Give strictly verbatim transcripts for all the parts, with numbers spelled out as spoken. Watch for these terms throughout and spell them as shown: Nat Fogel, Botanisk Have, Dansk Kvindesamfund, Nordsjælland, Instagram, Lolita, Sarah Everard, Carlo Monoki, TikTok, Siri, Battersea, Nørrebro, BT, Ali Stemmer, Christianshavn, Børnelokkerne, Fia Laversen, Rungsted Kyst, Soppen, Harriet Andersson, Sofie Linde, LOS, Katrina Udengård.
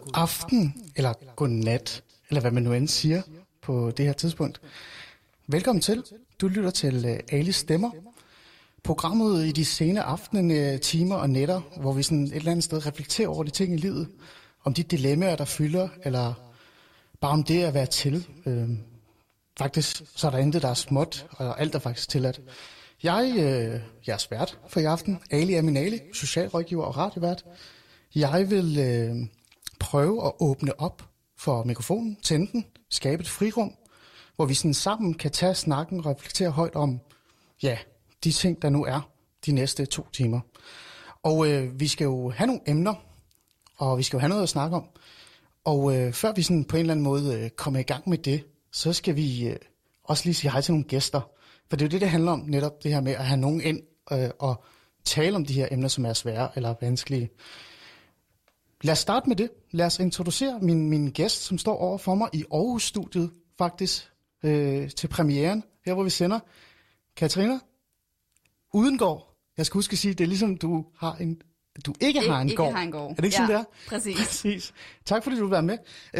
god aften eller god nat, eller hvad man nu end siger på det her tidspunkt. Velkommen til. Du lytter til Ali Stemmer. Programmet i de sene aftenen, timer og nætter, hvor vi sådan et eller andet sted reflekterer over de ting i livet. Om de dilemmaer, der fylder, eller bare om det at være til. Øhm, faktisk så er der intet, der er småt, og alt er faktisk tilladt. Jeg, øh, jeg er svært for i aften. Ali er min Ali, socialrådgiver og radiovært. Jeg vil øh, prøve at åbne op for mikrofonen, tænde den, skabe et frirum, hvor vi sådan sammen kan tage snakken og reflektere højt om, ja, de ting, der nu er de næste to timer. Og øh, vi skal jo have nogle emner, og vi skal jo have noget at snakke om. Og øh, før vi sådan på en eller anden måde øh, kommer i gang med det, så skal vi øh, også lige sige hej til nogle gæster. For det er jo det, det handler om, netop det her med at have nogen ind øh, og tale om de her emner, som er svære eller vanskelige. Lad os starte med det. Lad os introducere min, min gæst, som står over for mig i Aarhus-studiet faktisk, øh, til premieren, her hvor vi sender. Katrina Udengård. Jeg skal huske at sige, det er ligesom, du har en... Du ikke har en ikke gård. Har en gård. Er det ikke ja, sådan, det er? Præcis. præcis. Tak fordi du vil være med.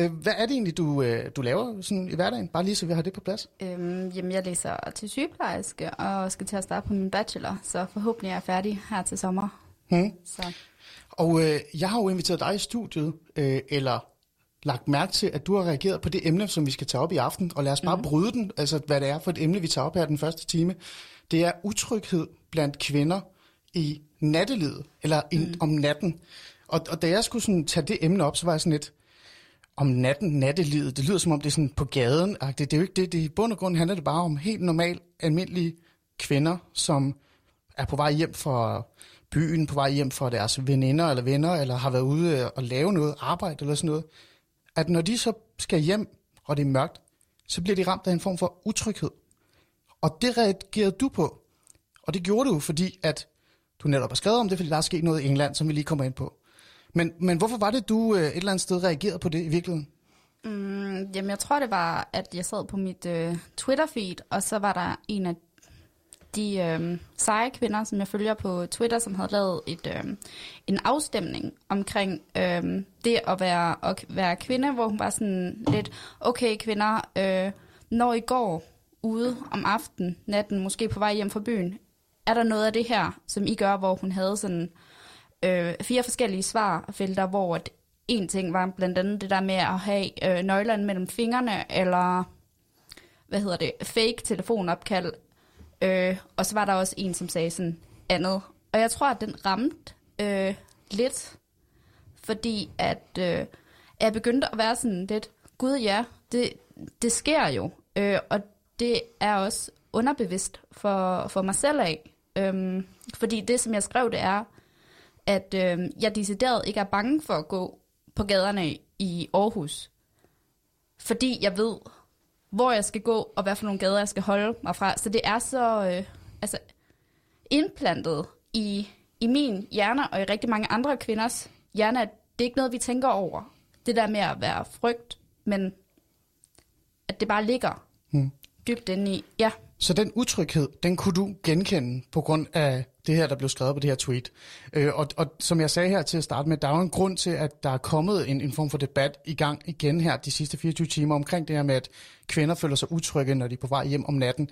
Hvad er det egentlig, du, du laver sådan i hverdagen? Bare lige så vi har det på plads. Øhm, jamen, jeg læser til sygeplejerske og skal til at starte på min bachelor, så forhåbentlig er jeg færdig her til sommer. Hmm. Så. Og øh, jeg har jo inviteret dig i studiet, øh, eller lagt mærke til, at du har reageret på det emne, som vi skal tage op i aften. Og lad os bare mm-hmm. bryde den, altså hvad det er for et emne, vi tager op her den første time. Det er utryghed blandt kvinder i nattelivet, eller in, mm. om natten. Og, og da jeg skulle sådan tage det emne op, så var jeg sådan lidt, om natten, nattelivet, det lyder som om det er sådan på gaden. Det er jo ikke det. Det i bund og grund handler det bare om helt normalt almindelige kvinder, som er på vej hjem fra byen, på vej hjem fra deres veninder eller venner, eller har været ude og lave noget, arbejde eller sådan noget. At når de så skal hjem, og det er mørkt, så bliver de ramt af en form for utryghed. Og det reagerede du på. Og det gjorde du, fordi at du netop har skrevet om det, fordi der er sket noget i England, som vi lige kommer ind på. Men, men hvorfor var det, du øh, et eller andet sted reagerede på det i virkeligheden? Mm, jamen, jeg tror, det var, at jeg sad på mit øh, Twitter-feed, og så var der en af de øh, seje kvinder, som jeg følger på Twitter, som havde lavet et, øh, en afstemning omkring øh, det at være, at være kvinde, hvor hun var sådan lidt, okay kvinder, øh, når I går ude om aftenen, natten, måske på vej hjem fra byen, er der noget af det her, som I gør, hvor hun havde sådan øh, fire forskellige svarfelter, hvor en ting var blandt andet det der med at have øh, nøglerne mellem fingrene, eller hvad hedder det, fake telefonopkald, øh, og så var der også en, som sagde sådan andet. Og jeg tror, at den ramte øh, lidt, fordi at øh, jeg begyndte at være sådan lidt, gud ja, det, det sker jo, øh, og det er også underbevidst for, for mig selv af. Øhm, fordi det, som jeg skrev, det er, at øhm, jeg decideret ikke er bange for at gå på gaderne i Aarhus. Fordi jeg ved, hvor jeg skal gå, og hvad for nogle gader, jeg skal holde mig fra. Så det er så øh, altså, indplantet i, i min hjerne, og i rigtig mange andre kvinders hjerne, at det er ikke noget, vi tænker over. Det der med at være frygt, men at det bare ligger hmm. dybt inde i. Ja. Så den utryghed, den kunne du genkende på grund af det her, der blev skrevet på det her tweet. Øh, og, og som jeg sagde her til at starte med, der er jo en grund til, at der er kommet en, en form for debat i gang igen her de sidste fireogtyve timer omkring det her med, at kvinder føler sig utrygge, når de er på vej hjem om natten.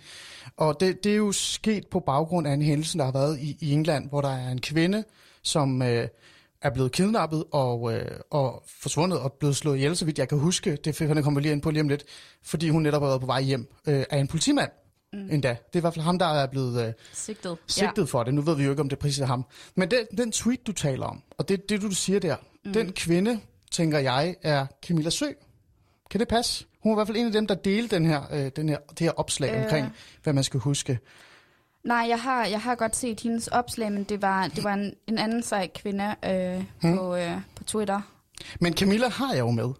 Og det, det er jo sket på baggrund af en hændelse, der har været i, i England, hvor der er en kvinde, som øh, er blevet kidnappet og, øh, og forsvundet og blevet slået ihjel, så vidt jeg kan huske. Det kommer vi lige ind på lige om lidt, fordi hun netop har været på vej hjem øh, af en politimand. Mm. Endda. Det er i hvert fald ham, der er blevet øh, sigtet, sigtet ja. for det. Nu ved vi jo ikke, om det præcis er ham. Men det, den tweet, du taler om, og det, det du siger der, mm. den kvinde, tænker jeg, er Camilla Sø. Kan det passe? Hun var i hvert fald en af dem, der delte den her, øh, den her, det her opslag øh. omkring, hvad man skal huske. Nej, jeg har, jeg har godt set hendes opslag, men det var, det var en, en anden sej kvinde øh, hmm. på, øh, på Twitter. Men Camilla har jeg jo med.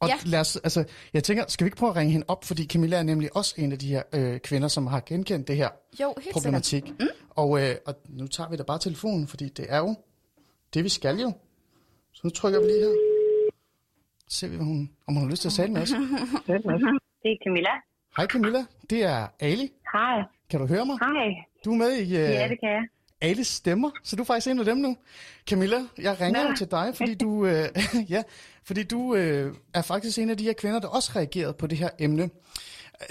Og ja. lad os, altså, jeg tænker, skal vi ikke prøve at ringe hende op, fordi Camilla er nemlig også en af de her øh, kvinder, som har genkendt det her jo, problematik. Mm. Og, øh, og nu tager vi da bare telefonen, fordi det er jo det, vi skal jo. Så nu trykker vi lige her. Så ser vi, hvad hun, om hun har lyst til at tale med os. Det er Camilla. Hej Camilla, det er Ali. Hej. Kan du høre mig? Hej. Du er med i øh, ja, det kan jeg. Ali Stemmer, så du er faktisk en af dem nu. Camilla, jeg ringer jo til dig, fordi du, øh, ja, fordi du øh, er faktisk en af de her kvinder, der også reagerede på det her emne.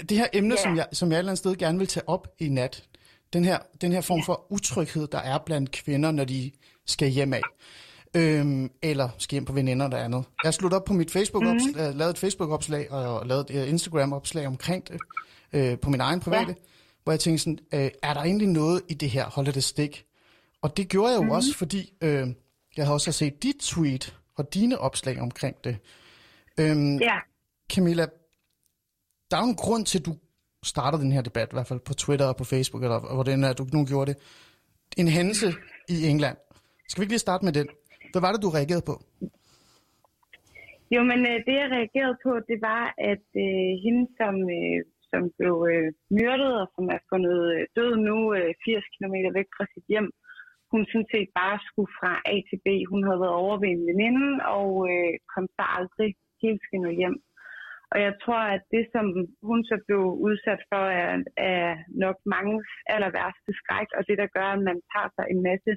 Det her emne, yeah. som, jeg, som jeg et eller andet sted gerne vil tage op i nat. Den her, den her form for utryghed, der er blandt kvinder, når de skal hjem af. Øhm, eller skal hjem på veninder eller andet. Jeg slutter op på mit Facebook-opslag, mm-hmm. lavede et Facebook-opslag og lavede et Instagram-opslag omkring det øh, på min egen private. Ja. Hvor jeg tænkte sådan, øh, er der egentlig noget i det her? Holder det stik? Og det gjorde jeg jo mm-hmm. også, fordi øh, jeg har også set dit tweet og dine opslag omkring det. Øhm, ja. Camilla, der er jo en grund til, at du starter den her debat, i hvert fald på Twitter og på Facebook, eller hvordan er, du nu gjorde det. En hændelse i England. Skal vi ikke lige starte med den? Hvad var det, du reagerede på? Jo, men øh, det jeg reagerede på, det var, at øh, hende, som, øh, som blev øh, myrdet, og som er fundet øh, død nu øh, firs kilometer væk fra sit hjem, hun sådan set bare skulle fra A til B. Hun havde været over ved en veninde, og øh, kom så aldrig helt skindet hjem. Og jeg tror, at det, som hun så blev udsat for, er, er nok manges aller værste skræk, og det, der gør, at man tager sig en masse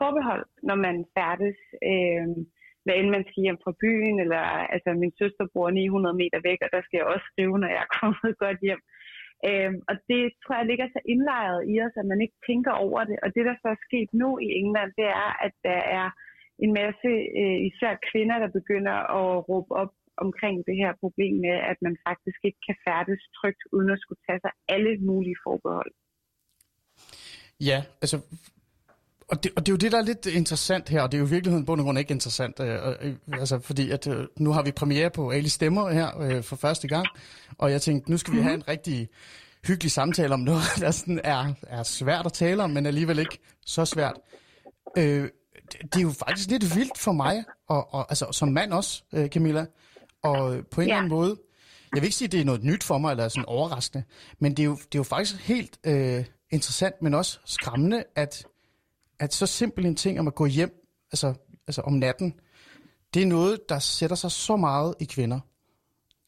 forbehold, når man færdes, øh, hvad end man skal hjem fra byen, eller altså min søster bor ni hundrede meter væk, og der skal jeg også skrive, når jeg er kommet godt hjem. Øh, og det tror jeg ligger så indlejret i os, at man ikke tænker over det. Og det, der så er sket nu i England, det er, at der er en masse, øh, især kvinder, der begynder at råbe op omkring det her problem med, at man faktisk ikke kan færdes trygt, uden at skulle tage sig alle mulige forbehold. Ja, altså... Og det, og det er jo det, der er lidt interessant her, og det er jo i virkeligheden på grund ikke interessant, øh, øh, altså fordi at øh, nu har vi premiere på Ali Stemmer her øh, for første gang, og jeg tænkte, nu skal vi have en rigtig hyggelig samtale om noget, der sådan er, er svært at tale om, men alligevel ikke så svært. Øh, det, det er jo faktisk lidt vildt for mig, og, og altså som mand også, øh, Camilla, og på en eller anden måde, jeg vil ikke sige, at det er noget nyt for mig, eller sådan overraskende, men det er jo, det er jo faktisk helt øh, interessant, men også skræmmende, at at så simpel en ting om at gå hjem, altså, altså om natten, det er noget, der sætter sig så meget i kvinder.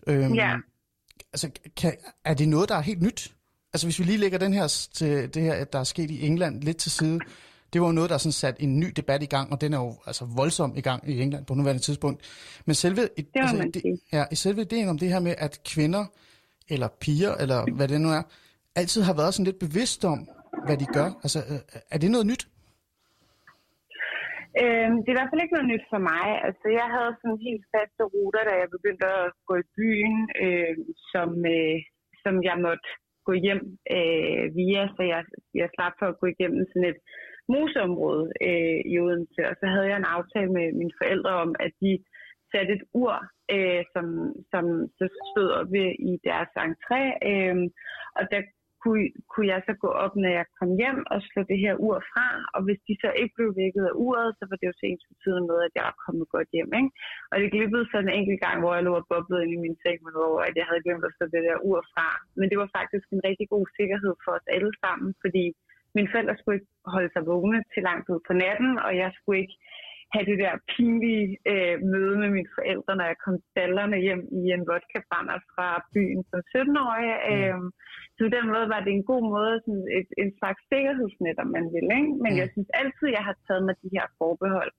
Øhm, ja. Altså, kan, er det noget, der er helt nyt? Altså, hvis vi lige lægger den her, det her, der er sket i England, lidt til side, det var jo noget, der sådan sat en ny debat i gang, og den er jo altså voldsom i gang i England på nuværende tidspunkt. Men selve, et, altså, det, ja, selve ideen om det her med, at kvinder, eller piger, eller hvad det nu er, altid har været sådan lidt bevidst om, hvad de gør. Altså, er det noget nyt? Det er i hvert fald ikke noget nyt for mig. Altså, jeg havde sådan helt faste ruter, da jeg begyndte at gå i byen, øh, som, øh, som jeg måtte gå hjem øh, via, så jeg, jeg slap for at gå igennem sådan et moseområde øh, i Odense. Og så havde jeg en aftale med mine forældre om, at de satte et ur, øh, som, som så stod oppe i deres entré, øh, og der kunne jeg så gå op, når jeg kom hjem og slå det her ur fra, og hvis de så ikke blev vækket af uret, så var det jo så ens betydende med, at jeg var kommet godt hjem, ikke? Og det glippede så en enkelt gang, hvor jeg lå og boblede ind i min seng, men hvor at jeg havde glemt at slå det der ur fra. Men det var faktisk en rigtig god sikkerhed for os alle sammen, fordi mine forældre skulle ikke holde sig vågne til langt ud på natten, og jeg skulle ikke have det der pinlige øh, møde med mine forældre, når jeg kom dallerne hjem i en vodkabrænder fra byen som sytten-årig. Øh, så på den måde var det en god måde, sådan et, en slags sikkerhedsnet, om man vil, ikke? Men jeg synes altid, jeg har taget mig de her forbehold.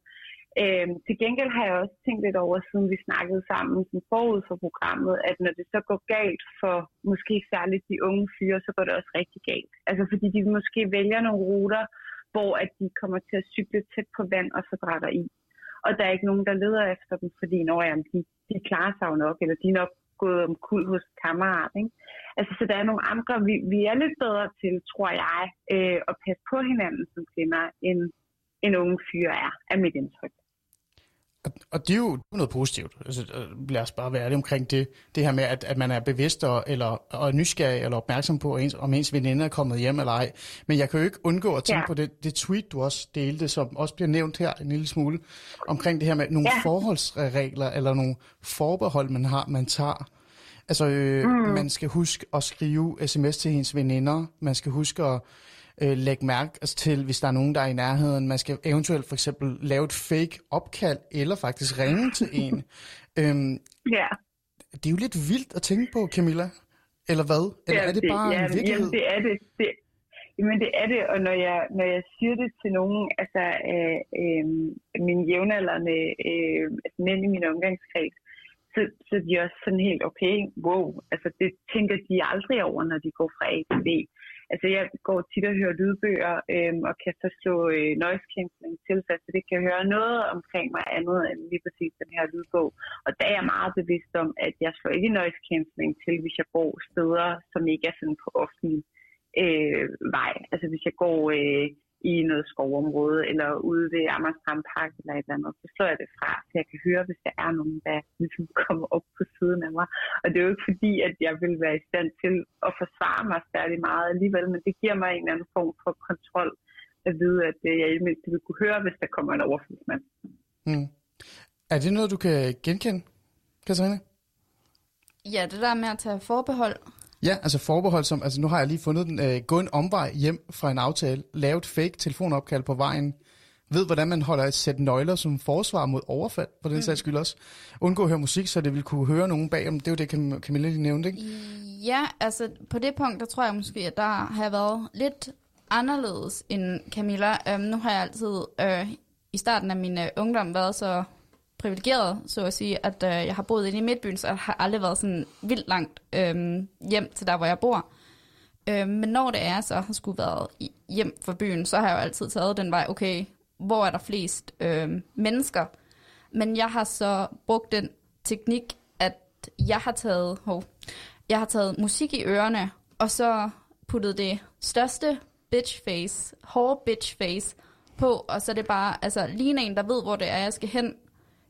Øh, til gengæld har jeg også tænkt lidt over, siden vi snakkede sammen forud for programmet, at når det så går galt for måske særligt de unge fyre, så går det også rigtig galt. Altså fordi de måske vælger nogle ruter, hvor at de kommer til at cykle tæt på vand og så drætter i. Og der er ikke nogen, der leder efter dem, fordi når jamen, de, de klarer sig jo nok, eller de er nok gået omkuld hos kammerat, ikke? Altså, så der er nogle andre, vi, vi er lidt bedre til, tror jeg, øh, at passe på hinanden som kvinder, end, end unge fyre er, er mit indtryk. Og, og det er jo noget positivt. Altså, lad os bare være det omkring det, det her med, at, at man er bevidst og, eller, og nysgerrig eller opmærksom på, ens, om ens veninde er kommet hjem eller ej. Men jeg kan jo ikke undgå at tænke ja. på det, det tweet, du også delte, som også bliver nævnt her en lille smule, omkring det her med nogle ja. forholdsregler eller nogle forbehold, man har, man tager. Altså, øh, mm. man skal huske at skrive sms til ens veninder. Man skal huske at øh, lægge mærke altså, til, hvis der er nogen, der er i nærheden. Man skal eventuelt for eksempel lave et fake opkald, eller faktisk ringe til en. øhm, yeah. Det er jo lidt vildt at tænke på, Camilla. Eller hvad? Eller ja, er det bare det, ja, en virkelighed? Ja, det er det. det Jamen det er det, og når jeg, når jeg siger det til nogen, altså øh, øh, mine jævnaldrende øh, altså mænd i min omgangskreds, så, så er de også sådan helt okay, wow, altså det tænker de aldrig over, når de går fra A til B. Altså jeg går tit og hører lydbøger øh, og kan så slå øh, noise cancelling til, så det kan høre noget omkring mig andet end lige præcis den her lydbog. Og der er jeg meget bevidst om, at jeg slår ikke noise cancelling til, hvis jeg går steder, som ikke er sådan på offentlig øh, vej. Altså hvis jeg går øh, i noget skovområde eller ude ved Amagerstrand Park eller et eller andet, så slår jeg det fra, så jeg kan høre, hvis der er nogen, der ligesom kommer op på siden af mig. Og det er jo ikke fordi, at jeg vil være i stand til at forsvare mig særlig meget alligevel, men det giver mig en eller anden form for kontrol at vide, at jeg i mindst vil kunne høre, hvis der kommer en overfaldsmand. Mm. Er det noget, du kan genkende, Katrine? Ja, det der med at tage forbehold. Ja, altså forbehold som, altså nu har jeg lige fundet den, øh, gå en omvej hjem fra en aftale, lave et fake telefonopkald på vejen, ved hvordan man holder et sæt nøgler som forsvar mod overfald, for den mm. sags skyld også. Undgå at høre musik, så det vil kunne høre nogen bagom, det er jo det, Cam- Camilla lige nævnte, ikke? Ja, altså på det punkt, der tror jeg måske, at der har været lidt anderledes end Camilla. Øhm, nu har jeg altid øh, i starten af min øh, ungdom været så privilegeret, så at sige, at øh, jeg har boet inde i midtbyen, så jeg har aldrig været sådan vildt langt øh, hjem til der, hvor jeg bor. Øh, men når det er, så har jeg sgu været hjem fra byen, så har jeg jo altid taget den vej, okay, hvor er der flest øh, mennesker? Men jeg har så brugt den teknik, at jeg har taget, hov, jeg har taget musik i ørerne, og så puttet det største bitchface, hårde bitchface på, og så er det bare, altså ligner en, der ved, hvor det er, jeg skal hen,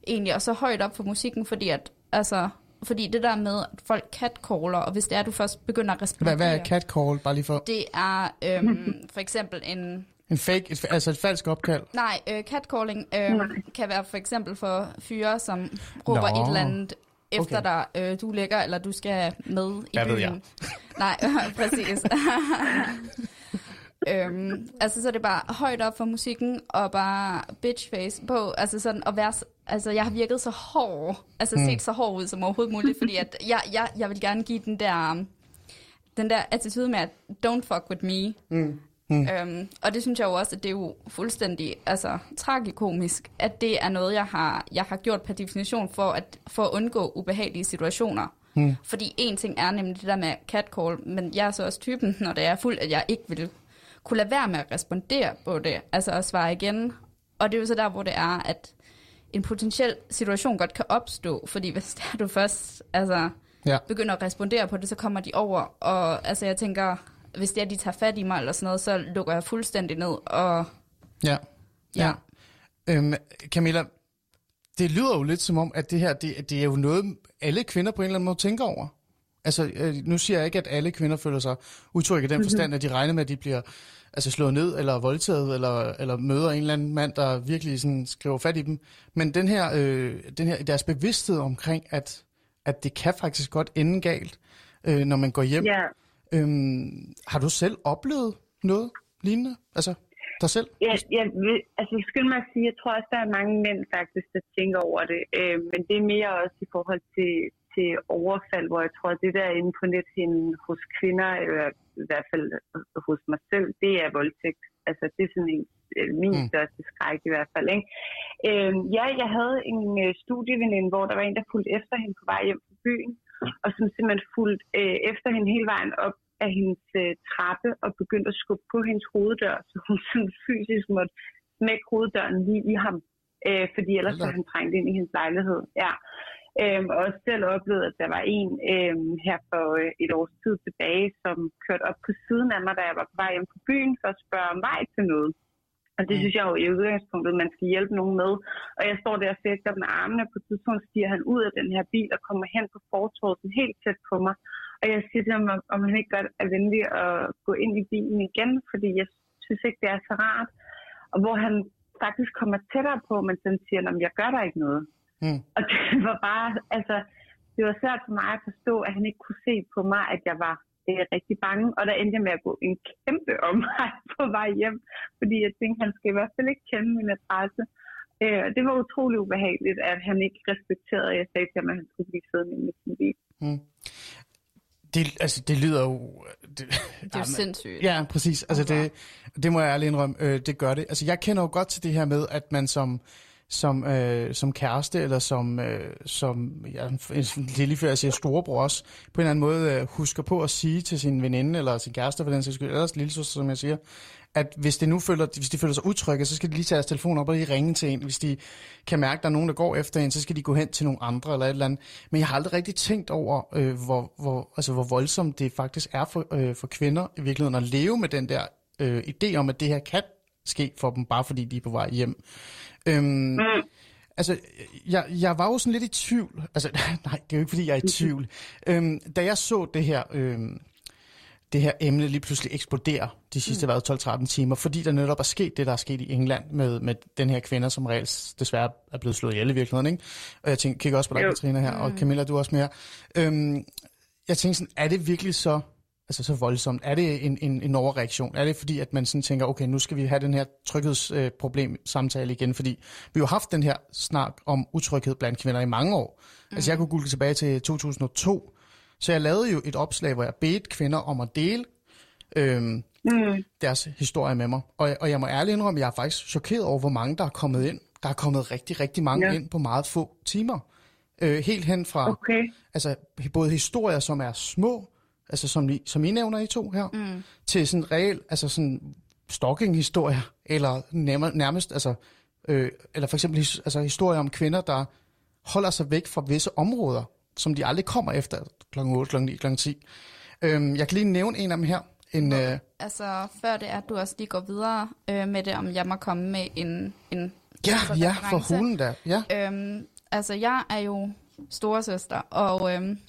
egentlig, og så højt op for musikken, fordi at, altså, fordi det der med, at folk catcaller, og hvis det er, du først begynder at respektere... Hvad, hvad er catcall, bare lige for... Det er øhm, for eksempel en... En fake, et, altså et falsk opkald? Nej, øh, catcalling øh, kan være for eksempel for fyre, som råber Nå. et eller andet efter okay. dig, øh, du ligger, eller du skal med i Hvad byen. Ved jeg? Nej, præcis. øhm, altså, så er det bare højt op for musikken, og bare bitchface på, altså sådan, og være... Altså, jeg har virket så hård, altså set så hård ud som overhovedet muligt, fordi at jeg, jeg, jeg vil gerne give den der, den der attitude med, at don't fuck with me. Mm. Mm. Øhm, og det synes jeg jo også, at det er jo fuldstændig, altså, tragikomisk, at det er noget, jeg har, jeg har gjort per definition for at, for at undgå ubehagelige situationer. Mm. Fordi en ting er nemlig det der med catcall, men jeg er så også typen, når det er fuld, at jeg ikke vil kunne lade være med at respondere på det, altså at svare igen. Og det er jo så der, hvor det er, at en potentiel situation godt kan opstå, fordi hvis der du først altså, ja. begynder at respondere på det, så kommer de over, og altså, jeg tænker, hvis det er, de tager fat i mig eller sådan noget, så lukker jeg fuldstændig ned. Og... Ja, ja. ja. Øhm, Camilla, det lyder jo lidt som om, at det her, det, det er jo noget, alle kvinder på en eller anden måde tænker over. Altså, nu siger jeg ikke, at alle kvinder føler sig utrygge i den forstand, at de regner med, at de bliver altså, slået ned eller voldtaget, eller, eller møder en eller anden mand, der virkelig sådan, skriver fat i dem. Men den her, øh, den her, deres bevidsthed omkring, at, at det kan faktisk godt ende galt, øh, når man går hjem. Yeah. Øhm, har du selv oplevet noget lignende? Altså, dig selv? Ja, jeg vil, altså, skyld mig at sige, jeg tror også, der er mange mænd faktisk, der tænker over det. Øh, men det er mere også i forhold til... til overfald, hvor jeg tror, at det der inde på nethinden hos kvinder, eller i hvert fald hos mig selv, det er voldtægt. Altså, det er sådan en, min største skræk i hvert fald, ikke? Øhm, ja, jeg havde en studieveninde, hvor der var en, der fulgte efter hende på vej hjem fra byen, og som simpelthen fulgte øh, efter hende hele vejen op af hendes øh, trappe, og begyndte at skubbe på hendes hoveddør, så hun sådan fysisk måtte smække hoveddøren lige i ham, øh, fordi ellers var han trængt ind i hendes lejlighed, ja. Øhm, og også selv oplevede, at der var en øhm, her for øh, et års tid tilbage, som kørte op på siden af mig, da jeg var på vej hjem på byen, for at spørge om vej til noget. Og det synes jeg jo i udgangspunktet, man skal hjælpe nogen med. Og jeg står der og fægter med armene, på et tidspunkt stiger han ud af den her bil og kommer hen på fortovet helt tæt på mig. Og jeg siger til ham, om han ikke godt er venlig at gå ind i bilen igen, fordi jeg synes ikke, det er så rart. Og hvor han faktisk kommer tættere på, men sådan siger han, jeg gør der ikke noget. Mm. Og det var bare, altså, det var svært for mig at forstå, at han ikke kunne se på mig, at jeg var øh, rigtig bange. Og der endte jeg med at gå en kæmpe omvej på vej hjem, fordi jeg tænkte, han skal i hvert fald ikke kende min adresse. Øh, det var utrolig ubehageligt, at han ikke respekterede, at jeg sagde til ham, at han skulle blive siddende med sin bil. Mm. Det, altså, det lyder jo... Det, det er jo ah, sindssygt. Ja, præcis. Altså, det, det må jeg ærligt indrømme. Øh, det gør det. Altså, jeg kender jo godt til det her med, at man som, som, øh, som kæreste, eller som, øh, som ja, lille før jeg siger storebror også, på en eller anden måde øh, husker på at sige til sin veninde, eller sin kæreste, for den sags skyld, eller sin lillesøster, som jeg siger, at hvis de nu føler, hvis de føler sig utrygge, så skal de lige tage deres telefon op og lige ringe til en. Hvis de kan mærke, at der er nogen, der går efter en, så skal de gå hen til nogle andre eller et eller andet. Men jeg har aldrig rigtig tænkt over, øh, hvor, hvor, altså, hvor voldsomt det faktisk er for, øh, for kvinder i virkeligheden at leve med den der øh, idé om, at det her kan ske for dem, bare fordi de er på vej hjem. Øhm, mm. Altså, jeg, jeg var jo sådan lidt i tvivl. Altså, nej, det er jo ikke, fordi jeg er i tvivl. Øhm, da jeg så det her... Øh, det her emne lige pludselig eksploderer de sidste mm. tolv tretten timer, fordi der netop er sket det, der er sket i England med, med den her kvinde, som reelt desværre er blevet slået ihjel i virkeligheden, ikke? Og jeg tænkte, kigger også på dig, Katrina, her, mm. og Camilla, du også med her. Øhm, jeg tænkte sådan, er det virkelig så, altså så voldsomt? Er det en, en, en overreaktion? Er det fordi, at man sådan tænker, okay, nu skal vi have den her tryghedsproblem-samtale igen, fordi vi har jo haft den her snak om utryghed blandt kvinder i mange år. Mm. Altså jeg kunne google tilbage til to tusind og to, så jeg lavede jo et opslag, hvor jeg bedte kvinder om at dele øhm, mm. deres historie med mig. Og, og jeg må ærligt indrømme, at jeg er faktisk chokeret over, hvor mange, der er kommet ind. Der er kommet rigtig, rigtig mange yeah. ind på meget få timer. Øh, helt hen fra okay. altså, både historier, som er små, altså som, som I nævner I to her, mm. til sådan reelt, altså sådan stalking-historier, eller nærmest, altså, øh, eller for eksempel altså, historier om kvinder, der holder sig væk fra visse områder, som de aldrig kommer efter klokken otte, klokken ni, klokken ti. Øhm, jeg kan lige nævne en af dem her. En, okay. øh... Altså, før det er, at du også lige går videre øh, med det, om jeg må komme med en... en ja, altså, ja, for hulen da. Ja. Øhm, altså, jeg er jo storesøster, og øhm,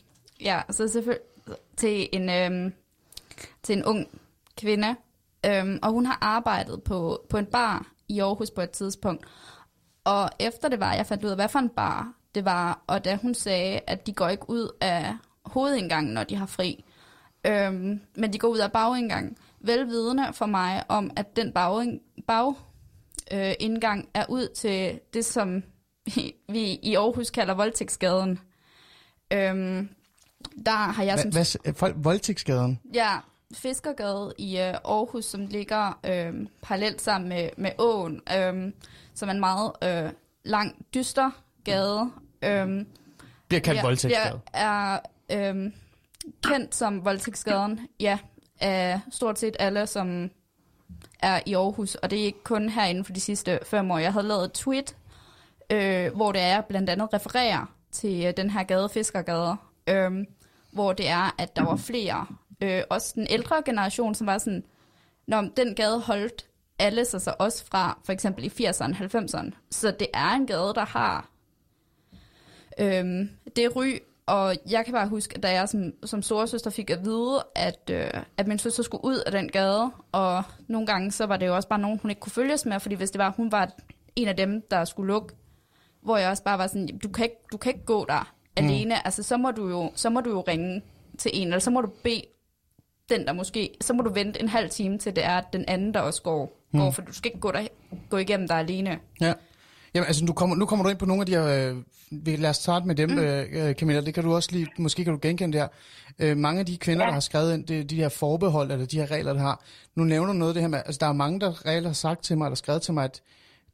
ja, så selvfølgelig til en, øhm, til en ung kvinde, øhm, og hun har arbejdet på, på en bar i Aarhus på et tidspunkt. Og efter det var, jeg fandt ud af, hvad for en bar det var, og da hun sagde, at de går ikke ud af hovedindgangen, når de har fri, øhm, men de går ud af bagindgangen, velvidende for mig om, at den bagindgang øh, er ud til det, som vi i Aarhus kalder voldtægtsgaden. Øhm, der har jeg som... Hvad, hvad, voldtægtsgaden? Ja, Fiskergade i øh, Aarhus, som ligger øh, parallelt sammen med, med åen, øh, som er en meget øh, lang, dyster gade. Øhm, bliver kaldt voldtægtsgade. Er øhm, kendt som voldtægtsgaden, ja, af stort set alle, som er i Aarhus, og det er ikke kun herinde for de sidste fem år. Jeg havde lavet et tweet, øh, hvor det er blandt andet refererer til den her gade, Fiskergade, øh, hvor det er, at der var flere, øh, også den ældre generation, som var sådan, når den gade holdt alle sig så også fra, for eksempel i firserne, halvfemserne. Så det er en gade, der har Øhm, det er ry, og jeg kan bare huske, da jeg som, som storesøster fik at vide, at, øh, at min søster skulle ud af den gade, og nogle gange så var det jo også bare nogen, hun ikke kunne følges med, fordi hvis det var, hun var en af dem, der skulle lukke, hvor jeg også bare var sådan, du kan ikke, du kan ikke gå der mm. alene, altså så må, du jo, så må du jo ringe til en, eller så må du bede den der måske, så må du vente en halv time til det er, at den anden der også går, mm. går for du skal ikke gå, der, gå igennem der alene. Ja. Jamen, altså, du kommer, nu kommer du ind på nogle af de her, øh, lad os starte med dem, mm. øh, Camilla, det kan du også lige, måske kan du genkende der. Øh, mange af de kvinder, ja. Der har skrevet ind, det, de her forbehold, eller de her regler, der har, nu nævner noget af det her med, altså der er mange, der regler har sagt til mig, eller skrevet til mig, at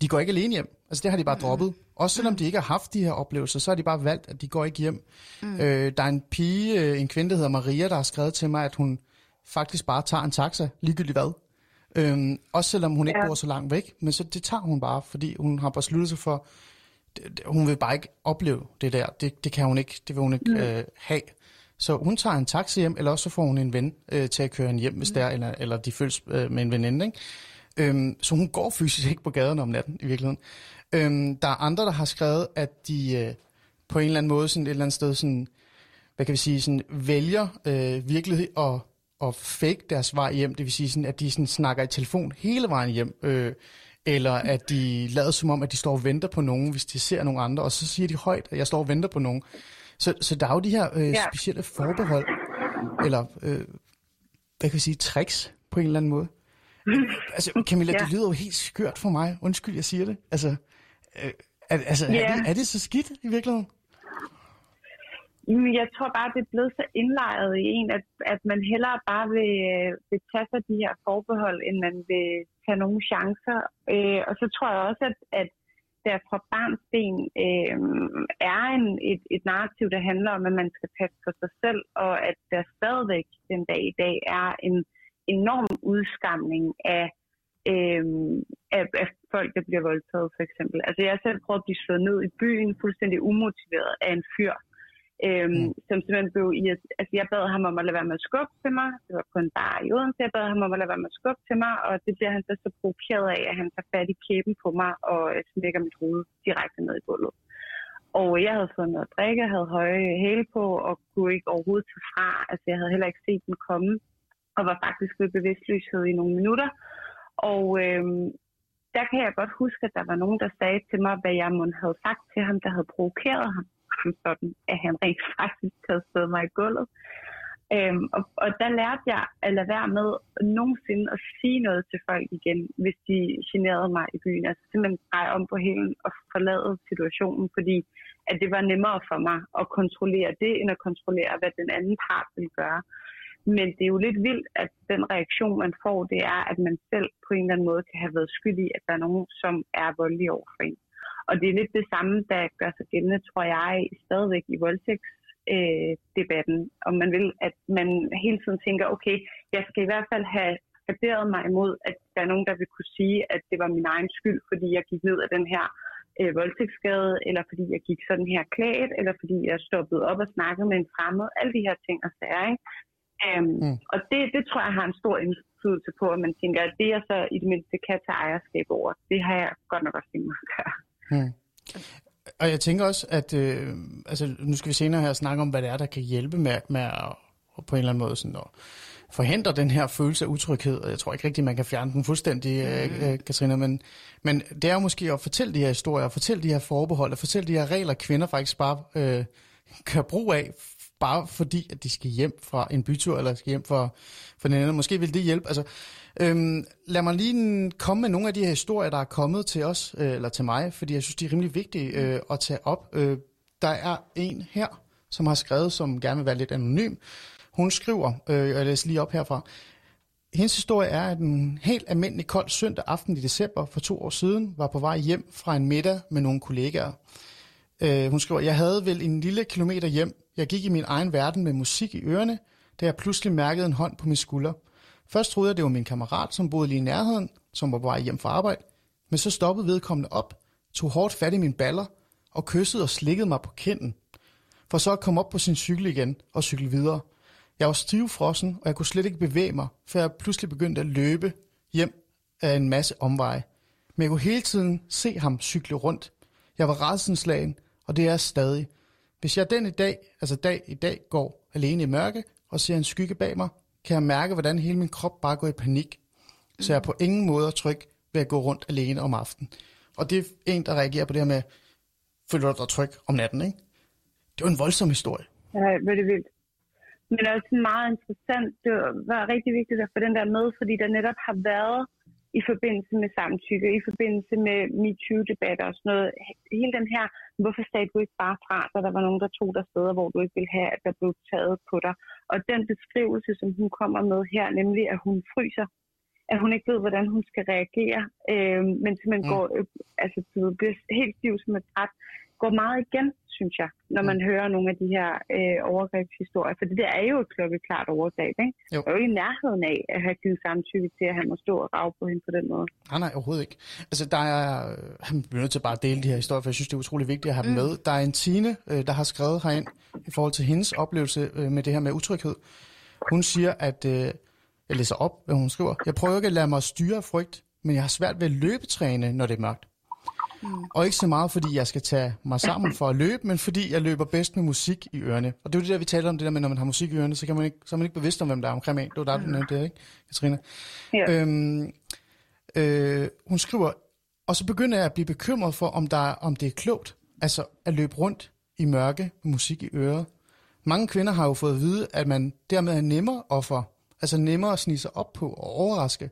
de går ikke alene hjem. Altså det har de bare mm. droppet. Også selvom de ikke har haft de her oplevelser, så har de bare valgt, at de går ikke hjem. Mm. Øh, der er en pige, en kvinde, der hedder Maria, der har skrevet til mig, at hun faktisk bare tager en taxa, ligegyldigt hvad. Øhm, også selvom hun ikke ja. Bor så langt væk, men så det tager hun bare, fordi hun har besluttet sig for, det, det, hun vil bare ikke opleve det der, det, det kan hun ikke, det vil hun ikke mm. øh, have. Så hun tager en taxi hjem, eller også så får hun en ven øh, til at køre hende hjem, hvis mm. der eller, eller de følges øh, med en veninde, ikke? Øhm, så hun går fysisk ikke på gaden om natten, i virkeligheden. Øhm, der er andre, der har skrevet, at de øh, på en eller anden måde, sådan et eller andet sted, sådan, hvad kan vi sige, sådan, vælger øh, virkelighed og og fake deres vej hjem, det vil sige, sådan, at de sådan, snakker i telefon hele vejen hjem, øh, eller at de lader som om, at de står og venter på nogen, hvis de ser nogen andre, og så siger de højt, at jeg står og venter på nogen. Så, så der er jo de her øh, specielle forbehold, eller øh, hvad kan vi sige, tricks på en eller anden måde. Altså Camilla, ja. Det lyder jo helt skørt for mig. Undskyld, jeg siger det. Altså, øh, altså yeah. er, det, er det så skidt i virkeligheden? Jeg tror bare, det er blevet så indlejret i en, at, at man hellere bare vil, vil tage sig de her forbehold, end man vil tage nogle chancer. Øh, og så tror jeg også, at, at der fra barnsben øh, er en, et, et narrativ, der handler om, at man skal passe på sig selv, og at der stadigvæk den dag i dag er en enorm udskamning af, øh, af, af folk, der bliver voldtaget, for eksempel. Altså jeg har selv prøvet at blive slået ned i byen, fuldstændig umotiveret af en fyr. Øhm, som simpelthen blev i, altså jeg bad ham om at lade være med at skubbe til mig, det var på en bar i Odense, jeg bad ham om at lade være med at skubbe til mig, og det bliver han så så provokeret af, at han tager fat i kæben på mig og smækker mit hoved direkte ned i gulvet. Og jeg havde fået noget at drikke, havde høje hæle på og kunne ikke overhovedet tage fra, altså jeg havde heller ikke set den komme, og var faktisk ved bevidstløshed i nogle minutter, og øhm, der kan jeg godt huske, at der var nogen, der sagde til mig, hvad jeg måtte have sagt til ham, der havde provokeret ham. Sådan, at han rent faktisk havde stået mig i gulvet. Øhm, og, og der lærte jeg at lade være med nogensinde at sige noget til folk igen, hvis de generede mig i byen. Altså simpelthen dreje om på hælen og forlade situationen, fordi at det var nemmere for mig at kontrollere det, end at kontrollere, hvad den anden part ville gøre. Men det er jo lidt vildt, at den reaktion, man får, det er, at man selv på en eller anden måde kan have været skyld i, at der er nogen, som er voldelige over for en. Og det er lidt det samme, der gør sig gældende, tror jeg, stadigvæk i voldtægtsdebatten. Øh, og man vil, at man hele tiden tænker, okay, jeg skal i hvert fald have garderet mig imod, at der er nogen, der vil kunne sige, at det var min egen skyld, fordi jeg gik ned af den her øh, voldtægtsskade, eller fordi jeg gik sådan her klædt, eller fordi jeg stoppede op og snakkede med en fremmed. Alle de her ting og sager, ikke? Um, mm. Og det, det tror jeg har en stor indflydelse på, at man tænker, at det jeg så i det mindste kan tage ejerskab over, det har jeg godt nok også tænkt mig at gøre. Hmm. Og jeg tænker også, at øh, altså, nu skal vi senere her snakke om, hvad det er, der kan hjælpe med, med at på en eller anden måde sådan at forhindre den her følelse af utryghed. Og jeg tror ikke rigtigt, man kan fjerne den fuldstændig, øh, Katrina, men, men det er jo måske at fortælle de her historier, fortælle de her forbehold, og fortælle de her regler, kvinder faktisk bare øh, kan bruge af, bare fordi, at de skal hjem fra en bytur, eller skal hjem fra, fra den anden. Måske vil det hjælpe. Altså, øhm, lad mig lige komme med nogle af de her historier, der er kommet til os, øh, eller til mig, fordi jeg synes, de er rimelig vigtige øh, at tage op. Øh, der er en her, som har skrevet, som gerne vil være lidt anonym. Hun skriver, øh, jeg læser lige op herfra. Hendes historie er, at en helt almindelig kold søndag aften i december for to år siden, var på vej hjem fra en middag med nogle kollegaer. Øh, hun skriver, jeg havde vel en lille kilometer hjem. Jeg gik i min egen verden med musik i ørerne, da jeg pludselig mærkede en hånd på min skulder. Først troede jeg, det var min kammerat, som boede lige i nærheden, som var på vej hjem fra arbejde. Men så stoppede vedkommende op, tog hårdt fat i mine baller og kyssede og slikkede mig på kinden. For så at komme op på sin cykel igen og cykle videre. Jeg var stivfrossen, og jeg kunne slet ikke bevæge mig, før jeg pludselig begyndte at løbe hjem af en masse omveje. Men jeg kunne hele tiden se ham cykle rundt. Jeg var rædselsslagen, og det er jeg stadig. Hvis jeg den i dag, altså dag i dag, går alene i mørke og ser en skygge bag mig, kan jeg mærke, hvordan hele min krop bare går i panik. Så jeg er på ingen måde tryg ved at gå rundt alene om aftenen. Og det er en, der reagerer på det her med, føler du dig tryg om natten, ikke? Det er jo en voldsom historie. Ja, det er vildt. Men det er også meget interessant. Det var rigtig vigtigt at få den der med, fordi der netop har været i forbindelse med samtykke, i forbindelse med Me Too-debatter og sådan noget. Hele den her, hvorfor sagde du ikke bare fra, så der var nogen, der tog dig steder, hvor du ikke ville have, at der blev taget på dig. Og den beskrivelse, som hun kommer med her, nemlig at hun fryser, at hun ikke ved, hvordan hun skal reagere, øh, men simpelthen mm. går, øh, altså bliver helt stiv som et bræt, går meget igen, synes jeg, når man mm. hører nogle af de her øh, overgrebshistorier. For det er jo et klokkeklart overgreb, ikke? Jo. Jeg er jo i nærheden af at have givet samtykke til, at han må stå og rage på hende på den måde. Nej, nej, overhovedet ikke. Altså, der er... Jeg bliver nødt til bare at dele de her historier, for jeg synes, det er utrolig vigtigt at have mm. dem med. Der er en Tine, der har skrevet herind i forhold til hendes oplevelse med det her med utryghed. Hun siger, at... Øh, jeg læser op, hvad hun skriver. Jeg prøver ikke at lade mig styre af frygt, men jeg har svært ved at løbetræne, når det er mørkt. Mm. Og ikke så meget, fordi jeg skal tage mig sammen for at løbe, men fordi jeg løber bedst med musik i ørerne. Og det er jo det, der vi taler om, det der med, når man har musik i ørerne, så, kan man ikke, så er man ikke bevidst om, hvem der er omkring en. Det var der, du nævnte det, ikke, Katrina? Yeah. Øhm, øh, hun skriver, og så begynder jeg at blive bekymret for, om, der er, om det er klogt, altså at løbe rundt i mørke med musik i øret. Mange kvinder har jo fået at vide, at man dermed er nemmere offer, altså nemmere at snige sig op på og overraske.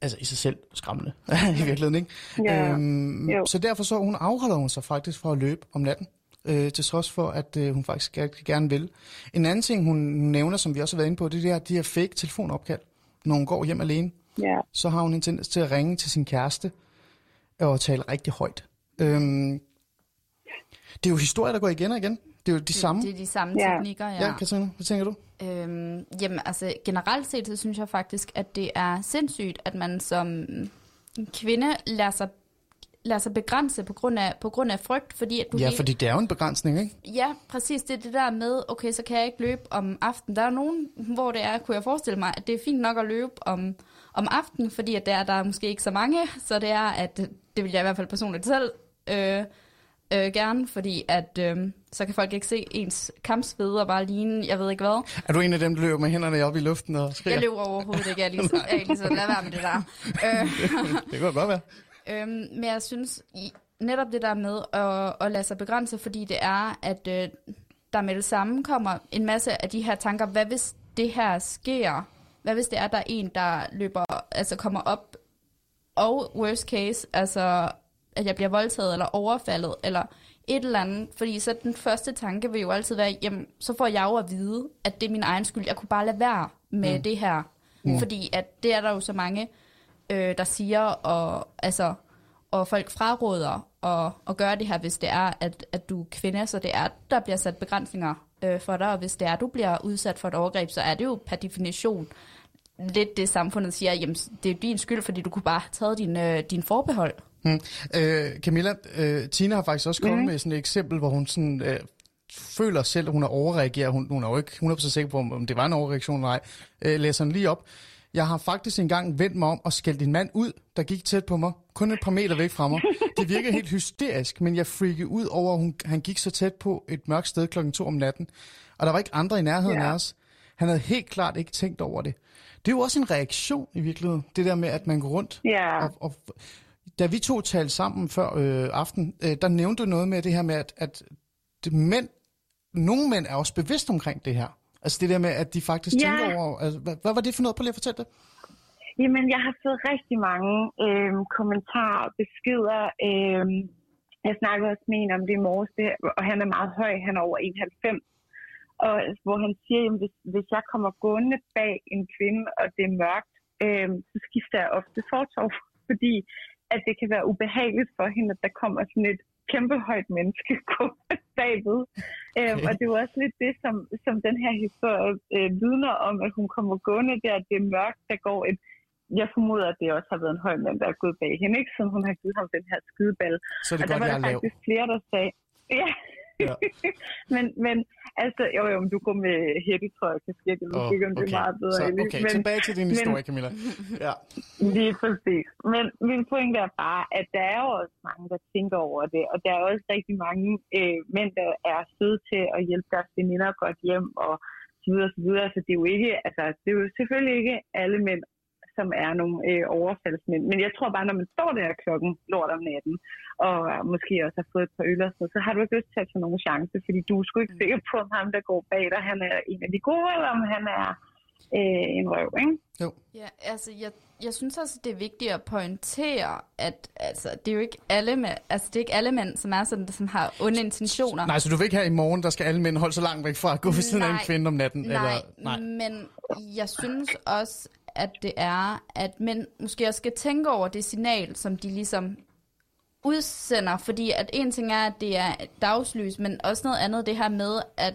Altså i sig selv skræmmende, i virkeligheden, ikke? Ja, øhm, så derfor så hun afholder hun sig faktisk fra at løbe om natten. øh, til trods for, at øh, hun faktisk gerne vil. En anden ting, hun nævner, som vi også har været inde på, det er de her fake telefonopkald. Når hun går hjem alene, yeah. så har hun en tendens til at ringe til sin kæreste og tale rigtig højt. Øhm, det er jo historier, der går igen og igen. Det er jo de samme. Det, det er de samme yeah. teknikker, ja. Ja, Katrina, hvad tænker du? Øhm, jamen, altså generelt set, så synes jeg faktisk, at det er sindssygt, at man som kvinde lader sig lader sig begrænse på grund af, på grund af frygt, fordi at du... Ja, lige... fordi det er jo en begrænsning, ikke? Ja, præcis. Det er det der med, okay, så kan jeg ikke løbe om aftenen. Der er nogen, hvor det er, kunne jeg forestille mig, at det er fint nok at løbe om, om aftenen, fordi at der, der er måske ikke så mange, så det er, at det vil jeg i hvert fald personligt selv øh, øh, gerne, fordi at øh, så kan folk ikke se ens kampsved og bare ligne, jeg ved ikke hvad. Er du en af dem, der løber med hænderne oppe i luften og skriger? Jeg løber overhovedet ikke, jeg er lige så, jeg er lige så lad være med det der. Det kunne godt være. Øhm, men jeg synes netop det der med at, at lade sig begrænse, fordi det er, at øh, der med det samme kommer en masse af de her tanker. Hvad hvis det her sker? Hvad hvis det er, der er en, der løber, altså kommer op? Og worst case, altså at jeg bliver voldtaget eller overfaldet eller et eller andet. Fordi så den første tanke vil jo altid være, jamen så får jeg jo at vide, at det er min egen skyld. Jeg kunne bare lade være med mm. det her. Mm. Fordi at det er der jo så mange... Øh, der siger, og, altså, og folk fraråder at, at gøre det her, hvis det er, at, at du er kvinde, så det er, der bliver sat begrænsninger øh, for dig, og hvis det er, du bliver udsat for et overgreb, så er det jo per definition lidt det, samfundet siger, jamen, det er din skyld, fordi du kunne bare have taget din, øh, din forbehold. Hmm. Øh, Camilla, øh, Tina har faktisk også kommet mm. med sådan et eksempel, hvor hun sådan... Øh, føler selv, at hun er overreageret, hun, hun er jo ikke hundrede procent sikker på, om det var en overreaktion eller ej. Øh, læser den lige op. Jeg har faktisk engang vendt mig om og skældt en mand ud, der gik tæt på mig, kun et par meter væk fra mig. Det virkede helt hysterisk, men jeg freakede ud over, at hun, han gik så tæt på et mørkt sted klokken to om natten, og der var ikke andre i nærheden yeah. af os. Han havde helt klart ikke tænkt over det. Det er jo også en reaktion i virkeligheden, det der med, at man går rundt. Yeah. Og, og, da vi to talte sammen før øh, aften, øh, der nævnte du noget med det her med, at, at det, mænd, nogle mænd er også bevidst omkring det her. Altså det der med, at de faktisk ja. tænker over... Altså, hvad, hvad var det for noget? Prøv lige at fortælle det. Jamen, jeg har fået rigtig mange øh, kommentarer og beskeder. Øh, jeg snakkede også med en om det i morges, det, og han er meget høj. Han er over en komma halvfems. Og hvor han siger, at hvis, hvis jeg kommer gående bag en kvinde, og det er mørkt, øh, så skifter jeg ofte fortov. Fordi at det kan være ubehageligt for hende, at der kommer sådan et kæmpe højt menneske bagved. Okay. Øhm, og det var også lidt det, som, som den her historie øh, vidner om, at hun kommer gående der, at det er mørkt, der går et... Jeg formoder, at det også har været en høj mand, der er gået bag hende, ikke? Som hun har givet ham den her skydeball. Så det og godt, der var der faktisk lav. flere, der sagde... Ja. ja. men, men altså, jo jo, du går med hættetrøje, kan sker det, oh, okay. det er meget bedre. Så, okay, men, tilbage til din men, historie, Camilla. Ja. Lige præcis. Men min pointe er bare, at der er jo også mange, der tænker over det, og der er også rigtig mange øh, mænd, der er søde til at hjælpe deres veninder godt hjem, og så videre, så videre. Så det er jo ikke, altså, det er jo selvfølgelig ikke alle mænd, som er nogle øh, overfaldsmænd. Men jeg tror bare, når man står der klokken lort om natten, og måske også har fået et par øl og sådan, så har du ikke lyst til at tage nogen chance, fordi du er sgu ikke sikker på, om ham, der går bag dig, han er en af de gode, eller om han er øh, en røv, ikke? Jo. Ja, altså, jeg, jeg synes også, det er vigtigt at pointere, at altså, det er jo ikke alle, med, altså, det er ikke alle mænd, som er sådan, som har onde intentioner. Nej, så du vil ikke have i morgen, der skal alle mænd holde så langt væk fra at gå ved siden af en kvinde om natten? Nej, eller? nej, men jeg synes også, at det er, at mænd måske også skal tænke over det signal, som de ligesom udsender, fordi at en ting er, at det er dagslys, men også noget andet det her med, at,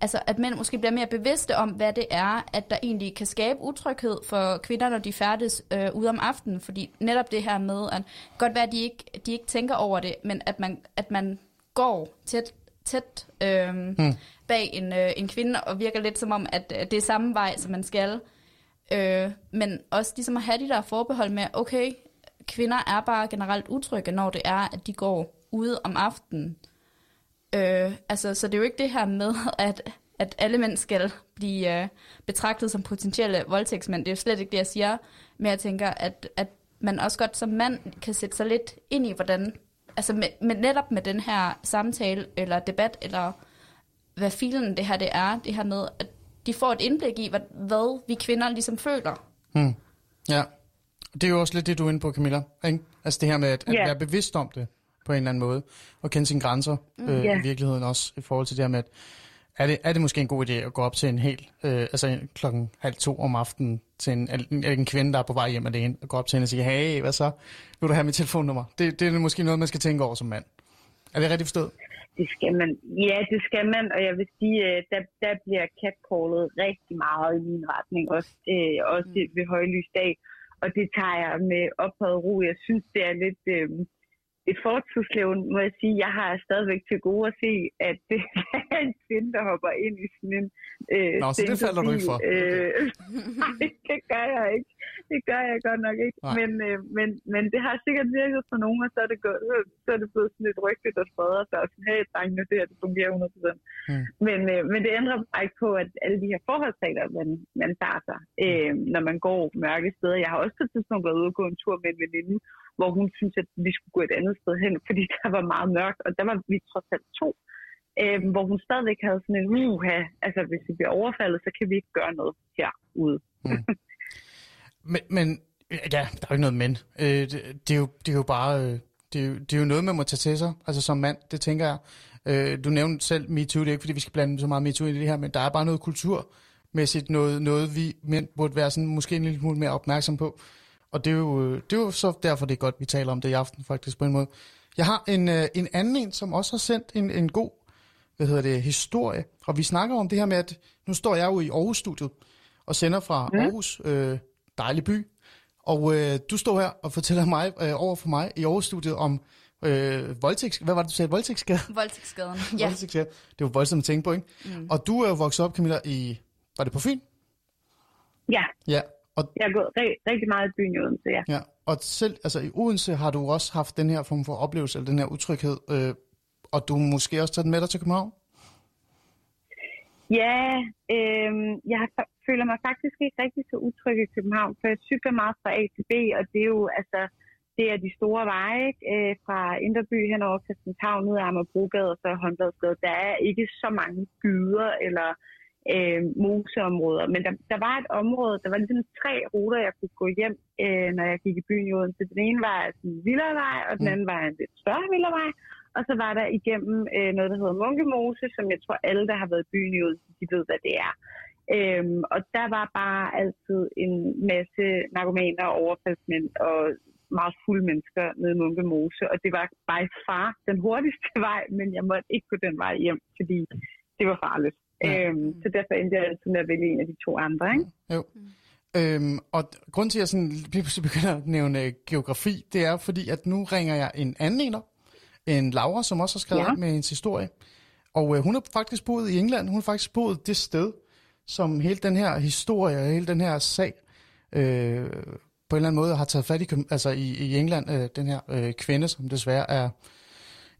altså, at mænd måske bliver mere bevidste om, hvad det er, at der egentlig kan skabe utryghed for kvinder, når de færdes øh, ude om aftenen, fordi netop det her med, at godt være, at de ikke, de ikke tænker over det, men at man, at man går tæt, tæt øh, mm. bag en, øh, en kvinde, og virker lidt som om, at det er samme vej, som man skal. Øh, men også ligesom at have de der forbehold med, okay, kvinder er bare generelt utrygge, når det er, at de går ude om aftenen. Øh, altså, så det er jo ikke det her med, at, at alle mænd skal blive øh, betragtet som potentielle voldtægtsmænd. Det er jo slet ikke det, jeg siger. Men jeg tænker, at, at man også godt som mand kan sætte sig lidt ind i, hvordan, altså med, med netop med den her samtale, eller debat, eller hvad filen det her det er, det her med, at de får et indblik i, hvad, hvad vi kvinder ligesom føler. Hmm. Ja, det er jo også lidt det, du er inde på, Camilla, ikke? Altså det her med at, at yeah. være bevidst om det. på en eller anden måde, og kende sine grænser øh, yeah. i virkeligheden også, i forhold til det her med, at er det, er det måske en god idé at gå op til en hel, øh, altså klokken halv to om aftenen, til en, en, en kvinde, der er på vej hjem af det ene, og gå op til hende og sige, hey, hvad så? Vil du have mit telefonnummer? Det, det er måske noget, man skal tænke over som mand. Er det rigtigt forstået? Det skal man. Ja, det skal man, og jeg vil sige, der, der bliver catcallet rigtig meget i min retning, også, øh, også mm. ved højlysdag, og det tager jeg med ophøjet ro. Jeg synes, det er lidt... Øh, Et fortidslevn, må jeg sige, jeg har stadigvæk til gode at se, at det er en kvinde, der hopper ind i sådan en... Øh, Nå, så det falder du ikke for? Øh, nej, det gør jeg ikke. Det gør jeg godt nok ikke. Men, øh, men, men det har sikkert virket for nogen, og så er det, gået, så er det blevet sådan lidt rygte, der spreder sig. Og sådan, hey, drengene, det her, det fungerer hundrede procent. Mm. Men, øh, men det ændrer bare ikke på, at alle de her forholdsregler, man, man tager sig, øh, når man går mørke steder. Jeg har også på et tidspunkt været ude og gå en tur med en veninde, hvor hun synes, at vi skulle gå et andet sted hen, fordi der var meget mørkt, og der var vi trods alt to, øh, hvor hun stadigvæk havde sådan en uha, altså hvis vi bliver overfaldet, så kan vi ikke gøre noget herude. Mm. Men, men, ja, der er jo ikke noget men. Øh, det, det, er jo, det er jo bare, det er jo, det er jo noget, man må tage til sig, altså som mand, det tænker jeg. Øh, du nævnte selv MeToo, det er ikke, fordi vi skal blande så meget MeToo i det her, men der er bare noget kulturmæssigt, noget, noget vi mænd burde være sådan, måske en lille smule mere opmærksom på. Og det er, jo, det er jo så derfor, det er godt, vi taler om det i aften, faktisk, på en måde. Jeg har en, en anden en, som også har sendt en, en god, hvad hedder det, historie. Og vi snakker om det her med, at nu står jeg jo i Aarhus-studiet og sender fra mm. Aarhus, øh, dejlig by. Og øh, du står her og fortæller mig øh, over for mig i Aarhus-studiet om øh, voldtægts... Hvad var det, du sagde? Voldtægtsskade? Voldtægtsskaden, ja. Voldtægtsskade. Det var voldsomt at tænke på, ikke? Mm. Og du er jo vokset op, Camilla, i... Var det på Fyn? Ja. Ja. Og jeg har gået rigtig meget i byen i Odense, ja. ja. Og selv altså, i Odense har du også haft den her form for oplevelse, eller den her utryghed, øh, og du måske også taget den med dig til København? Ja, øh, jeg føler mig faktisk ikke rigtig så utryg i København, for jeg cykler meget fra A til B, og det er jo altså, det er de store veje øh, fra Inderby hen over Christianshavn, ned ad Amager Brogade og så Håndbladsgade. Der er ikke så mange gyder eller... Øh, moseområder, men der, der var et område, der var ligesom tre ruter, jeg kunne gå hjem, øh, når jeg gik i byen i Odense. Den ene var en villavej, og den anden var en lidt større villavej, og så var der igennem øh, noget, der hedder Munkemose, som jeg tror alle, der har været i byen i Odense, de ved, hvad det er. Øh, og der var bare altid en masse narkomaner og overfaldsmænd og meget fulde mennesker nede i Munkemose, og det var by far den hurtigste vej, men jeg måtte ikke gå den vej hjem, fordi det var farligt. Ja. Øhm, så derfor endte jeg altid med at vælge en af de to andre, ikke? Jo. Øhm, og grunden til, at jeg sådan pludselig begynder at nævne øh, geografi, det er fordi, at nu ringer jeg en anden ener, en Laura, som også har skrevet ja. med hendes historie. Og øh, hun har faktisk boet i England, hun har faktisk boet det sted, som hele den her historie og hele den her sag øh, på en eller anden måde har taget fat i, altså i, i England, øh, den her øh, kvinde, som desværre er...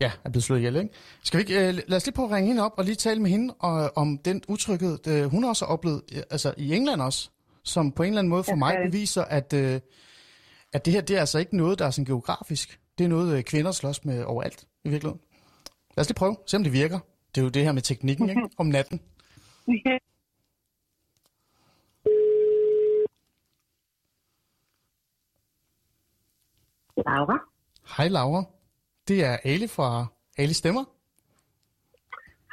Ja, er blevet slået ihjel, ikke? Skal vi ikke, øh, lad os lige prøve at ringe hende op og lige tale med hende og, om den utryghed, øh, hun også har oplevet altså, i England også, som på en eller anden måde for mig beviser, at, øh, at det her, det er altså ikke noget, der er sådan geografisk. Det er noget, øh, kvinder slås med overalt i virkeligheden. Lad os lige prøve, se om det virker. Det er jo det her med teknikken, ikke? Om natten. Laura? Hej Laura. Det er Ali fra Ali Stemmer.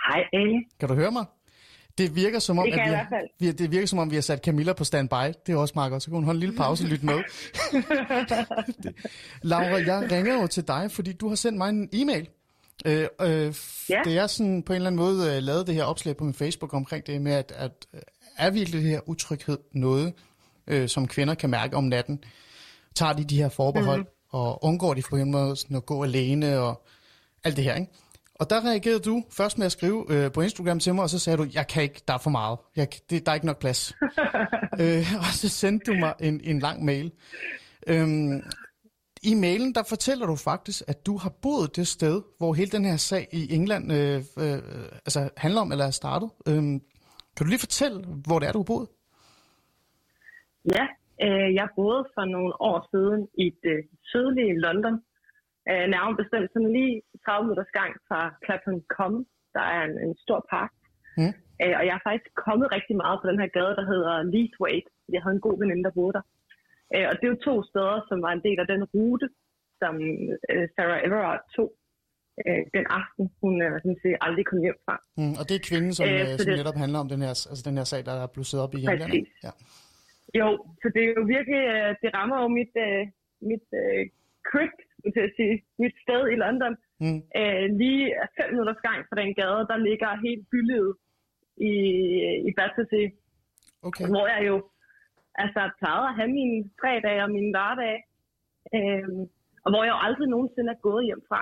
Hej Ali. Kan du høre mig? Det virker som om det at vi har, vi, det virker som om vi har sat Camilla på standby. Det er også meget godt. Så kan hun holde en lille pause og lytte med. Laura, jeg ringer jo til dig, fordi du har sendt mig en e-mail. Øh, øh, ja. Det er sådan på en eller anden måde uh, lavet det her opslag på min Facebook omkring det med at, at er virkelig det her utryghed noget, øh, som kvinder kan mærke om natten. Tager de de her forbehold? Mm-hmm. Og undgår de for eksempel sådan at gå alene og alt det her, ikke? Og der reagerede du først med at skrive øh, på Instagram til mig, og så sagde du, jeg kan ikke, der er for meget. Jeg, det, der er ikke nok plads. øh, og så sendte du mig en, en lang mail. Øhm, I mailen, der fortæller du faktisk, at du har boet det sted, hvor hele den her sag i England øh, øh, altså handler om, eller er startet. Øhm, kan du lige fortælle, hvor det er, du har boet? Ja. Jeg boede for nogle år siden i det sydlige London, nærmere bestemt sådan lige tredive minutters gang fra Clapham Common. Der er en, en stor park, mm. og jeg er faktisk kommet rigtig meget på den her gade, der hedder Leithwaite. Jeg havde en god veninde, der boede der. Og det er jo to steder, som var en del af den rute, som Sarah Everard tog øh, den aften, hun øh, aldrig kom hjem fra. Mm, og det er kvinden, som, øh, som det... netop handler om den her, altså den her sag, der er blusset op i hjemlandet? Ja. Jo, så det er jo virkelig, øh, det rammer jo mit, øh, mit øh, kryg, til at sige, mit sted i London. Mm. Øh, lige fem minutters gang fra den gade, der ligger helt bylivet i, i Battersea. Okay. Hvor jeg jo altså plejede at have mine fredage og mine hverdage. Øh, og hvor jeg jo aldrig nogensinde er gået hjem fra.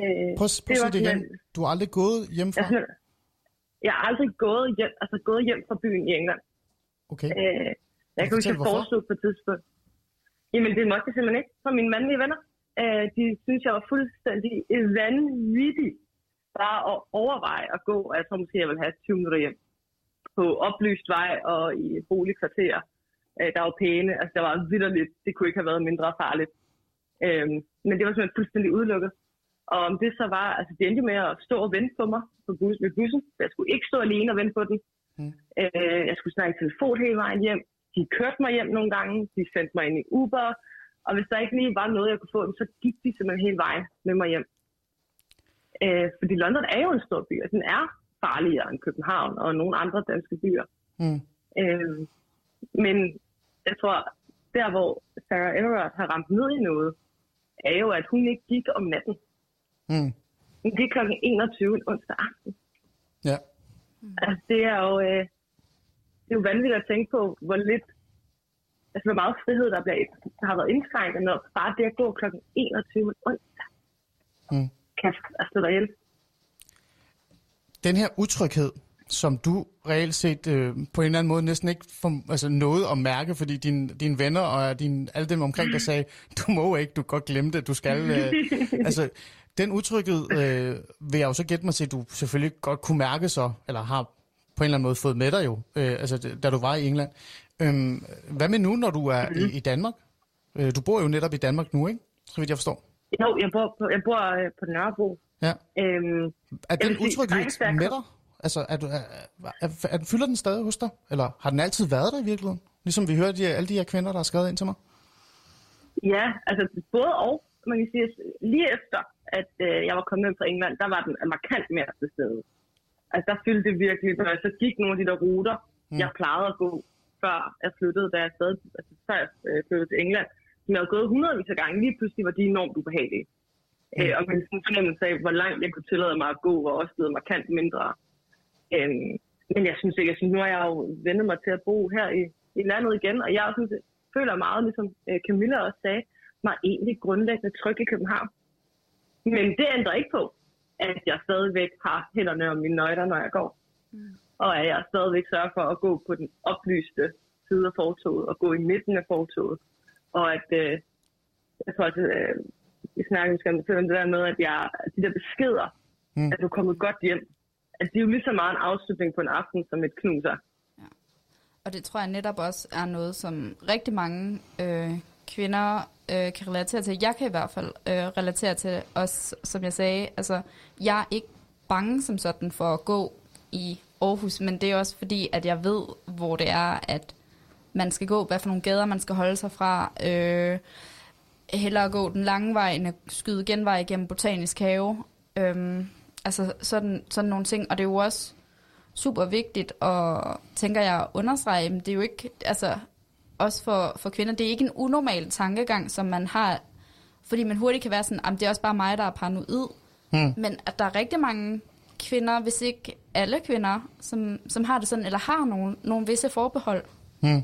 Øh, prøv prøv at sige det igen. Du har aldrig gået hjem fra? Jeg, jeg har aldrig gået hjem, altså gået hjem fra byen i England. Okay. Øh, jeg kan jo ikke forestå på et tidspunkt. Jamen det måtte jeg simpelthen ikke fra mine mandlige venner. Øh, de synes, jeg var fuldstændig vanvittig bare at overveje at gå. Jeg tror måske, jeg ville have tyve minutter hjem på oplyst vej og i boligkvarterer, øh, der var pæne. Altså der var vitterligt, det kunne ikke have været mindre farligt. Øh, men det var simpelthen fuldstændig udelukket. Og om det så var, altså det endte med at stå og vente på mig på bussen, med bussen. Jeg skulle ikke stå alene og vente på den. Mm. Øh, jeg skulle snakke i telefon hele vejen hjem. De kørte mig hjem nogle gange, de sendte mig ind i Uber, og hvis der ikke lige var noget, jeg kunne få, så gik de simpelthen hele vejen med mig hjem. Øh, fordi London er jo en stor by, og den er farligere end København og nogle andre danske byer. Mm. Øh, men jeg tror, der hvor Sarah Everard har ramt ned i noget, er jo, at hun ikke gik om natten. Mm. Hun gik klokken enogtyve en onsdag aften. Ja. Mm. Altså det er jo... Øh, Det er jo vanvittigt at tænke på, hvor lidt, altså hvor meget frihed, der, bliver, der har været indskrænket, når bare det at gå klokken enogtyve onsdag mm. kan altså slå dig ihjel. Den her utryghed, som du reelt set øh, på en eller anden måde næsten ikke får, altså nåede at mærke, fordi din, dine venner og din, alle dem omkring der sagde, du må ikke, du kan godt glemme det, du skal... Øh, altså, den utryghed øh, vil jeg jo så gætte mig til, at du selvfølgelig godt kunne mærke så, eller har... på en eller anden måde fået med dig jo, øh, altså da du var i England. Øhm, hvad med nu, når du er mm. i, i Danmark? Øh, du bor jo netop i Danmark nu, ikke? Så vidt jeg forstår. Jo, jeg bor på, jeg bor, øh, på Nørrebro. Ja. Øhm, er den utryghed med dig? Altså, er du, er, er, er, fylder den stadig hos dig? Eller har den altid været der i virkeligheden? Ligesom vi hører de, alle de her kvinder, der har skrevet ind til mig. Ja, altså både og. Man kan sige, lige efter, at øh, jeg var kommet hjem fra England, der var den markant mere til stede. Altså, der fyldte det virkelig, når jeg så gik nogle af de der ruter, mm. jeg plejede at gå, før jeg flyttede, da jeg stadig, altså, før jeg flyttede til England. Som jeg havde gået hundredvis af gange, lige pludselig var de enormt ubehagelige. Mm. Øh, og min fornemmelse af, hvor langt jeg kunne tillade mig at gå, var også blevet markant mindre. Øh, men jeg synes ikke, jeg synes, nu har jeg jo vendt mig til at bo her i, i landet igen, og jeg synes, jeg føler meget, ligesom Camilla også sagde, mig egentlig grundlæggende tryg i København. Men det ændrer ikke på, at jeg stadigvæk har hænderne om mine nøgler, når jeg går. Mm. Og at jeg stadigvæk sørger for at gå på den oplyste side af fortovet, og gå i midten af fortovet. Og at, øh, jeg tror også, øh, vi snakker om det der med, at jeg, de der beskeder, mm. at du kommer godt hjem, at det er jo lige så meget en afslutning på en aften, som et knuser. Ja. Og det tror jeg netop også er noget, som rigtig mange øh, kvinder... kan relatere til. Jeg kan i hvert fald øh, relatere til os, som jeg sagde. Altså, jeg er ikke bange som sådan for at gå i Aarhus, men det er også fordi, at jeg ved, hvor det er, at man skal gå, hvad for nogle gader man skal holde sig fra. Øh, hellere gå den lange vej, end at skyde genvej gennem Botanisk Have. Øh, altså sådan, sådan nogle ting. Og det er jo også super vigtigt, og tænker jeg at understrege, men det er jo ikke... altså også for, for kvinder. Det er ikke en unormal tankegang, som man har, fordi man hurtigt kan være sådan, at det er også bare mig, der er paranoid. Mm. Men at der er rigtig mange kvinder, hvis ikke alle kvinder, som, som har det sådan, eller har nogle, nogle visse forbehold. Mm.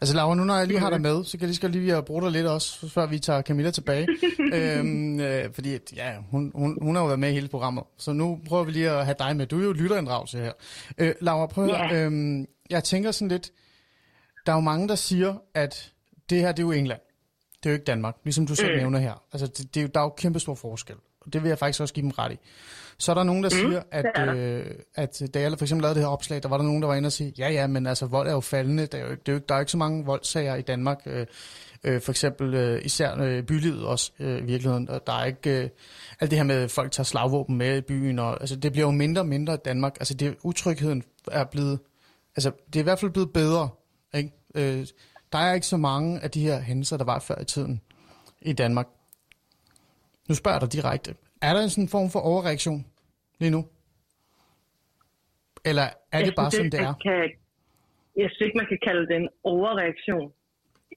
Altså Laura, nu når jeg lige har dig med, så kan jeg lige skal lige bruge dig lidt også, før vi tager Camilla tilbage. øhm, øh, fordi ja, hun, hun, hun har jo været med i hele programmet, så nu prøver vi lige at have dig med. Du er jo lytterinddragelse her. Øh, Laura, prøv at yeah. øhm, jeg tænker sådan lidt, der er jo mange, der siger, at det her, det er jo England. Det er jo ikke Danmark, ligesom du selv øh. nævner her. Altså, det, det er jo, der er jo kæmpe stor forskel, og det vil jeg faktisk også give dem ret i. Så er der nogen, der mm, siger, at, øh, at da jeg for eksempel lavede det her opslag, der var der nogen, der var inde og sige, ja, ja, men altså, vold er jo faldende. Der er jo ikke, det er jo ikke, der er ikke så mange voldsager i Danmark. Øh, øh, for eksempel øh, især øh, bylivet også øh, i virkeligheden. Og der er ikke øh, alt det her med, at folk tager slagvåben med i byen. Og, altså, det bliver jo mindre og mindre i Danmark. Altså, det, utrygheden er blevet... Altså, det er i hvert fald blevet bedre. Ikke? Øh, der er ikke så mange af de her hændelser, der var før i tiden i Danmark. Nu spørger jeg dig direkte. Er der sådan en form for overreaktion lige nu? Eller er det bare, som det er? Kan, jeg synes ikke, man kan kalde det en overreaktion.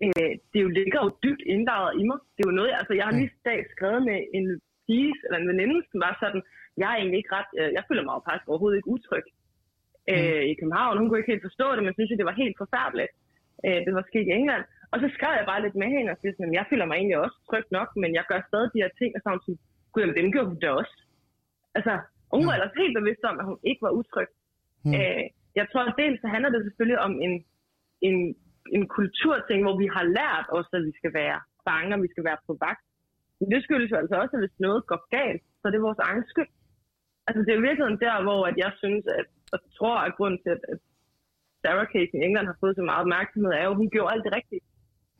Øh, det jo ligger jo dybt inddraget i mig. Det er jo noget, altså jeg har lige i dag skrevet med en pige, eller en veninde, som var sådan, jeg er egentlig ikke ret, øh, jeg føler mig jo faktisk overhovedet ikke utryg øh, mm. i København. Hun kunne ikke helt forstå det, men synes, at det var helt forfærdeligt. Øh, det var sket i England. Og så skrev jeg bare lidt med hende og siger sådan, jeg føler mig egentlig også tryg nok, men jeg gør stadig de her ting, og så hun siger, gud, jamen dem gjorde hun da også. Altså, og hun var ellers helt bevidst om, at hun ikke var utryg. Mm. Øh, jeg tror, at dels så handler det selvfølgelig om en, en, en kulturting, hvor vi har lært også, at vi skal være bange, og vi skal være på vagt. Men det skyldes jo altså også, at hvis noget går galt, så er det vores egen skyld. Altså, det er jo virkelig der, hvor at jeg synes, at, og tror, at grunden til, at Sarah Case i England har fået så meget opmærksomhed, er jo, at hun gjorde alt det rigtige.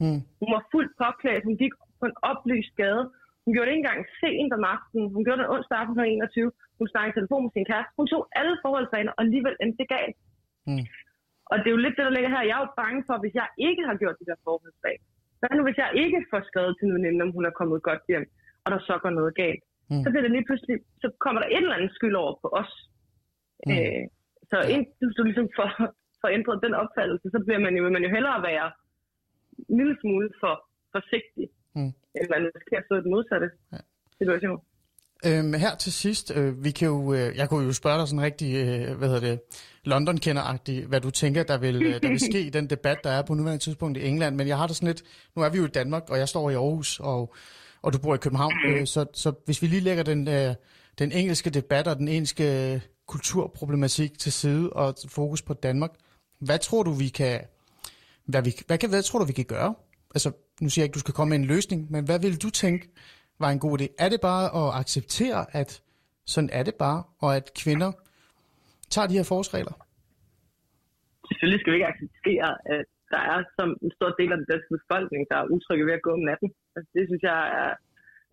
Mm. Hun var fuldt påklædt, hun gik på en oplyst gade. Hun gjorde det ikke engang sent om aftenen. Hun gjorde det onsdag aften klokken enogtyve. Hun snakkede i telefon med sin kæreste. Hun tog alle forholdsregler, og alligevel endte det galt. Mm. Og det er jo lidt det, der ligger her. Jeg er jo bange for, hvis jeg ikke har gjort de der forholdsregler. Hvad nu, hvis jeg ikke får skrevet til en veninde, om hun er kommet godt hjem, og der så går noget galt? Mm. Så bliver det lige pludselig, så kommer der et eller andet skyld over på os. Mm. Øh, så indtil du ligesom får, får ændret den opfattelse, så bliver man jo, man jo hellere være en lille smule for forsigtig. Mm. Eller man skal have stået den modsatte ja. situation. Øhm, her til sidst, øh, vi kan jo, øh, jeg kunne jo spørge dig sådan rigtig, øh, hvad hedder det, London-kenderagtigt, hvad du tænker, der vil, øh, der vil ske i den debat, der er på nuværende tidspunkt i England, men jeg har det sådan lidt, nu er vi jo i Danmark, og jeg står i Aarhus, og, og du bor i København, øh, så, så hvis vi lige lægger den, øh, den engelske debat og den engelske kulturproblematik til side og fokus på Danmark, hvad tror du, vi kan, hvad, vi, hvad, kan, hvad tror du, vi kan gøre? Altså, nu siger jeg ikke, du skal komme med en løsning, men hvad ville du tænke var en god idé? Er det bare at acceptere, at sådan er det bare, og at kvinder tager de her forholdsregler? Selvfølgelig skal vi ikke acceptere, at der er som en stor del af den danske befolkning, der er utrygge ved at gå om natten. Altså, det synes jeg er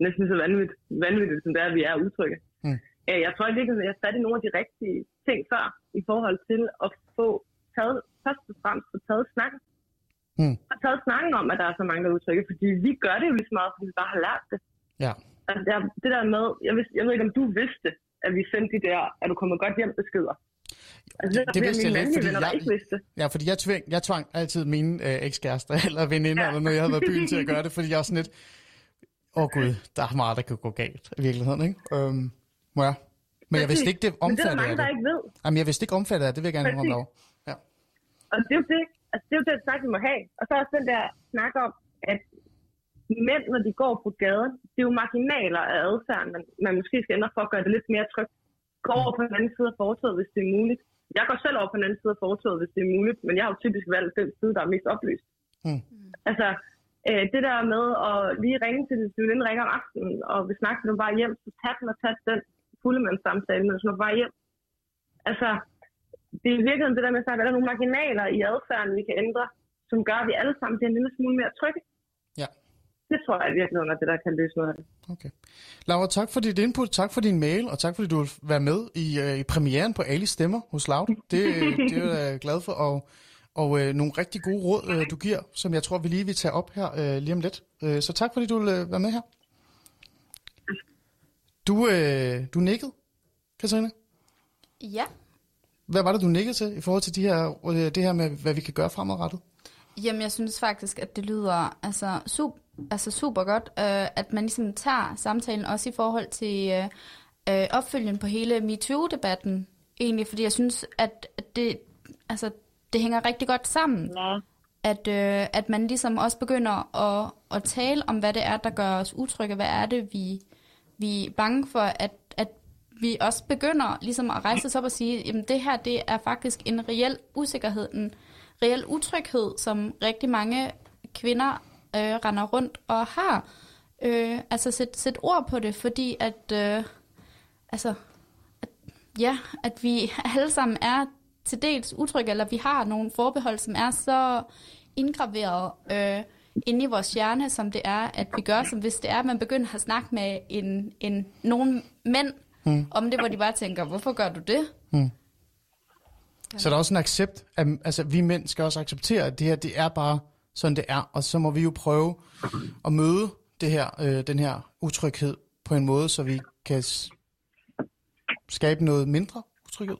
næsten så vanvittigt, vanvittigt som det er, at vi er utrygge. Mm. Jeg tror ikke, at jeg har fat i nogle af de rigtige ting før, i forhold til at få taget, først og fremmest få taget snakken. Mm. Jeg har taget snakken om, at der er så mange, der udtrykker, fordi vi gør det jo lige så meget, fordi vi bare har lært det. Ja. Altså det, det der med, jeg, vidste, jeg ved ikke, om du vidste, at vi sendte de der, at du kommer godt hjem beskeder. Altså det, det, det vidste jeg lidt, fordi venner, jeg, ikke vidste. Ja, fordi jeg, tving, jeg tvang altid mine øh, ekskærester eller veninder, ja. eller når jeg havde været byen til at gøre det, fordi jeg var sådan lidt, åh oh, gud, der er meget, der kan gå galt i virkeligheden, ikke? Øhm, må jeg? Men jeg vidste ikke, det omfattede af det. Men det er mange, der ikke ved. Jamen jeg vidste ikke omfattede af det, det vil jeg gerne have om ja. Og det er jo det. Altså, det er jo den snak, vi må have. Og så er også den der snak om, at mænd, når de går på gaden, det er jo marginaler af adfærden, man, man måske skal ændre for at gøre det lidt mere trygt. Gå over på den anden side af fortovet, hvis det er muligt. Jeg går selv over på den anden side af fortovet, hvis det er muligt, men jeg har jo typisk valgt den side, der er mest oplyst. Mm. Altså, øh, det der med at lige ringe til, hvis du lige ringer om aftenen, og hvis snakker du bare hjem, så tag den og tag den fuldemandssamtale, men så når du bare hjem. Altså... Det er i virkeligheden det der med at der er nogle marginaler i adfærden, vi kan ændre, som gør, at vi alle sammen bliver en lille smule mere trygge. Ja. Det tror jeg i virkeligheden er det, der kan løse noget af det. Okay. Laura, tak for dit input, tak for din mail, og tak fordi du vil være med i, i premieren på Ali Stemmer hos Laud. Det, det er jeg glad for, og, og øh, nogle rigtig gode råd, øh, du giver, som jeg tror, vi lige vil tage op her øh, lige om lidt. Øh, så tak fordi du vil øh, være med her. Du, øh, du nikkede, Katrina? Ja. Hvad var det, du nikkede til i forhold til de her, det her med, hvad vi kan gøre fremadrettet? Jamen, jeg synes faktisk, at det lyder altså, super, altså super godt, øh, at man ligesom tager samtalen også i forhold til øh, opfølgningen på hele Me Too-debatten, egentlig, fordi jeg synes, at det, altså, det hænger rigtig godt sammen, ja. at, øh, at man ligesom også begynder at, at tale om, hvad det er, der gør os utrygge, hvad er det, vi, vi er bange for, at, at vi også begynder ligesom at rejse os op og sige, jamen det her det er faktisk en reel usikkerhed, en reel utryghed, som rigtig mange kvinder øh, render rundt og har. Øh, altså sæt, sæt ord på det, fordi at, øh, altså, at, ja, at vi alle sammen er til dels utrygge, eller vi har nogle forbehold, som er så indgraveret øh, inde i vores hjerne, som det er, at vi gør, som hvis det er, at man begynder at snakke med en, en, nogle mænd, Mm. om det, hvor de bare tænker, hvorfor gør du det? Mm. Ja. Så der er også en accept, at, altså vi mænd skal også acceptere, at det her, det er bare sådan, det er. Og så må vi jo prøve at møde det her, øh, den her utryghed på en måde, så vi kan skabe noget mindre utryghed?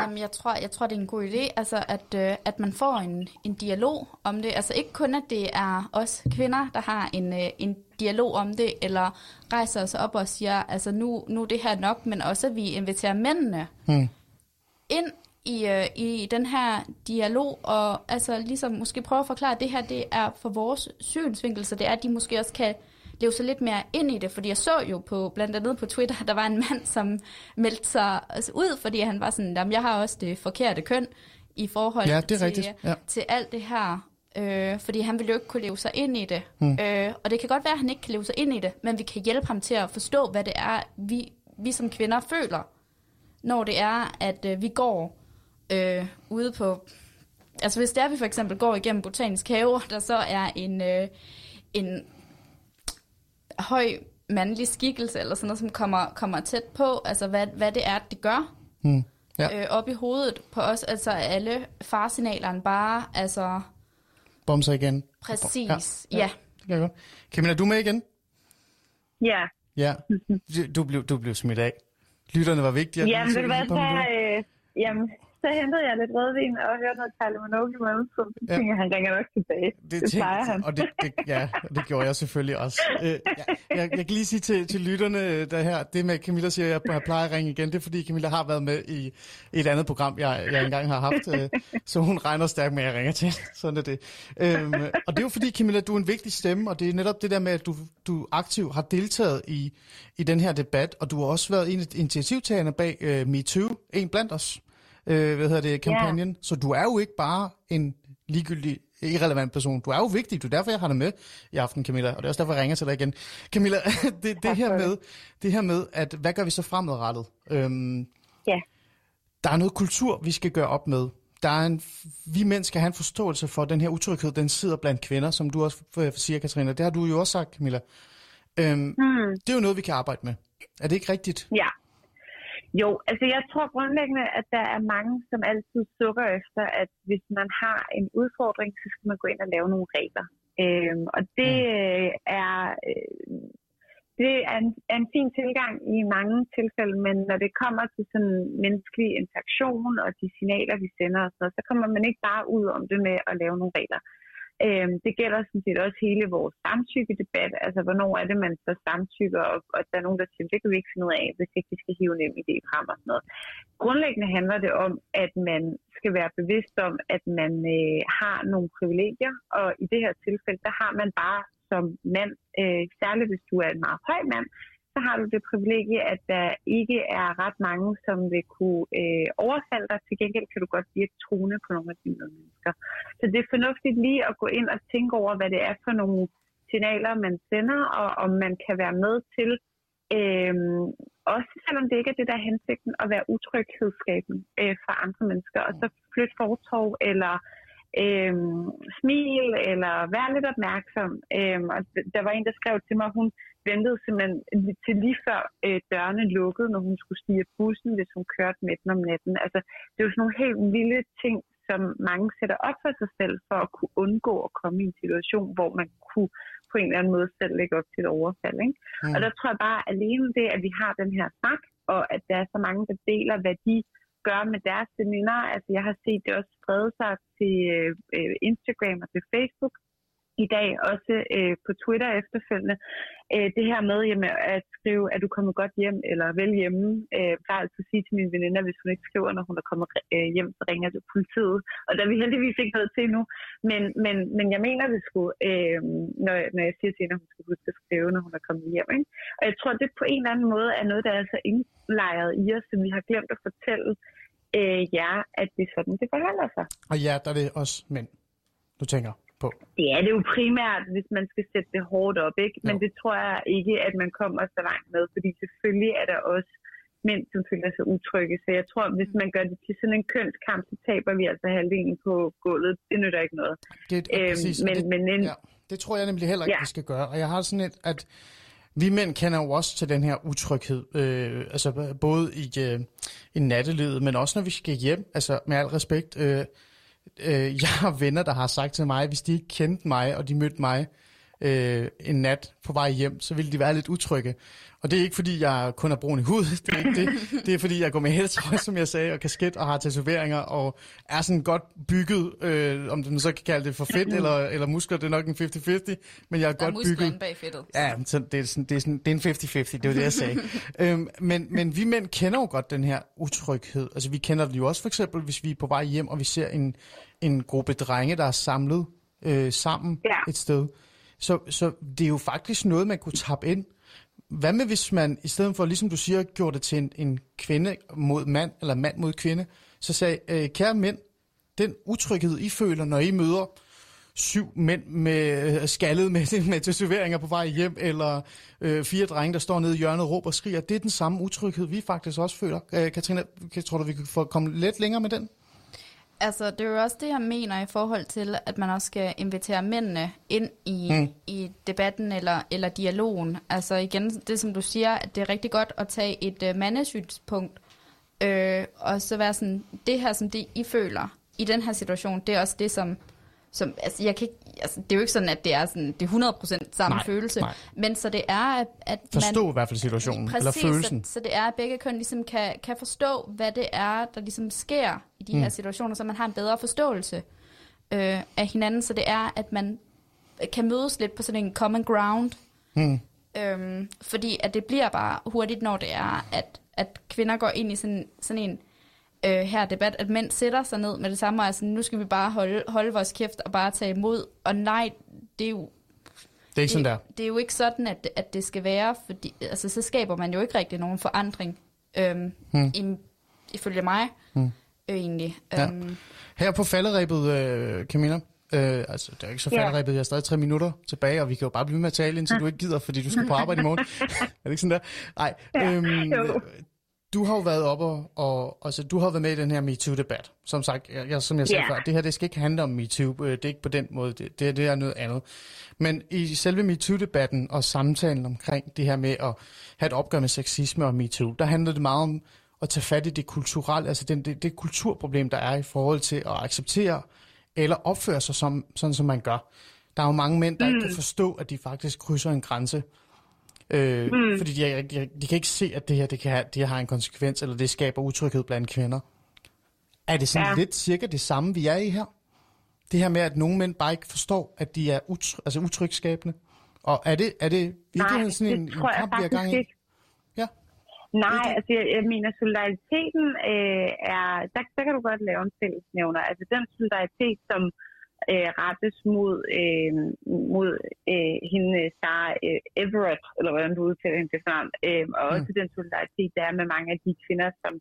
Jamen, jeg tror, jeg tror, det er en god idé, altså, at, øh, at man får en, en dialog om det. Altså ikke kun, at det er os kvinder, der har en, øh, en dialog om det, eller rejser os op og siger, altså nu, nu er det her nok, men også, at vi inviterer mændene hmm. ind i, øh, i den her dialog, og altså ligesom måske prøve at forklare, at det her det er for vores synsvinkel, så det er, at de måske også kan leve så lidt mere ind i det, fordi jeg så jo på, blandt andet på Twitter, at der var en mand, som meldte sig altså ud, fordi han var sådan, jamen jeg har også det forkerte køn i forhold ja, til, ja. til alt det her, øh, fordi han ville jo ikke kunne leve sig ind i det. Hmm. Øh, og det kan godt være, at han ikke kan leve sig ind i det, men vi kan hjælpe ham til at forstå, hvad det er, vi, vi som kvinder føler, når det er, at øh, vi går øh, ude på... Altså hvis det er, vi for eksempel går igennem Botanisk Have, der så er en... Øh, en høj mandlig skikkelse eller sådan noget, som kommer, kommer tæt på, altså hvad, hvad det er, det gør hmm. ja. øh, op i hovedet på os, altså alle faresignalerne bare, altså... Bomser igen. Præcis, ja. ja. ja. Det kan jeg godt. Camilla, du med igen? Ja. Ja. Du blev, du blev smidt af. Lytterne var vigtige. Jamen, ved du hvad, så, øh, jamen, så hentede jeg lidt rødvin og hørte noget Carlo Monoki med ham, så ja. tænker han ringer nok tilbage. Det, det plejer han. Og det, det, ja, det gjorde jeg selvfølgelig også. Øh, jeg, jeg, jeg kan lige sige til, til lytterne, der her, det med Camilla siger, at jeg plejer at ringe igen, det er fordi Camilla har været med i et andet program, jeg, jeg engang har haft, øh, så hun regner stærkt med, at jeg ringer til. Sådan er det. Øh, og det er jo fordi, Camilla, du er en vigtig stemme, og det er netop det der med, at du, du aktivt har deltaget i, i den her debat, og du har også været en af initiativtagerne bag øh, Me Too, en blandt os. Øh, hvad hedder det, kampagnen, yeah. Så du er jo ikke bare en ligegyldig, irrelevant person. Du er jo vigtig, du er derfor, jeg har dig med i aften, Camilla, og det er også derfor, jeg ringer til dig igen. Camilla, det, det, her, med, det her med, at hvad gør vi så fremadrettet? Øhm, yeah. Der er noget kultur, vi skal gøre op med. Der er en, vi mænd skal have en forståelse for, den her utryghed, den sidder blandt kvinder, som du også siger, Katrina. Det har du jo også sagt, Camilla. Øhm, mm. Det er jo noget, vi kan arbejde med. Er det ikke rigtigt? Ja. Yeah. Jo, altså jeg tror grundlæggende, at der er mange, som altid sukker efter, at hvis man har en udfordring, så skal man gå ind og lave nogle regler. Øhm, og det er, det er en, er en fin tilgang i mange tilfælde, men når det kommer til sådan menneskelig interaktion og de signaler, vi sender og sådan noget, så kommer man ikke bare ud om det med at lave nogle regler. Øhm, det gælder sådan set også hele vores samtykkedebat, altså hvornår er det, man så samtykker, og, og der er nogen, der siger, det kan vi ikke finde ud af, hvis ikke vi skal hive en idé frem og sådan noget. Grundlæggende handler det om, at man skal være bevidst om, at man øh, har nogle privilegier, og i det her tilfælde, der har man bare som mand, øh, særligt hvis du er en meget høj mand, så har du det privilegie, at der ikke er ret mange, som vil kunne øh, overfalde dig. Til gengæld kan du godt blive et truende på nogle af dine mennesker. Så det er fornuftigt lige at gå ind og tænke over, hvad det er for nogle signaler, man sender, og om man kan være med til, øh, også selvom det ikke er det, der er hensigten, at være utryghedsskabende øh, for andre mennesker. Og så flytte fortov, eller øh, smil, eller være lidt opmærksom. Øh, og der var en, der skrev til mig, hun ventede simpelthen til lige før øh, dørene lukkede, når hun skulle stige af bussen, hvis hun kørte midten om natten. Altså, det er jo sådan nogle helt vilde ting, som mange sætter op for sig selv, for at kunne undgå at komme i en situation, hvor man kunne på en eller anden måde selv lægge op til et overfald. Ikke? Mm. Og der tror jeg bare alene det, at vi har den her snak, og at der er så mange, der deler, hvad de gør med deres veninder. Altså, jeg har set det også sprede sig til øh, Instagram og til Facebook, i dag også øh, på Twitter efterfølgende. Øh, det her med jamen, at skrive, at du kommer godt hjem eller vel hjemme. Øh, plejer altid at sige til mine veninder, hvis hun ikke skriver, når hun er kommet øh, hjem, så ringer til politiet. Og der er vi heldigvis ikke noget til nu. Men, men, men jeg mener det sgu, øh, når, når jeg siger til hende, at hun skal huske at skrive, når hun er kommet hjem. Ikke? Og jeg tror, det på en eller anden måde er noget, der er så indlejret i os, som vi har glemt at fortælle øh, jer, at det er sådan, det forholder sig. Og ja, der er det også mænd, du tænker. Det er det jo primært, hvis man skal sætte det hårdt op, ikke? Men jo. Det tror jeg ikke, at man kommer så langt med, fordi selvfølgelig er der også mænd, som føler sig utrygge. Så jeg tror, hvis man gør det til sådan en kønskamp, så taber vi altså halvdelen på gulvet. Det nytter ikke noget. Det, øhm, men, det, men en... ja, det tror jeg nemlig heller ikke, ja. Vi skal gøre. Og jeg har sådan et, at vi mænd kender jo også til den her utryghed. Øh, altså både i, øh, i nattelivet, men også når vi skal hjem. Altså med al respekt... Øh, Jeg har venner, der har sagt til mig, at hvis de ikke kendte mig, og de mødte mig øh, en nat på vej hjem, så ville de være lidt utrygge. Og det er ikke fordi, jeg kun har brun i hovedet, det er ikke det. Det er fordi, jeg går med hættetrøj, som jeg sagde, og kasket og har tatoveringer og er sådan godt bygget, øh, om man så kan kalde det for fedt eller, eller muskler, det er nok en halvtreds halvtreds, men jeg er der godt er bygget. Der er muskler bag fedtet. Ja, så det, er sådan, det, er sådan, det er en halvtreds halvtreds, det var det, jeg sagde. øhm, men, men vi mænd kender jo godt den her utryghed. Altså vi kender det jo også for eksempel, hvis vi er på vej hjem, og vi ser en, en gruppe drenge, der er samlet øh, sammen ja. et sted. Så, så det er jo faktisk noget, man kunne tappe ind. Hvad med, hvis man i stedet for, ligesom du siger, gjorde det til en, en kvinde mod mand, eller mand mod kvinde, så sagde, øh, kære mænd, den utryghed, I føler, når I møder syv mænd med øh, skaldet med, med tatoveringer på vej hjem, eller øh, fire drenge, der står nede i hjørnet og råber og skriger, det er den samme utryghed, vi faktisk også føler. Øh, Katrina, tror du, vi kan få komme lidt længere med den? Altså, det er jo også det, jeg mener i forhold til, at man også skal invitere mændene ind i, mm. i debatten eller, eller dialogen. Altså igen, det som du siger, at det er rigtig godt at tage et uh, mandesynspunkt, øh, og så være sådan, det her, som det I føler i den her situation, det er også det, som, som altså, jeg kan ikke, altså, det er jo ikke sådan, at det er, sådan, det er hundrede procent samme nej, følelse, nej. Men så det er, at, at man... Forstå i hvert fald situationen, præcis, eller følelsen. Så, så det er, at begge køn ligesom kan, kan forstå, hvad det er, der ligesom sker i de mm. her situationer, så man har en bedre forståelse øh, af hinanden, så det er, at man kan mødes lidt på sådan en common ground, mm. øhm, fordi at det bliver bare hurtigt, når det er, at, at kvinder går ind i sådan, sådan en... Øh, her debat, at mænd sætter sig ned med det samme, og altså, nu skal vi bare holde, holde vores kæft og bare tage imod, og nej, det er jo det er, ikke sådan det, der. Det er jo ikke sådan, at, at det skal være, fordi altså, så skaber man jo ikke rigtig nogen forandring, øhm, hmm. i, ifølge mig, hmm. øh, egentlig. Ja. Øhm. Her på falderæbet, øh, Camilla, øh, altså det er jo ikke så falderæbet, jeg har stadig tre minutter tilbage, og vi kan jo bare blive med at tale, indtil du ikke gider, fordi du skal på arbejde i morgen. Er det ikke sådan der? Nej. Øhm, ja, Du har jo været oppe og, og altså, du har været med i den her Me Too-debat. Som sagt, jeg, som jeg sagde yeah. før, det her det skal ikke handle om Me Too. Det er ikke på den måde. Det, det, det er noget andet. Men i selve Me Too-debatten og samtalen omkring det her med at have et opgør med sexisme og Me Too, der handler det meget om at tage fat i det kulturelle, altså det, det, det kulturproblem, der er i forhold til at acceptere eller opføre sig som, sådan, som man gør. Der er jo mange mænd, der mm. ikke kan forstå, at de faktisk krydser en grænse. Øh, mm. Fordi de, de, de kan ikke se, at det her det kan have, det har en konsekvens, eller det skaber utryghed blandt kvinder. Er det sådan ja. lidt cirka det samme, vi er i her? Det her med, at nogle mænd bare ikke forstår, at de er utry, altså utrygskabende? Og er det, er det virkelig sådan en, en kamp, vi er gang i? Ja. Nej, altså jeg, jeg mener, solidariteten øh, er... Der, der kan du godt lave en fællesnævner. Altså den solidaritet, som Øh, rettes mod, øh, mod øh, hende Sarah øh, Everard, eller hvordan du udtaler hende til navn, øh, og også mm. den solidaritet, der er med mange af de kvinder, som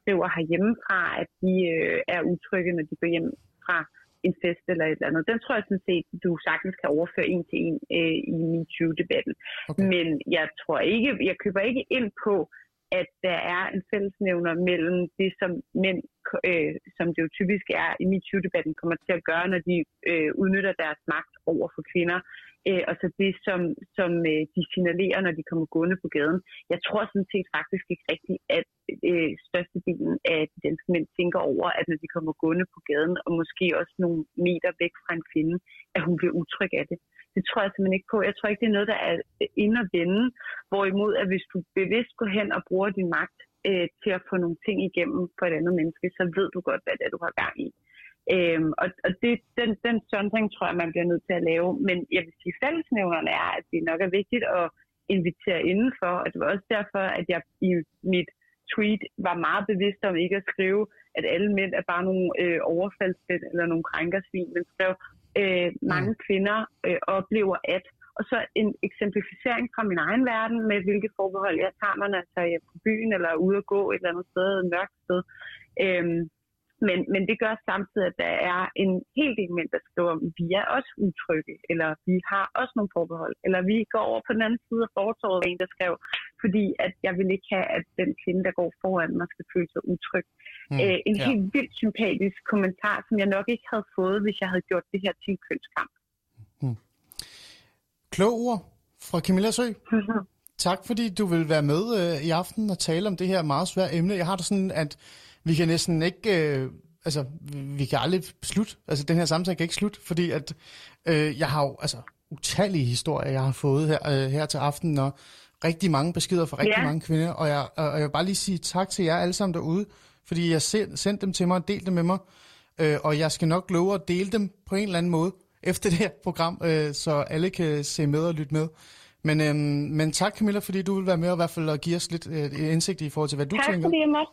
skriver herhjemmefra, at de øh, er utrygge, når de går hjem fra en fest eller et eller andet. Den tror jeg sådan set, du sagtens kan overføre en til en øh, i MeToo-debatten. Okay. Men jeg tror ikke, jeg køber ikke ind på, at der er en fællesnævner mellem det, som mænd, øh, som det jo typisk er i MeToo-debatten, kommer til at gøre, når de øh, udnytter deres magt over for kvinder, øh, og så det, som, som øh, de signalerer, når de kommer gående på gaden. Jeg tror sådan set faktisk ikke rigtigt, at øh, størstedelen af de danske mænd tænker over, at når de kommer gående på gaden, og måske også nogle meter væk fra en kvinde, at hun bliver utryg af det. Det tror jeg simpelthen ikke på. Jeg tror ikke, det er noget, der er inde og vende. Hvorimod, at hvis du bevidst går hen og bruger din magt øh, til at få nogle ting igennem for et andet menneske, så ved du godt, hvad det er, du har gang i. Øhm, og og det, den, den sondring, tror jeg, man bliver nødt til at lave. Men jeg vil sige, fællesnævnerne er, at det nok er vigtigt at invitere indenfor. Og det var også derfor, at jeg i mit tweet var meget bevidst om ikke at skrive, at alle mænd er bare nogle øh, overfaldsmænd eller nogle krænkersvin, men skrev... Øh, mange kvinder øh, oplever at, og så en eksemplificering fra min egen verden med, hvilke forbehold jeg tager mig, når jeg tager på byen eller er ude at gå et eller andet sted, et mørkt sted. Øhm, men, men det gør samtidig, at der er en hel del mænd, der skriver, vi er også utrygge, eller vi har også nogle forbehold, eller vi går over på den anden side af fortovet, en der skrev, fordi at jeg vil ikke have, at den kvinde, der går foran mig, skal føle sig utryg. Mm, Æ, en ja. helt vildt sympatisk kommentar, som jeg nok ikke havde fået, hvis jeg havde gjort det her til en kønskamp. Mm. Kloge ord fra Camilla Sø. Mm-hmm. Tak fordi du vil være med øh, i aften og tale om det her meget svære emne. Jeg har det sådan, at vi kan næsten ikke... Øh, altså, vi kan aldrig slutte. Altså, den her samtale kan ikke slutte, fordi at øh, jeg har jo... Altså, utallige historier, jeg har fået her, øh, her til aftenen, og rigtig mange beskeder fra rigtig ja. mange kvinder, og jeg, og jeg vil bare lige sige tak til jer alle sammen derude, fordi jeg sendte dem til mig og delte dem med mig, øh, og jeg skal nok love at dele dem på en eller anden måde efter det her program, øh, så alle kan se med og lytte med. Men, øh, men tak Camilla, fordi du vil være med og i hvert fald give os lidt øh, indsigt i forhold til, hvad du tak, tænker. Fordi jeg måtte.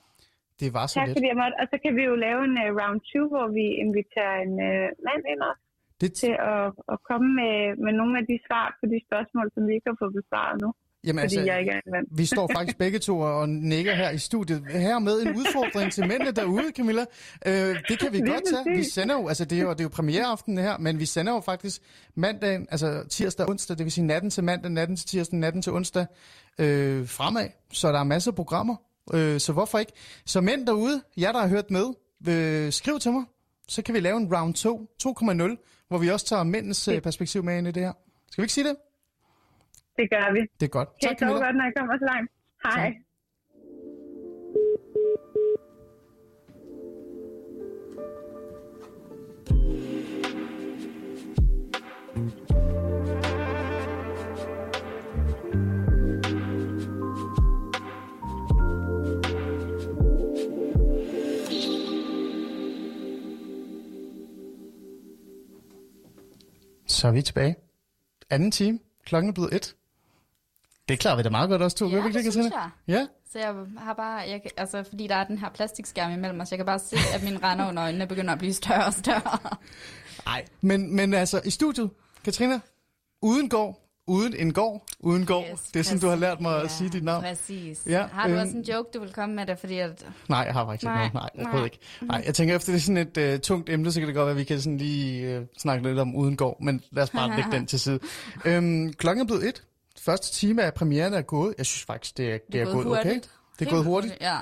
Det var så tak, lidt. Fordi jeg måtte. Og så kan vi jo lave en uh, round to, hvor vi inviterer en uh, mand ind også. Det t- til at, at komme med, med nogle af de svar på de spørgsmål, som vi ikke har fået besvaret nu. Jamen altså, vi står faktisk begge to og nikker her i studiet. Her med en udfordring til mændene derude, Camilla. Øh, det kan vi det godt tage. Vi sender jo, altså det er jo, det er jo premiereaftenen her, men vi sender jo faktisk mandagen, altså tirsdag og onsdag, det vil sige natten til mandag, natten til tirsdag, natten til onsdag øh, fremad. Så der er masser af programmer, øh, så hvorfor ikke? Så mænd derude, jer der har hørt med, øh, skriv til mig, så kan vi lave en round to, to komma nul, hvor vi også tager mændens øh, perspektiv med ind i det her. Skal vi ikke sige det? Det gør vi. Det er godt. Kan tak, Camilla. Jeg godt, når jeg kommer så langt. Hej. Tak. Så er vi tilbage. Anden time. Klokken er blevet et. Det klarer vi da meget godt også, to. Ja, det synes jeg. Ja. Så jeg har bare, jeg kan, altså fordi der er den her plastikskærm imellem os, jeg kan bare se, at mine render under øjnene begynder at blive større og større. Nej, men, men altså i studiet, Katrina, uden gård, uden en gård, uden gård. Yes, det er sådan, præcis. Du har lært mig ja, at sige dit navn. Præcis. Ja, har du øhm, også en joke, du vil komme med det? Fordi at... Nej, jeg har faktisk nej, ikke noget. Nej, jeg ved ikke. Nej, jeg tænker, efter det er sådan et øh, tungt emne, så kan det godt være, at vi kan sådan lige øh, snakke lidt om uden gård, men lad os bare lægge den til side. Øhm, klokken er blevet et. Første time af premieren er gået. Jeg synes faktisk, det er, det det er gået, gået okay. Det er helt gået hurtigt. Ja.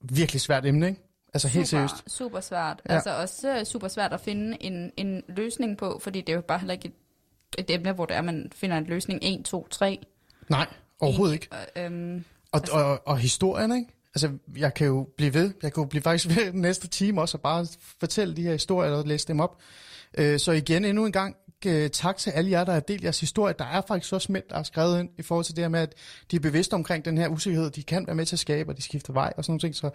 Virkelig svært emne, ikke? Altså super, helt seriøst. Super svært. Ja. Altså også super svært at finde en, en løsning på, fordi det er jo bare heller ikke et, et emne, hvor det er, man finder en løsning en, to, tre. Nej, overhovedet en, ikke. Og, øhm, og, altså. og, og, og historien, ikke? Altså, jeg kan jo blive ved. Jeg kan jo blive faktisk ved den næste time også, og bare fortælle de her historier og læse dem op. Så igen, endnu en gang, tak til alle jer, der har delt jeres historie. Der er faktisk også mænd, der har skrevet ind i forhold til det her med, at de er bevidste omkring den her usikkerhed. De kan være med til at skabe, og de skifter vej og sådan nogle ting. Så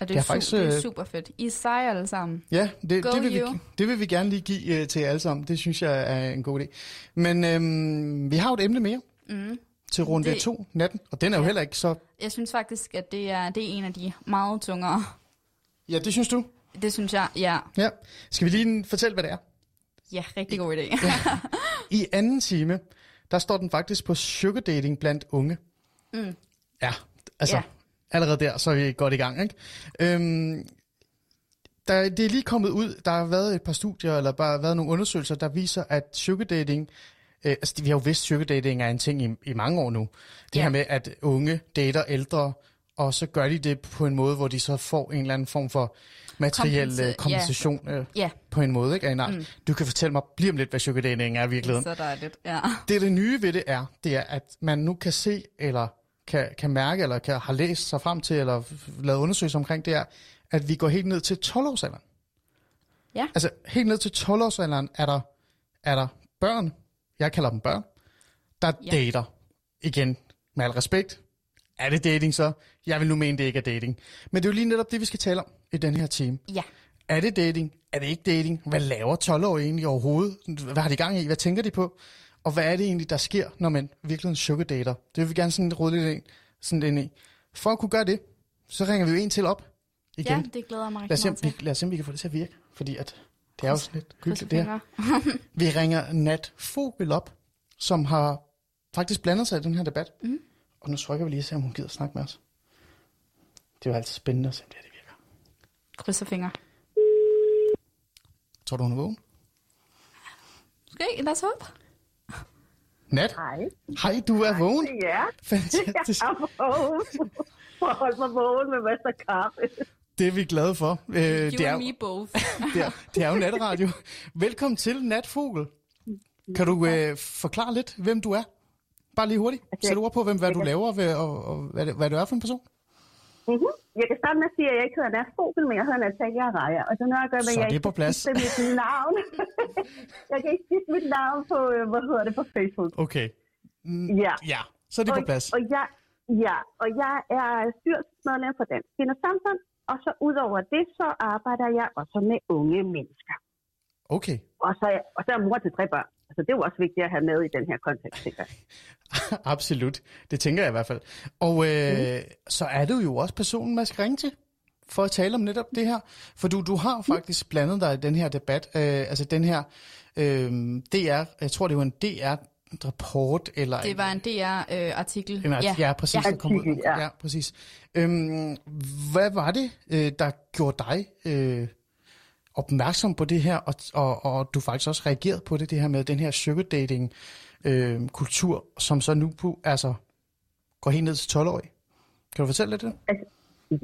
og det er, su- faktisk, det er super fedt. I sejrer alle sammen. Ja, det, det, vil vi, det vil vi gerne lige give uh, til alle sammen. Det synes jeg er en god idé. Men øhm, vi har jo et emne mere mm. til runde det... to natten, og den er jo ja. heller ikke så... Jeg synes faktisk, at det er, det er en af de meget tungere. Ja, det synes du? Det synes jeg, ja. ja. Skal vi lige fortælle, hvad det er? Ja, rigtig god idé. ja. I anden time, der står den faktisk på sugar dating blandt unge. Mm. Ja, altså ja. allerede der, så er vi godt i gang, ikke? Øhm, der, det er lige kommet ud, der har været et par studier, eller bare været nogle undersøgelser, der viser, at sugar dating... Øh, altså, vi har jo vidst, at sugar dating er en ting i, i mange år nu. Det ja. her med, at unge dater ældre, og så gør de det på en måde, hvor de så får en eller anden form for... materiel Kompensi- kompensation yeah. Øh, yeah. på en måde, ikke? Nej, mm. Du kan fortælle mig lige om lidt, hvad sugar dating er i virkeligheden. Så dejligt, ja. Det, det nye ved det er, det er, at man nu kan se, eller kan, kan mærke, eller kan, har læst sig frem til, eller lavet undersøgelser omkring, det er, at vi går helt ned til tolv-årsalderen. Ja. Yeah. Altså, helt ned til tolv-årsalderen er der, er der børn, jeg kalder dem børn, der yeah. dater. Igen, med al respekt. Er det dating så? Jeg vil nu mene, det ikke er dating. Men det er jo lige netop det, vi skal tale om i den her time. Ja. Er det dating? Er det ikke dating? Hvad laver tolv-årige egentlig overhovedet? Hvad har de gang i? Hvad tænker de på? Og hvad er det egentlig, der sker, når man virkelig sugardater? Det vil vi gerne sådan råde lidt ind, sådan ind i. For at kunne gøre det, så ringer vi jo en til op igen. Ja, det glæder mig rigtig meget til. Lad os se, om vi kan få det til at virke, fordi at det er jo sådan lidt hyggeligt det her. Vi ringer Nat Fogel op, som har faktisk blandet sig i den her debat. Mm. Og nu trykker vi lige og ser, om hun gider snakke med os. Det er jo altid spændende at se, om det, det virker. Krydser fingre. Tror du, hun er vågen? Okay, lad os håbe. Nat? Hej. Hej, du er vågen? Ja. Fantastisk. Jeg er vågen. For at holde mig vågen med masser af kaffe. Det er vi glade for. You det er and me both. det, er, det er jo natradio. Velkommen til, Nat Fogel. Kan du øh, forklare lidt, hvem du er? Bare lige hurtigt. Sæt ord på, hvem, hvad du laver og, og, og hvad, hvad du er for en person. Mm-hmm. Jeg kan starte med at sige, at jeg ikke hedder Nær Fogel, men jeg hedder Natalia Rejer. Og så når jeg gør, at jeg ikke kan skifte mit navn. Jeg kan ikke skifte mit navn på, hvad hedder det, på Facebook. Okay. Mm, ja. ja, så er det og, på plads. Og jeg, ja, og jeg er styrelsesmedlem for Dansk Kvindesamfund. Og så udover det, så arbejder jeg også med unge mennesker. Okay. Og så, og så er mor til tre børn. Så det er jo også vigtigt at have med i den her kontekst, tænker jeg. Absolut. Det tænker jeg i hvert fald. Og øh, mm. så er du jo også personen, man skal ringe til, for at tale om netop det her. For du, du har faktisk blandet dig i den her debat. Øh, altså den her øh, D R, jeg tror det var en D R-rapport. Eller det var en D R-artikel. Øh, ja. ja, præcis. Ja. Kom ud. Ja, præcis. Øhm, hvad var det, der gjorde dig... Øh, opmærksom på det her, og, og, og du faktisk også reageret på det, det her med den her sugardating-kultur, øh, som så nu altså, går helt ned til tolv-årige. Kan du fortælle lidt det? Altså,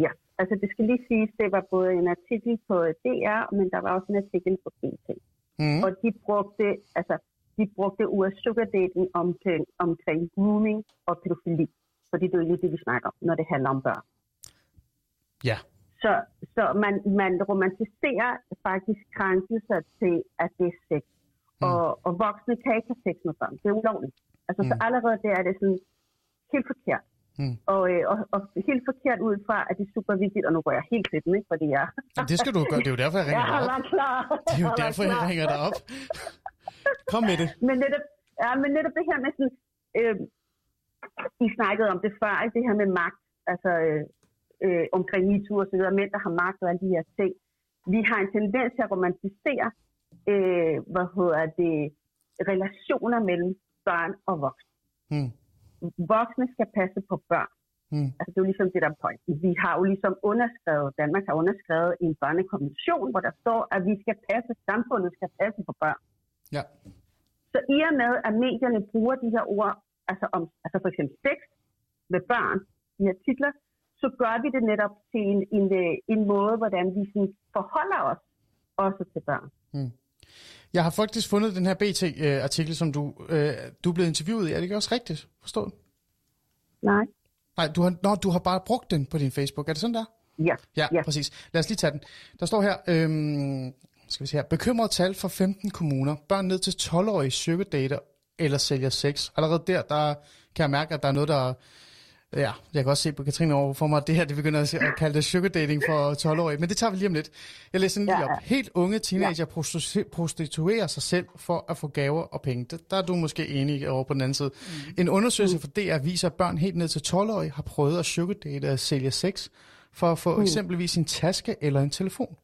ja, altså det skal lige siges, det var både en artikel på D R, men der var også en artikel på B T. Mm. Og de brugte, altså, de brugte ordet sugardating omkring, omkring grooming og pædofili, fordi det er lige det, vi snakker om, når det handler om børn. Ja. Så, så man, man romantiserer faktisk krænkelser til, at det er sex. Mm. Og, og voksne kan ikke have sex med børn. Det er ulovligt. Altså, mm. Så allerede der er det sådan helt forkert. Mm. Og, og, og helt forkert ud fra, at det er super vigtigt, og nu går jeg helt klip, ikke? Fordi jeg... Ja, det skal du gøre. Det er jo derfor, jeg ringer dig op. Det er jo derfor, jeg ringer dig op. Kom med det. Men netop, ja, men netop det her med sådan... Øh, I snakkede om det før, ikke? Det her med magt. Altså... Øh, Øh, omkring MeToo og så videre, mænd, der har magt og alle de her ting. Vi har en tendens til at romantisere, øh, hvad hedder det, relationer mellem børn og voksne. Mm. Voksne skal passe på børn. Mm. Altså det er jo ligesom det, der er pointen. Vi har jo ligesom underskrevet, Danmark har underskrevet en børnekonvention, hvor der står, at vi skal passe, samfundet skal passe på børn. Ja. Så i og med, at medierne bruger de her ord, altså, om, altså for eksempel sex med børn, de her titler, så gør vi det netop til en, en, en måde, hvordan vi forholder os også til børn. Hmm. Jeg har faktisk fundet den her B T-artikel, som du, øh, du er blevet interviewet i. Er det ikke også rigtigt? Forstået? Nej. Nej, du har, nå, du har bare brugt den på din Facebook. Er det sådan der? Ja. Ja, ja. Præcis. Lad os lige tage den. Der står her, øh, skal vi se her, bekymret tal for femten kommuner. Børn ned til tolv-årige sugardater eller sælger sex. Allerede der, der kan jeg mærke, at der er noget, der... Ja, jeg kan også se på Katrine over for mig, at det her det begynder at kalde det sugardating for tolv-årige, men det tager vi lige om lidt. Jeg læser den lige ja, op. Helt unge teenager ja. prostituerer sig selv for at få gaver og penge. Der, der er du måske enig over på den anden side. Mm. En undersøgelse mm. fra D R viser, at børn helt ned til tolv-årige har prøvet at sugardate og sælge sex for at få mm. eksempelvis en taske eller en telefon.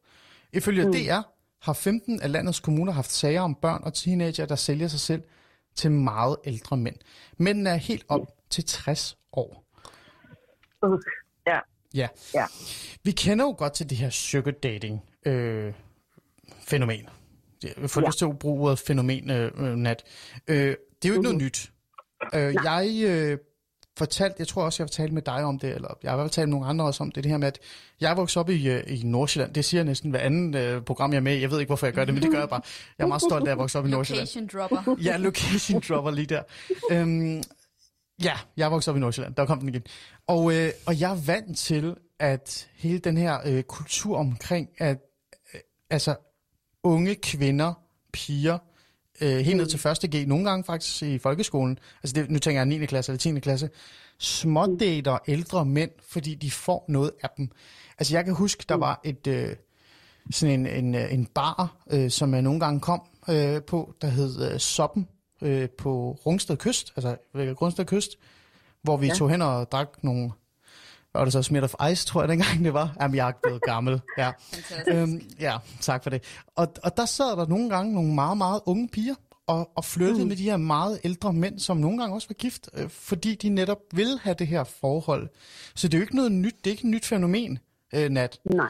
Ifølge mm. D R har femten af landets kommuner haft sager om børn og teenager, der sælger sig selv til meget ældre mænd. Mændene er helt op til tres år. Uh, yeah. Ja. Yeah. Vi kender jo godt til det her sugardating øh, fænomen. Jeg får yeah. lyst til at bruge ordet fænomen, øh, Nat. Øh, det er jo ikke uh-huh. noget nyt. Øh, jeg øh, fortalte, jeg tror også, jeg har talt med dig om det, eller jeg har talt med nogle andre også om det, det her med, at jeg voksede op i, øh, i Nordsjælland. Det siger næsten hver anden øh, program, jeg er med i. Jeg ved ikke, hvorfor jeg gør det, men det gør jeg bare. Jeg er meget stolt af at vokse op i Nordsjælland. Location dropper. Ja, location dropper lige der. Øhm, Ja, jeg voksede op i Nordsjælland, der kom den igen. Og, øh, og jeg er vant til, at hele den her øh, kultur omkring, at øh, altså unge kvinder, piger, øh, helt ned til første G, nogle gange faktisk i folkeskolen, altså det, nu tænker jeg niende klasse eller tiende klasse, smådater ældre mænd, fordi de får noget af dem. Altså jeg kan huske, der var et øh, sådan en, en, en bar, øh, som jeg nogle gange kom øh, på, der hed øh, Soppen. Øh, på Rungsted Kyst, altså Rungsted Kyst, hvor vi ja. tog hen og drak nogle, hvad var det så, Smith of Ice, tror jeg dengang det var. Jamen, jeg er blevet gammel. Ja. Øhm, ja, tak for det. Og, og der sad der nogle gange nogle meget, meget unge piger og, og flyttede mm. med de her meget ældre mænd, som nogle gange også var gift, øh, fordi de netop ville have det her forhold. Så det er jo ikke noget nyt, det er ikke et nyt fænomen, øh, Nat. Nej,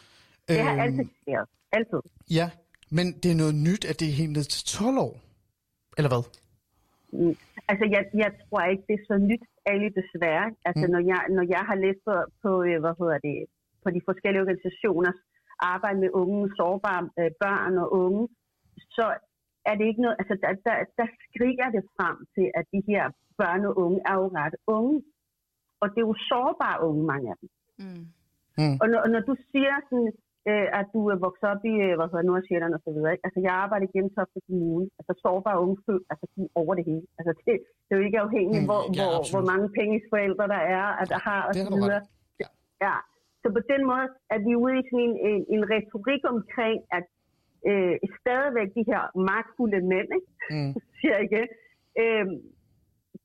det har øhm, altid været. Altid. Ja, men det er noget nyt, at det er helt ned til tolv år, eller hvad? Mm. Altså, jeg, jeg tror ikke, det er så nyt, Ali, desværre. Altså, mm. når, jeg, når jeg har læst på, på, hvad hedder det, på de forskellige organisationers arbejde med unge, sårbare øh, børn og unge, så er det ikke noget... Altså, der, der, der skriger det frem til, at de her børn og unge er jo ret unge. Og det er jo sårbare unge, mange af dem. Mm. Mm. Og når, når du siger, sådan, øh, at du er vokset op i øh, hvad hedder, Nordsjælland og så videre, ikke? Altså jeg arbejder i Gentofte Kommune, altså sårbare unge født, altså de over det hele. Altså det, det er jo ikke afhængigt, mm, hvor, ja, hvor, hvor mange penges forældre der er, at der har og så videre. Ja. Ja. Så på den måde er vi ude i sådan en, en, en retorik omkring, at øh, stadigvæk de her magtfulde mænd, ikke? Mm. siger jeg ikke, øh,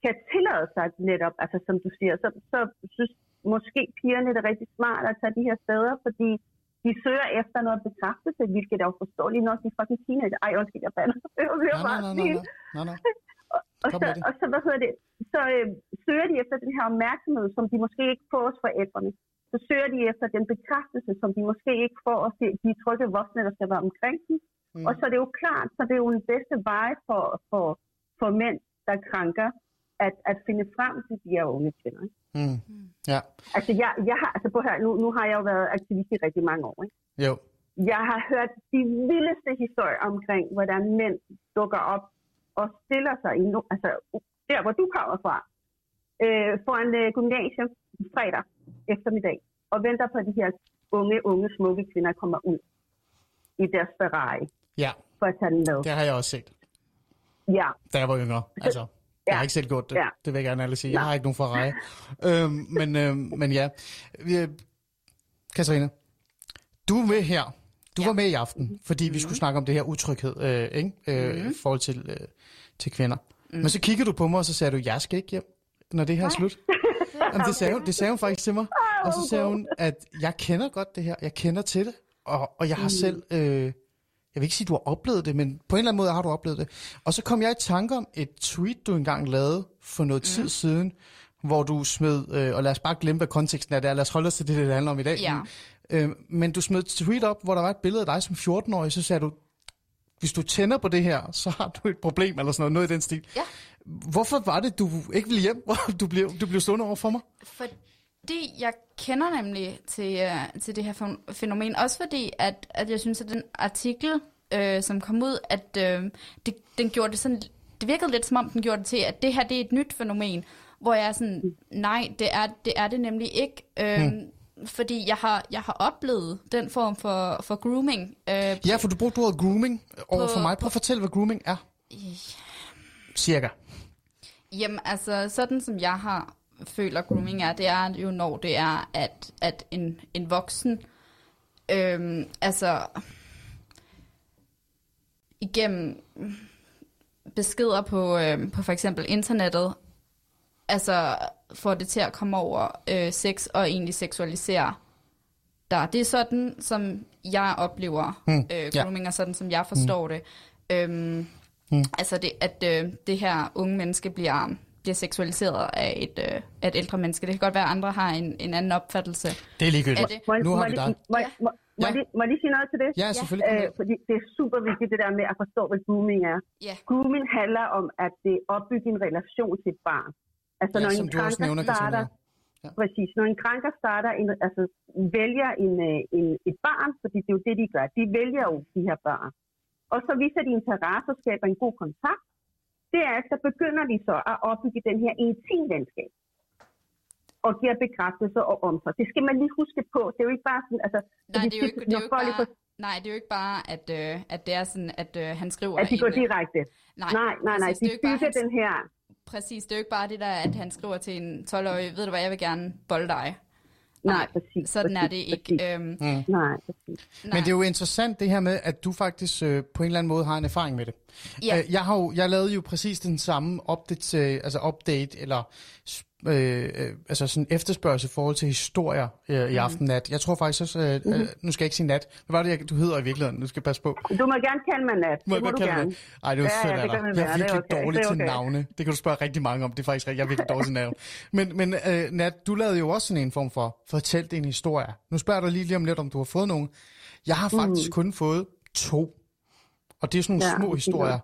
kan tillade sig netop, altså som du siger, så, så synes måske pigerne er rigtig smart at tage de her steder, fordi de søger efter noget bekræftelse, hvilket er jo forståeligt nok, de er fucking teenager. Ej, undskyld, jeg bander. Jeg bliver bare stil. Og så, og så, hvad hedder det, så øh, søger de efter den her opmærksomhed, som de måske ikke får hos forældrene. Så søger de efter den bekræftelse, som de måske ikke får hos de trygge voksne, der skal være omkring dem. Mm. Og så er det jo klart, så det er jo den bedste vej for, for, for mænd, der krænker, at, at finde frem til de her unge kvinder. Mm. Ja. Altså, jeg, jeg har, altså på her, nu, nu har jeg jo været aktivist i rigtig mange år. Ikke? Jo. Jeg har hørt de vildeste historier omkring, hvordan mænd dukker op og stiller sig i no- altså, der, hvor du kommer fra, øh, foran øh, gymnasium fredag eftermiddag, og venter på, at de her unge, unge, smukke kvinder kommer ud i deres Ferrari. Ja. For at tage den med. Det har jeg også set. Ja. Da jeg var yngre, altså. Jeg ja. har ikke selv gjort det, ja. det vil jeg gerne alle sige. Jeg har ikke nogen Ferrari. øhm, men, øhm, men ja. Øh, Katrina, du er med her. Du ja. var med i aften, fordi mm-hmm. vi skulle snakke om det her utryghed øh, ikke? Øh, mm-hmm. i forhold til, øh, til kvinder. Mm. Men så kiggede du på mig, og så sagde du, jeg skal ikke hjem, når det her er slut. Jamen, det, sagde hun, det sagde hun faktisk til mig. Og så sagde hun, at jeg kender godt det her. Jeg kender til det, og, og jeg har mm. selv... Øh, jeg vil ikke sige, at du har oplevet det, men på en eller anden måde har du oplevet det. Og så kom jeg i tanke om et tweet, du engang lavede for noget mm. tid siden, hvor du smed, øh, og lad os bare glemme, hvad konteksten er der, lad os holde os til det, det handler om i dag. Ja. Øh, men du smed et tweet op, hvor der var et billede af dig som fjorten-årig, så sagde du, hvis du tænder på det her, så har du et problem, eller sådan noget, noget i den stil. Ja. Hvorfor var det, du ikke ville hjem, hvor du blev, du blev stående over for mig? For Fordi jeg kender nemlig til, øh, til det her fænomen, også fordi, at, at jeg synes, at den artikel, øh, som kom ud, at øh, det, den gjorde det sådan, det virkede lidt som om, den gjorde det til, at det her, det er et nyt fænomen, hvor jeg er sådan, nej, det er det, er det nemlig ikke, øh, hmm. fordi jeg har, jeg har oplevet den form for, for grooming. Øh, ja, for du brugte ordet grooming over på, for mig. Prøv at fortælle, hvad grooming er. Ja. Cirka. Jamen altså, sådan som jeg har... føler grooming er, det er jo når det er, at, at en, en voksen øhm, altså igennem beskeder på, øhm, på for eksempel internettet, altså får det til at komme over øh, sex og egentlig seksualisere der. Det er sådan, som jeg oplever mm, øh, grooming, ja. og sådan, som jeg forstår mm. det. Øhm, mm. Altså det, at øh, det her unge menneske bliver... bliver seksualiseret af et, øh, af et ældre menneske. Det kan godt være, at andre har en, en anden opfattelse. Det er ligegyldigt. Det? Må, nu har må vi dig. Må, ja. må, må, ja. lige, må lige sige noget til det? Ja, selvfølgelig. Øh, fordi det er super vigtigt, det der med at forstå, hvad grooming er. Ja. Grooming handler om, at det er opbygge en relation til et barn. Altså, ja, når en krænker nævner, starter... Ja. Præcis. Når en krænker starter, en, altså vælger en, en, et barn, fordi det er jo det, de gør. De vælger jo de her børn. Og så viser de interesse og skaber en god kontakt. Derefter begynder de så at opbygge den her intim-venskab og giver bekræftelse og omsorg. Det skal man lige huske på. Det er jo ikke bare sådan, altså... Nej, det er jo ikke, det er jo ikke bare, nej, det er jo ikke bare, at, øh, at det er sådan, at øh, han skriver... At de går en, direkte. Nej, nej, nej. nej de bygger den her... Præcis, det er jo ikke bare det der, at han skriver til en tolv-årig, ved du hvad, jeg vil gerne bolde dig. Nej, præcis. Sådan er det ikke. Øhm, mm. Nej, præcis. Men det er jo interessant det her med, at du faktisk øh, på en eller anden måde har en erfaring med det. Ja. Øh, jeg har jo, jeg lavede jo præcis den samme update, øh, altså update eller øh, øh, altså sådan efterspørgsel i forhold til historier øh, i mm. aften nat. Jeg tror faktisk også, øh, mm-hmm. øh, nu skal jeg ikke sige nat. Hvad var det, jeg, du hedder i virkeligheden? Nu skal jeg passe på. Du må gerne kalde mig nat. Må det må du gerne. Mig. Ej, det er jo ja, sødt, ja, jeg, jeg er virkelig okay. dårlig er okay. til navne. Det kan du spørge rigtig mange om. Det er faktisk rigtigt. Jeg er virkelig dårlig til navne. Men, men øh, Nat, du lavede jo også sådan en form for fortæl din historie. Nu spørger jeg dig lige om lidt, om du har fået nogen. Jeg har faktisk mm. kun fået to. Og det er sådan nogle ja, små historier.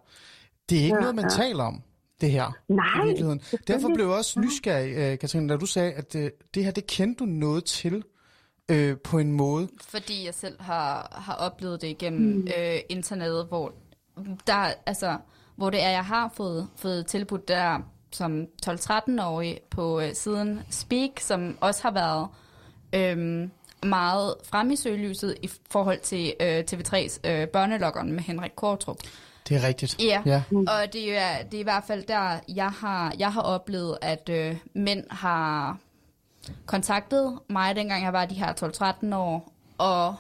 Det er ikke ja, noget, man ja. taler om, det her. Nej. I virkeligheden. Derfor blev jeg også nysgerrig, Katrine, da du sagde, at øh, det her, det kendte du noget til øh, på en måde. Fordi jeg selv har, har oplevet det igennem mm. øh, internettet, hvor, der, altså, hvor det er, jeg har fået, fået tilbudt der som tolv-tretten-årig på øh, siden Speak, som også har været øh, meget frem i søgelyset i forhold til øh, T V tre's øh, børnelokkeren med Henrik Qvortrup. Det er rigtigt. Ja, ja. Og det er, det er i hvert fald der, jeg har, jeg har oplevet, at øh, mænd har kontaktet mig, dengang jeg var de her tolv tretten år, og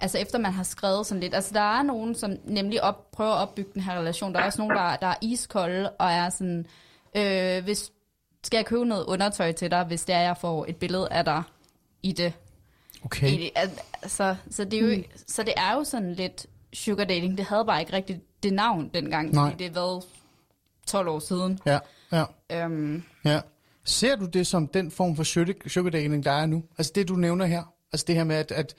altså efter man har skrevet sådan lidt. Altså der er nogen, som nemlig op, prøver at opbygge den her relation. Der er også nogen, der, der er iskolde og er sådan, øh, hvis, skal jeg købe noget undertøj til dig, hvis det er, jeg får et billede af dig i det. Okay. I det. Altså, så, det er jo, mm. så det er jo sådan lidt sugar dating. Det havde bare ikke rigtigt det navn dengang, fordi det var tolv år siden. Ja, ja. Øhm. ja. Ser du det som den form for sugar dating, der er nu? Altså det, du nævner her? Altså det her med, at, at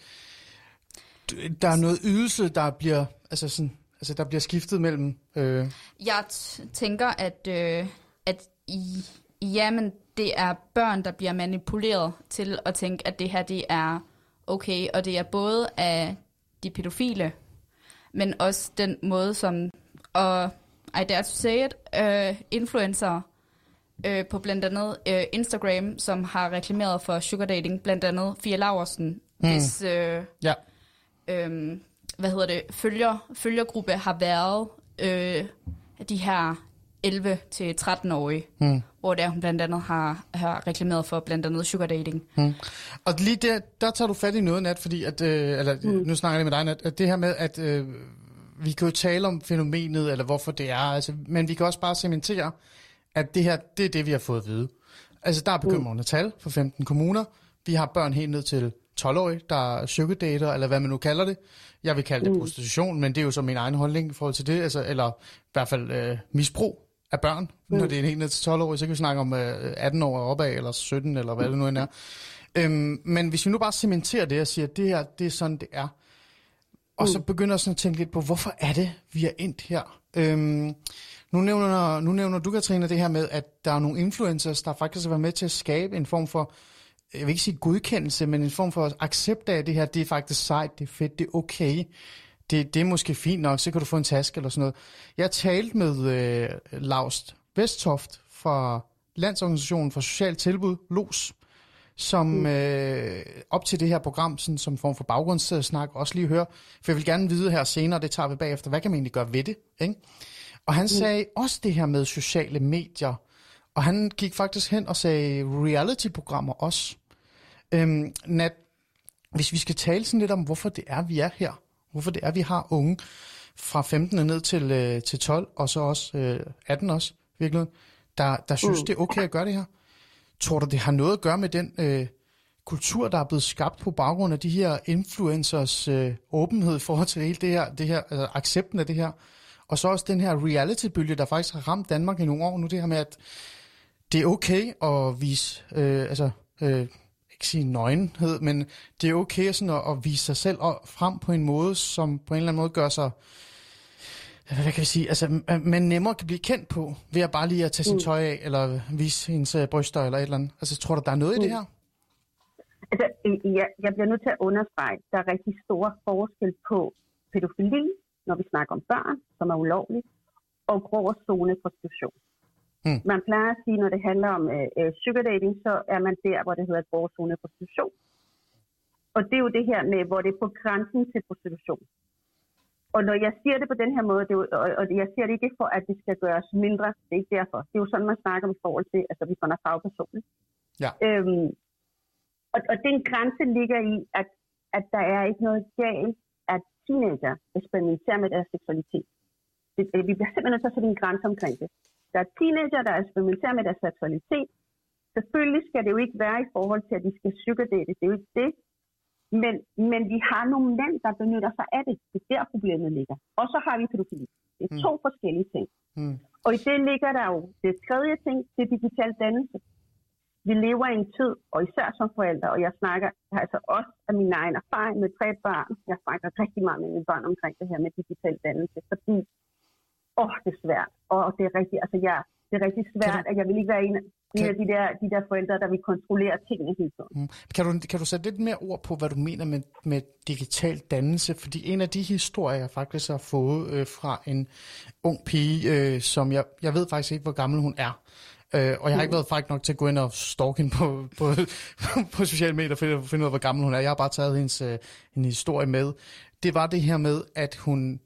der er noget ydelse, der bliver, altså sådan, altså der bliver skiftet mellem... Øh... Jeg t- tænker, at, øh, at i, jamen, det er børn, der bliver manipuleret til at tænke, at det her, det er okay, og det er både af de pædofile, men også den måde, som, og I dare to say it, øh, influencer øh, på blandt andet øh, Instagram, som har reklameret for sugar dating, blandt andet Fia Laversen, mm. hvis... Øh, ja. Øh, hvad hedder det, følger, følgergruppe har været øh, de her elleve til tretten-årige, mm. hvor der hun blandt andet har, har reklameret for blandt andet sugar dating. Mm. Og lige der, der tager du fat i noget, Nat, fordi at, øh, eller mm. nu snakker jeg med dig, Nat, at det her med, at øh, vi kan jo tale om fænomenet, eller hvorfor det er, altså, men vi kan også bare cementere, at det her, det er det, vi har fået at vide. Altså, der er bekymrende mm. tal for femten kommuner, vi har børn helt ned til tolv-årige, der er sugardater, eller hvad man nu kalder det. Jeg vil kalde det mm. prostitution, men det er jo så min egen holdning i forhold til det, altså, eller i hvert fald øh, misbrug af børn, mm. når det er en elleve til tolv-årige, så kan vi snakke om øh, atten år og opad, eller sytten, eller hvad det nu end er. Øhm, men hvis vi nu bare cementerer det og siger, at det her, det er sådan, det er, og mm. så begynder sådan at tænke lidt på, hvorfor er det, vi er endt her? Øhm, nu, nævner, nu nævner du, Katrina, det her med, at der er nogle influencers, der faktisk har været med til at skabe en form for, jeg vil ikke sige godkendelse, men en form for accept af det her, det er faktisk sejt, det er fedt, det er okay, det, det er måske fint nok, så kan du få en taske eller sådan noget. Jeg talte med øh, Laust Vestoft fra Landsorganisationen for Socialt Tilbud, L O S, som mm. øh, op til det her program, sådan, som form for baggrundssnak, også lige høre, for jeg vil gerne vide her senere, det tager vi bagefter, hvad kan man egentlig gøre ved det? Ikke? Og han mm. sagde også det her med sociale medier, og han gik faktisk hen og sagde reality-programmer også. Øhm, Nat, hvis vi skal tale sådan lidt om, hvorfor det er, vi er her, hvorfor det er, vi har unge fra femten og ned til, øh, til tolv, og så også øh, atten også, virkelig, der, der synes, mm. det er okay at gøre det her. Tror du, det har noget at gøre med den øh, kultur, der er blevet skabt på baggrund af de her influencers øh, åbenhed i forhold til hele det her, det her altså accepten af det her, og så også den her reality-bølge, der faktisk har ramt Danmark i nogle år nu, det her med, at det er okay at vise, øh, altså, øh, ikke sige nøgenhed, men det er okay sådan at, at vise sig selv frem på en måde, som på en eller anden måde gør sig, hvad kan jeg sige, altså, man nemmere kan blive kendt på, ved at bare lige at tage mm. sin tøj af, eller vise hendes bryster, eller et eller andet. Altså, tror du, der er noget mm. i det her? Altså, jeg, jeg bliver nødt til at understrege, der er rigtig stor forskel på pædofili, når vi snakker om børn, som er ulovligt, og gråzone prostitution. Mm. Man plejer at sige, når det handler om øh, sugar dating, så er man der, hvor det hedder gråzone prostitution. Og det er jo det her med, hvor det er på grænsen til prostitution. Og når jeg siger det på den her måde, det er jo, og, og jeg siger det ikke for, at det skal gøres mindre, det er ikke derfor. Det er jo sådan, man snakker om i forhold til, altså vi sådan er fagpersoner. Ja. Øhm, og, og den grænse ligger i, at, at der er ikke noget galt, at teenager eksperimenterer med deres seksualitet. Det, vi bliver simpelthen nødt til at sætte en grænse omkring det. Der er teenager, der eksperimenterer med deres seksualitet. Selvfølgelig skal det jo ikke være i forhold til, at de skal sugardate. Det er jo ikke det. Men, men vi har nogle mænd, der benytter sig af det. Det er der, problemet ligger. Og så har vi pædofili. Det er to mm. forskellige ting. Mm. Og i det ligger der jo det tredje ting, det er digital dannelse. Vi lever i en tid, og især som forældre, og jeg snakker altså også af min egen erfaring med tre børn. Jeg snakker rigtig meget med mine børn omkring det her med digital dannelse, fordi åh, oh, det er svært. Åh, oh, det er rigtig, altså jeg, det er rigtig svært, at jeg vil ikke være en kan... af de der, de der forældre, der vil kontrollere tingene hele tiden. Mm. Kan du, kan du sætte lidt mere ord på, hvad du mener med, med digital dannelse? Fordi en af de historier, jeg faktisk har fået øh, fra en ung pige, øh, som jeg, jeg ved faktisk ikke, hvor gammel hun er, Øh, og jeg har ikke været fræk nok til at gå ind og stalke hende på, på, på sociale medier, for at finde ud af, hvor gammel hun er. Jeg har bare taget hendes øh, en historie med. Det var det her med, at hun,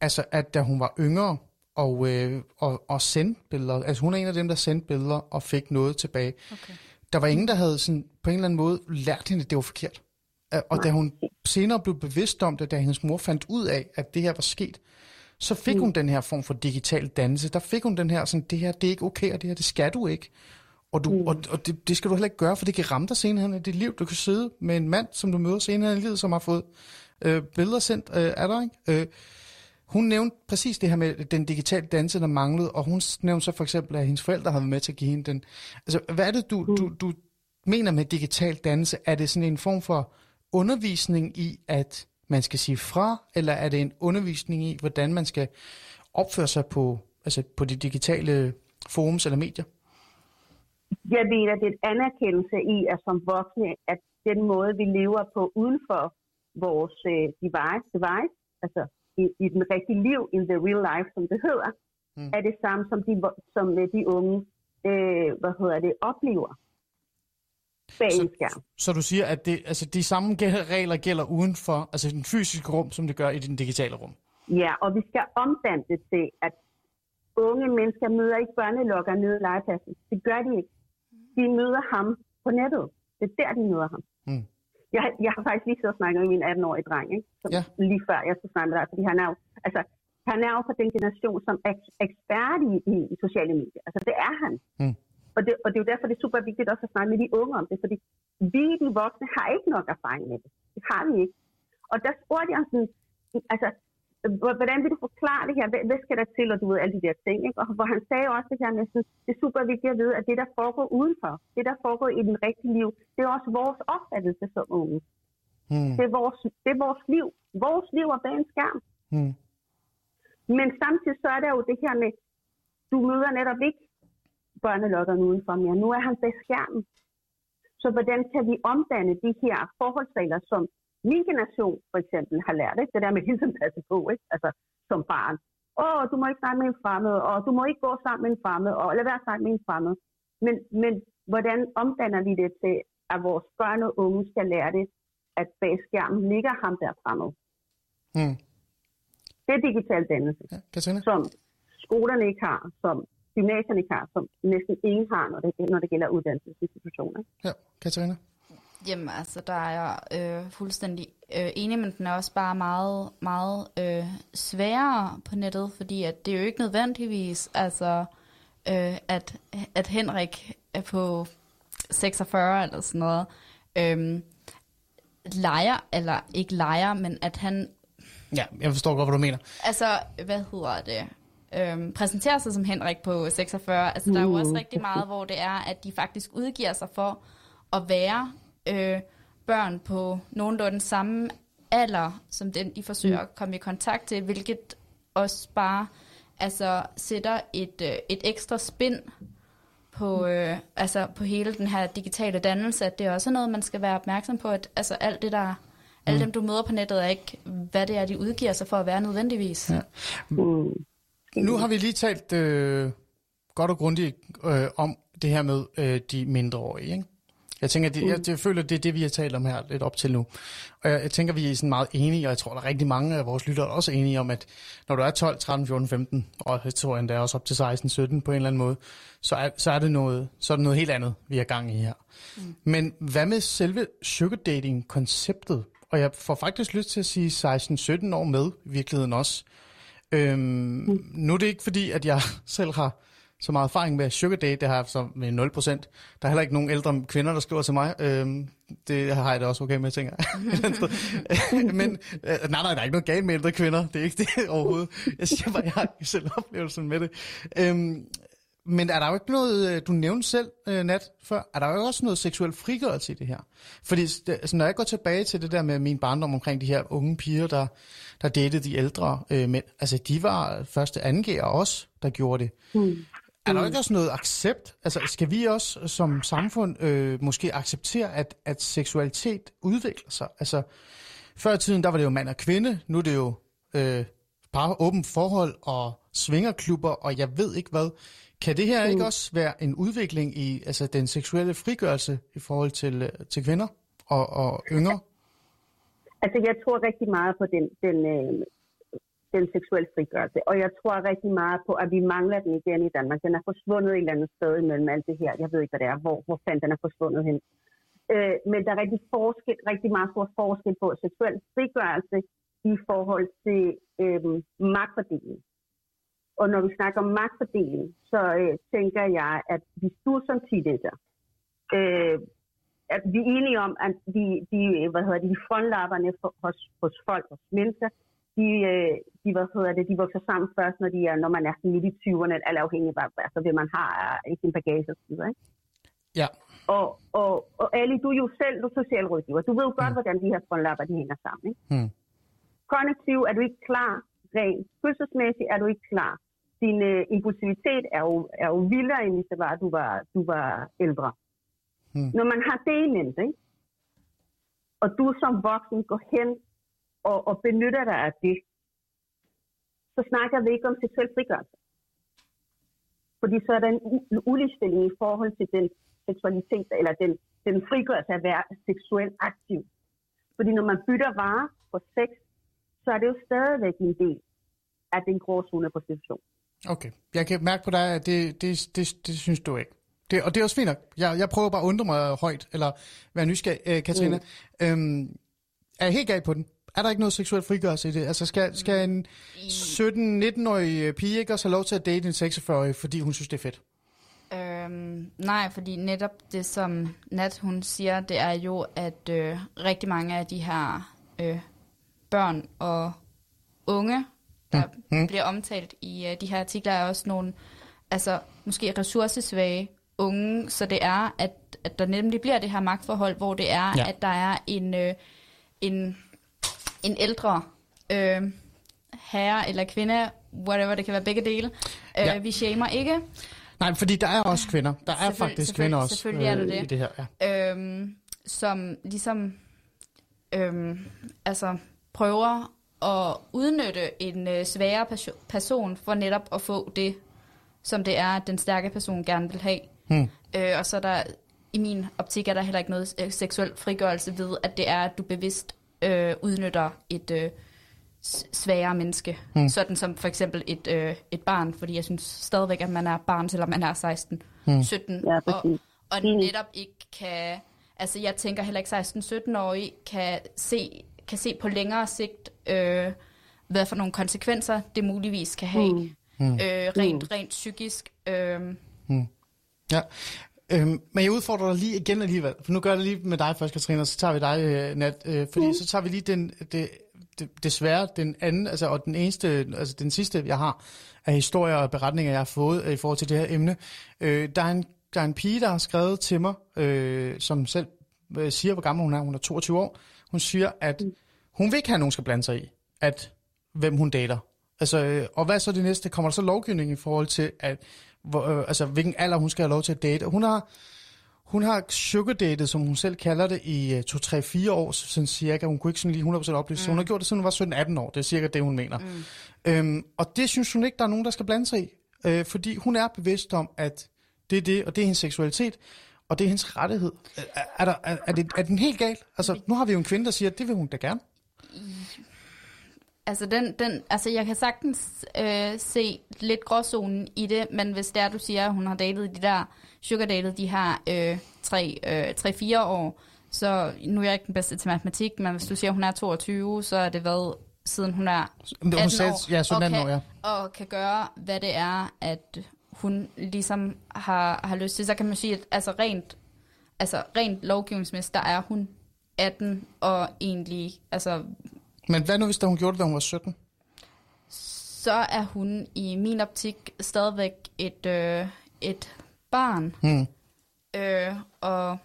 altså at da hun var yngre, og, øh, og, og sendte billeder, altså hun er en af dem, der sendte billeder og fik noget tilbage. Okay. Der var ingen, der havde sådan, på en eller anden måde lært hende, at det var forkert. Og da hun senere blev bevidst om det, da hendes mor fandt ud af, at det her var sket, så fik mm. hun den her form for digital dannelse. Der fik hun den her, sådan, det her, det er ikke okay, og det her, det skal du ikke. Og, du, mm. og, og det, det skal du heller ikke gøre, for det kan ramme dig senere i dit liv. Du kan sidde med en mand, som du møder senere i livet, som har fået øh, billeder sendt øh, af dig, ikke? Øh, hun nævnte præcis det her med den digitale dannelse, der manglede, og hun nævnte så for eksempel, at hendes forældre havde været med til at give hende den. Altså, hvad er det, du, mm. du, du mener med digital dannelse? Er det sådan en form for undervisning i, at man skal sige fra, eller er det en undervisning i, hvordan man skal opføre sig på, altså på de digitale forums eller medier? Jeg mener, det er en anerkendelse i, at som voksne, at den måde, vi lever på uden for vores øh, device, device, altså i, i den rigtige liv, in the real life, som det hedder, mm. er det samme, som de, som de unge øh, hvad hedder det, oplever. Så, så du siger, at det, altså de samme regler gælder uden for altså den fysiske rum, som det gør i den digitale rum? Ja, og vi skal omdanne det til, at unge mennesker møder ikke børnelokker nede i legepladsen. Det gør de ikke. De møder ham på nettet. Det er der, de møder ham. Mm. Jeg, jeg har faktisk lige så snakket med min atten-årige dreng, ikke? Som, ja. Lige før jeg skulle snakke med dig, fordi han er jo, altså, han er jo fra den generation, som er ekspert i, i, i sociale medier. Altså, det er han. Mm. Og det, og det er jo derfor, det er super vigtigt også at snakke med de unge om det, fordi vi, de voksne, har ikke nok erfaring med det. Det har vi ikke. Og der spurgte jeg sådan, altså, hvordan vil du forklare det her? Hvad skal der til, og du ved, alle de der ting, ikke? Og hvor han sagde også det her med, sådan, det er super vigtigt at vide, at det, der foregår udenfor, det, der foregår i den rigtige liv, det er også vores opfattelse som unge. Hmm. Det, er vores, det er vores liv. Vores liv er bag en skærm. Hmm. Men samtidig så er der jo det her med, du møder netop ikke børnelokkerne udenfor mere. Nu er han bag skærmen. Så hvordan kan vi omdanne de her forholdsregler, som min generation for eksempel har lært, ikke? Det der med hele tiden passe på, ikke? Altså som barn. Åh, du må ikke snakke med en fremmed, og du må ikke gå sammen med en fremmed, og lad være at snakke med en fremmed. Men, men hvordan omdanner vi det til, at vores børn og unge skal lære det, at bag skærmen ligger ham der fremmed? Mm. Det er digital dannelse, ja, som skolerne ikke har, som gymnasierne ikke har, som næsten ingen har, når det, når det gælder uddannelsesinstitutioner. Ja, Katrina? Jamen, altså, der er jeg øh, fuldstændig øh, enig, men den er også bare meget, meget øh, sværere på nettet, fordi at det er jo ikke nødvendigvis, altså, øh, at, at Henrik er på seksogfyrre eller sådan noget, øh, leger, eller ikke leger, men at han... Ja, jeg forstår godt, hvad du mener. Altså, hvad hedder det... Øhm, præsenterer sig som Henrik på seksogfyrre. Altså, der er jo også rigtig meget, hvor det er, at de faktisk udgiver sig for at være øh, børn på nogenlunde samme alder, som den, de forsøger at komme i kontakt til, hvilket også bare altså, sætter et, øh, et ekstra spin på, øh, altså, på hele den her digitale dannelse, at det er også noget, man skal være opmærksom på, at altså, alt det, der mm. alle dem, du møder på nettet, er ikke, hvad det er, de udgiver sig for at være nødvendigvis. Ja. Mm. Nu har vi lige talt øh, godt og grundigt øh, om det her med øh, de mindreårige, ikke? Jeg tænker, det, jeg, jeg føler, det er det, vi har talt om her lidt op til nu. Og jeg, jeg tænker, vi er sådan meget enige, og jeg tror, der er rigtig mange af vores lyttere også enige om, at når du er tolv, tretten, fjorten, femten, og jeg tror endda også op til seksten, sytten på en eller anden måde, så er, så er, det, noget, så er det noget helt andet, vi er gang i her. Mm. Men hvad med selve sugardating-konceptet? Og jeg får faktisk lyst til at sige seksten sytten år med i virkeligheden også. Øhm, mm. Nu er det ikke fordi, at jeg selv har så meget erfaring med sugar date. Det har jeg så med nul procent. Der er heller ikke nogen ældre kvinder, der skriver til mig. Øhm, det har jeg da også okay med, tænker jeg. Men øh, nej, nej, der er ikke noget galt med ældre kvinder. Det er ikke det overhovedet. Jeg siger bare, jeg har ikke selv oplevelsen med det. Øhm, men er der jo ikke noget, du nævnte selv, øh, Nat, før, er der jo også noget seksuel frigørelse i det her? Fordi altså, når jeg går tilbage til det der med min barndom omkring de her unge piger, der... der datede de ældre øh, mænd. Altså, de var første angiver også, der gjorde det. Mm. Er der ikke også noget accept? Altså, skal vi også som samfund øh, måske acceptere, at, at seksualitet udvikler sig? Altså, før i tiden, der var det jo mand og kvinde. Nu er det jo øh, bare åbent forhold og svingerklubber, og jeg ved ikke hvad. Kan det her ikke også være en udvikling i altså den seksuelle frigørelse i forhold til, til kvinder og, og yngre? Altså jeg tror rigtig meget på den, den, øh, den seksuelle frigørelse, og jeg tror rigtig meget på, at vi mangler den igen i Danmark. Den er forsvundet et eller andet sted imellem alt det her. Jeg ved ikke, hvad det er, hvor, hvor fanden den er forsvundet hen. Øh, men der er rigtig, forskel, rigtig meget stor forskel på seksuel frigørelse i forhold til øh, magtfordeling. Og når vi snakker om magtfordeling, så øh, tænker jeg, at hvis du som teenager, øh, at vi er enige om, at de, de, hvad hedder det, de frontlapperne hos, hos folk, hos mennesker, de, øh, de, hvad hedder det, de vokser sammen først, når, de er, når man er midt i tyverne, eller afhængig af, altså, hvad man har i sin bagage og så videre, ikke? Ja. Og, og, og Ali, du er jo selv, du er socialrådgiver. Du ved jo godt, mm. hvordan de her frontlapper, de hænger sammen, ikke? Mm. Kognitiv er du ikke klar, rent følelsesmæssigt er du ikke klar. Din øh, impulsivitet er jo, er jo vildere, end hvis det var, du var, du var ældre. Hmm. Når man har det i mente, ikke? Og du som voksen går hen og, og benytter dig af det, så snakker vi ikke om seksuel frigørelse. Fordi så er der en u- uligestilling i forhold til den seksualitet, eller den, den frigørelse af at være seksuelt aktiv. Fordi når man bytter varer for sex, så er det jo stadigvæk en del af den gråzone af prostitution. Okay, jeg kan mærke på dig, at det, det, det, det synes du ikke. Det, og det er også fint nok. Jeg, jeg prøver bare at undre mig højt, eller være nysgerrig, øh, Katrina. Mm. Øhm, er jeg helt galt på den? Er der ikke noget seksuel frigørelse i det? Altså skal, skal en sytten-nitten-årig pige ikke også have lov til at date en seksogfyrre-årig, fordi hun synes, det er fedt? Øhm, nej, fordi netop det, som Nat hun siger, det er jo, at øh, rigtig mange af de her øh, børn og unge, der mm. bliver omtalt i øh, de her artikler, er også nogle, altså måske ressourcesvage unge, så det er, at, at der nemlig bliver det her magtforhold, hvor det er, ja. At der er en, øh, en, en ældre øh, herre eller kvinde, whatever, det kan være begge dele. Ja. Øh, vi shamer ikke. Nej, fordi der er også kvinder. Der er faktisk kvinder også selvfølgelig er det øh, det. i det her. Ja. Øhm, som ligesom øhm, altså prøver at udnytte en øh, svagere perso- person for netop at få det, som det er, at den stærke person gerne vil have. Hmm. Øh, og så er der, i min optik, er der heller ikke noget seksuel frigørelse ved, at det er, at du bevidst øh, udnytter et øh, svagere menneske. Hmm. Sådan som for eksempel et, øh, et barn, fordi jeg synes stadigvæk, at man er barn, selvom man er seksten, hmm. sytten, ja, og, og netop ikke kan, altså jeg tænker heller ikke seksten-sytten-årige kan se, kan se på længere sigt, øh, hvad for nogle konsekvenser det muligvis kan have. Hmm. Hmm. Øh, rent, hmm. rent psykisk. Øh, hmm. Ja, øhm, men jeg udfordrer dig lige igen alligevel, for nu gør jeg det lige med dig først, Katrina, så tager vi dig, Nat, øh, fordi mm. så tager vi lige den, det, det, desværre den anden, altså, og den eneste, altså den sidste, jeg har af historier og beretninger, jeg har fået øh, i forhold til det her emne. Øh, der, er en, der er en pige, der har skrevet til mig, øh, som selv øh, siger, hvor gammel hun er, hun er toogtyve år, hun siger, at hun vil ikke have nogen skal blande sig i, at hvem hun dater. Altså, og hvad så det næste? Kommer der så lovgivning i forhold til, at, hvor, øh, altså, hvilken alder hun skal have lov til at date? Og hun har, hun har sugardatet, som hun selv kalder det, i to, tre, fire år, sådan cirka. Hun kunne ikke sådan lige hundrede procent oplyse. Mm. Hun har gjort det, siden hun var sytten-atten år. Det er cirka det, hun mener. Mm. Øhm, og det synes hun ikke, der er nogen, der skal blande sig i. Øh, fordi hun er bevidst om, at det er det, og det er hendes seksualitet, og det er hendes rettighed. Er, er, der, er, er, det, er den helt galt? Altså, nu har vi jo en kvinde, der siger, at det vil hun da gerne. Altså, den, den, altså, jeg kan sagtens øh, se lidt gråzonen i det, men hvis det er, du siger, at hun har datet de der, sugardatet de her øh, tre til fire øh, år, så nu er jeg ikke den bedste til matematik, men hvis du siger, hun er toogtyve, så er det hvad, siden hun er atten år, ja, og, kan, år ja. og kan gøre, hvad det er, at hun ligesom har, har lyst til. Så kan man sige, at altså, rent, altså, rent lovgivningsmæssigt, der er hun atten, og egentlig... altså men hvad nu, hvis da hun gjorde det, da hun var sytten? Så er hun i min optik stadigvæk et, øh, et barn. Hmm. Øh, og,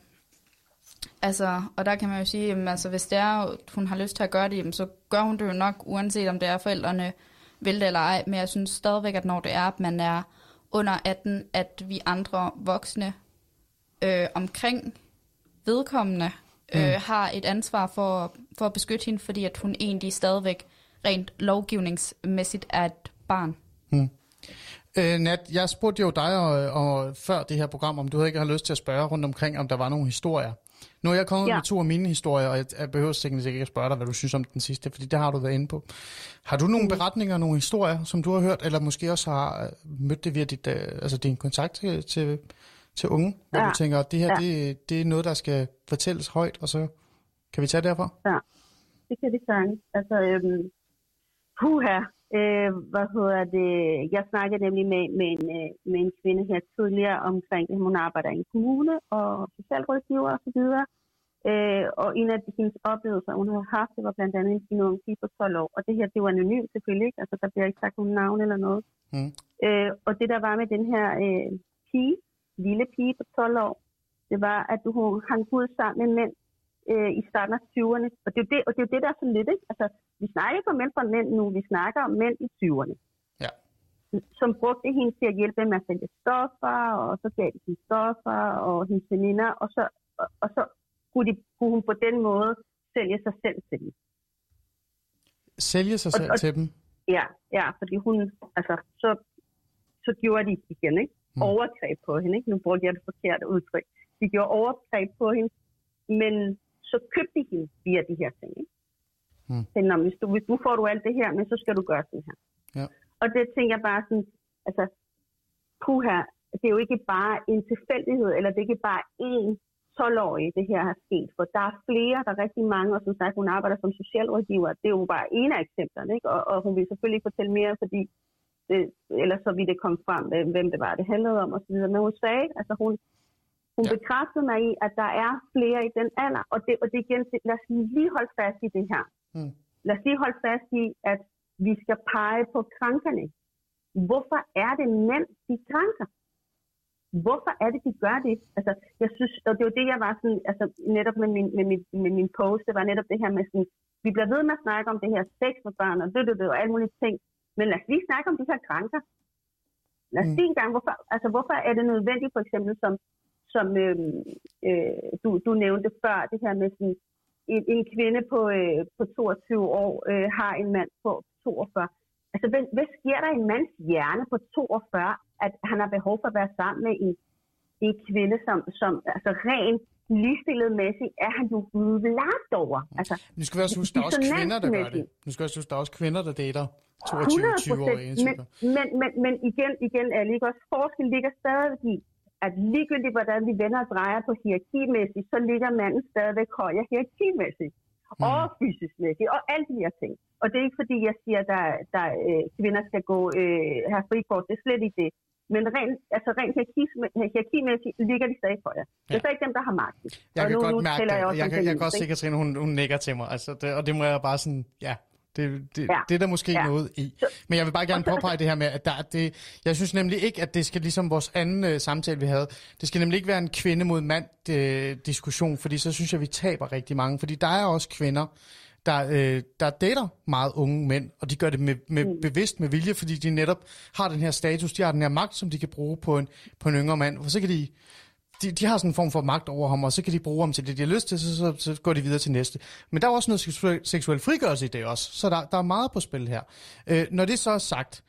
altså, og der kan man jo sige, at altså, hvis det er, hun har lyst til at gøre det, jamen, så gør hun det jo nok, uanset om det er forældrene vil det eller ej. Men jeg synes stadigvæk, at når det er, at man er under atten, at vi andre voksne øh, omkring vedkommende, Mm. Øh, har et ansvar for, for at beskytte hende, fordi at hun egentlig stadigvæk rent lovgivningsmæssigt er et barn. Mm. Øh, Nat, jeg spurgte jo dig og, og før det her program, om du ikke har lyst til at spørge rundt omkring, om der var nogle historier. Nu er jeg kommet ja. med to af mine historier, og jeg behøver sikkert ikke at spørge dig, hvad du synes om den sidste, fordi det har du været inde på. Har du nogle beretninger, nogle historier, som du har hørt, eller måske også har mødt det via dit, altså din kontakt til, til, til unge, hvor ja. du tænker, at det her ja. det, det er noget, der skal fortælles højt, og så kan vi tage derfra? Ja, det kan vi sagtens. Altså, øhm, puha, øh, hvad hedder det? Jeg snakkede nemlig med, med, en, med en kvinde her tidligere omkring, at hun arbejder i en kommune og socialrådgiver osv. Øh, og en af hendes oplevelser, hun havde haft, det var blandt andet en ung pige på tolv år. Og det her, det var anonymt selvfølgelig, ikke? Altså der bliver ikke sagt nogen navn eller noget. Mm. Øh, og det der var med den her øh, pige, lille pige på tolv år, det var, at hun hang ud sammen med mænd øh, i starten af tyverne. Og det er jo det, og det, er jo det der er sådan lidt, ikke? Altså, vi snakker ikke om mænd fra mænd nu, vi snakker om mænd i tyverne. Ja. Som brugte hende til at hjælpe med at sælge stoffer, og så gav de hende stoffer, og hendes veninder, og så... Og, og så Kunne, de, kunne hun på den måde sælge sig selv til dem. Sælge sig og, selv og, til dem? Ja, ja, fordi hun, altså, så, så gjorde de igen, ikke? Mm. Overgreb på hende, ikke? Nu brugte jeg det forkerte udtryk. De gjorde overgreb på hende, men så købte de hende via de her ting, ikke? Mm. Så, nå, hvis du, hvis du får du alt det her, men så skal du gøre sådan her. Ja. Og det tænker jeg bare sådan, altså, puha, det er jo ikke bare en tilfældighed, eller det er ikke bare én tolv-årige, det her har sket, for der er flere, der er rigtig mange, og som sagt, hun arbejder som socialrådgiver, det er jo bare en af eksemplerne, ikke? Og, og hun vil selvfølgelig ikke fortælle mere, fordi det, ellers så ville det komme frem, hvem det var, det handlede om, og så videre. Men hun sagde, altså hun, hun ja. bekræftede mig i, at der er flere i den alder, og det, og det igen, lad os lige holde fast i det her. Mm. Lad os lige holde fast i, at vi skal pege på krænkerne. Hvorfor er det mænd, de krænker? Hvorfor er det, de gør det? Altså, jeg synes, og det var det, jeg var sådan, altså netop med min, med, min, med min post, det var netop det her med sådan, vi bliver ved med at snakke om det her sex med børn, og det, det, det, og alle mulige ting, men lad os lige snakke om de her grænser. Lad os lige mm. en gang, hvorfor, altså, hvorfor er det nødvendigt, for eksempel, som, som øh, øh, du, du nævnte før, det her med sådan, en, en kvinde på, øh, på toogtyve år øh, har en mand på toogfyrre. Altså, hvad, hvad sker der i en mands hjerne på toogfyrre, at han har behov for at være sammen med en, en kvinde, som, som altså rent ligestilletmæssigt er han jo langt over. Altså, nu skal vi også huske, der er også kvinder, der gør det. Nu skal vi også huske, der er også kvinder, der dater toogtyve til tyve år. Men, men, men, men igen, igen er det ikke også forskel ligger stadig i, at ligegyldigt hvordan vi vender og drejer på hierarkimæssigt, så ligger manden stadigvæk højere hierarkimæssigt. Mm. Og fysiskmæssigt, og alle de her ting. Og det er ikke fordi, jeg siger, at der, der, øh, kvinder skal gå øh, have frikort. Det er slet ikke det. Men rent, altså rent hierarkimæssigt ligger de stadig højere. Ja. Det er så ikke dem, der har magten. Jeg og kan nu, godt nu mærke det. Jeg, jeg, jeg kan godt se, at Katrine, hun, hun nikker til mig. Altså, det, og det må jeg bare sådan, ja, det, det, ja. det er der måske ja. noget i. Men jeg vil bare gerne påpege det her med, at der, det, jeg synes nemlig ikke, at det skal, ligesom vores anden øh, samtale, vi havde, det skal nemlig ikke være en kvinde mod mand øh, diskussion, fordi så synes jeg, vi taber rigtig mange. Fordi der er også kvinder, Der, øh, der dater meget unge mænd, og de gør det med, med, mm. bevidst med vilje, fordi de netop har den her status, de har den her magt, som de kan bruge på en, på en yngre mand. For så kan de, de, de har sådan en form for magt over ham, og så kan de bruge ham til det, de har lyst til, så, så, så går de videre til næste. Men der er også noget seksuel, seksuel frigørelse i det også, så der, der er meget på spil her. Øh, når det så er sagt,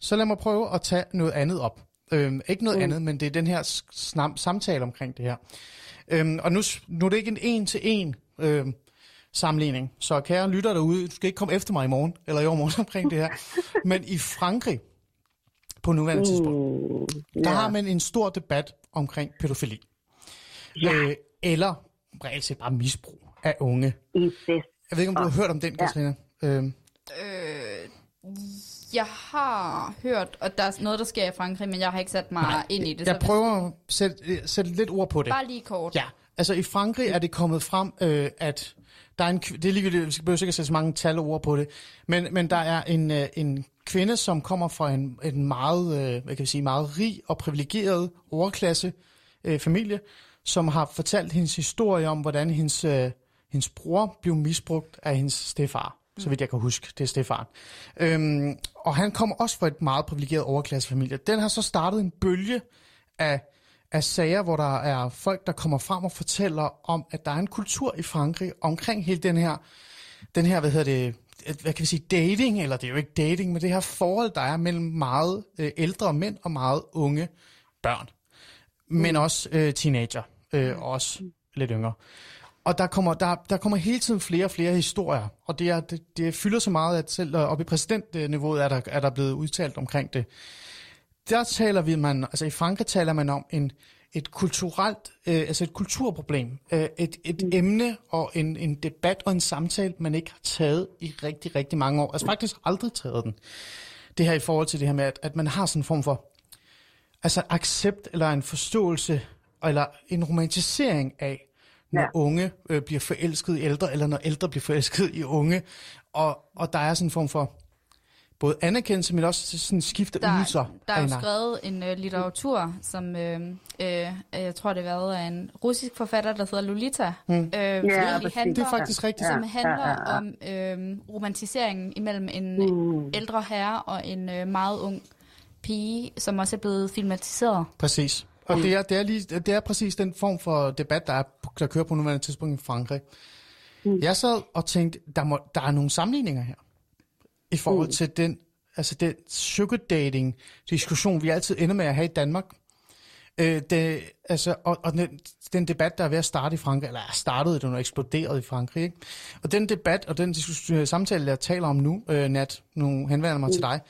så lad mig prøve at tage noget andet op. Øh, ikke noget mm. andet, men det er den her snam, samtale omkring det her. Øh, og nu, nu er det ikke en en-til-en øh, sammenligning. Så kære lytter derude, du skal ikke komme efter mig i morgen, eller i overmorgen omkring det her. Men i Frankrig, på nuværende tidspunkt, mm, der yeah. har man en stor debat omkring pædofili. Yeah. Øh, eller reelt set bare misbrug af unge. Jeg ved ikke, om du har hørt om den, Katrine? Yeah. Øhm. Øh, jeg har hørt, og der er noget, der sker i Frankrig, men jeg har ikke sat mig Nej, ind i det. Jeg så prøver at sætte, sætte lidt ord på det. Bare lige kort. Ja. Altså i Frankrig er det kommet frem, øh, at der er en, det er ligegyldigt, vi skal behøver sikkert sætte så mange tal og ord på det, men, men der er en, øh, en kvinde, som kommer fra en, en meget, øh, hvad kan jeg sige, meget rig og privilegeret overklasse øh, familie, som har fortalt hendes historie om, hvordan hendes, øh, hendes bror blev misbrugt af hendes stefar, mm. så vidt jeg kan huske, det er stefaren. Øhm, og han kommer også fra et meget privilegeret overklassefamilie. Den har så startet en bølge af... af sager, hvor der er folk, der kommer frem og fortæller om, at der er en kultur i Frankrig omkring hele den her, den her, hvad hedder det, hvad kan vi sige, dating, eller det er jo ikke dating, men det her forhold, der er mellem meget øh, ældre mænd og meget unge børn. Men mm. også øh, teenager, øh, også mm. lidt yngre. Og der kommer, der, der kommer hele tiden flere og flere historier, og det, er, det, det fylder så meget, at selv oppe i præsidentniveauet er der, er der blevet udtalt omkring det. Der taler vi, man, altså i Frankrig taler man om en, et kulturelt, øh, altså et kulturproblem, øh, et, et mm. emne og en, en debat og en samtale, man ikke har taget i rigtig, rigtig mange år. Altså faktisk aldrig taget den. Det her i forhold til det her med, at, at man har sådan en form for altså accept eller en forståelse eller en romantisering af, når ja. unge øh, bliver forelsket i ældre, eller når ældre bliver forelsket i unge. Og, og der er sådan en form for både anerkendelse, men også sådan skifte ydelser. Der er jo skrevet en øh, litteratur, som øh, øh, jeg tror, det har været af en russisk forfatter, der hedder Lolita. Mm. Øh, ja, det, handler, det er faktisk rigtigt. Som handler ja, ja, ja. om øh, romantiseringen imellem en mm. ældre herre og en øh, meget ung pige, som også er blevet filmatiseret. Præcis. Og det er, det, er lige, det er præcis den form for debat, der, er, der kører på nuværende tidspunkt i Frankrig. Mm. Jeg sad og tænkte, der, må, der er nogle sammenligninger her, i forhold mm. til den, altså den sugar dating diskussion, vi altid ender med at have i Danmark. Øh, det, altså, og og den, den debat, der er ved at starte i Frankrig, eller er startet, den er eksploderet i Frankrig. Ikke? Og den debat og den diskussion, samtale, jeg taler om nu, øh, Nat, nu henvender mig mm. til dig,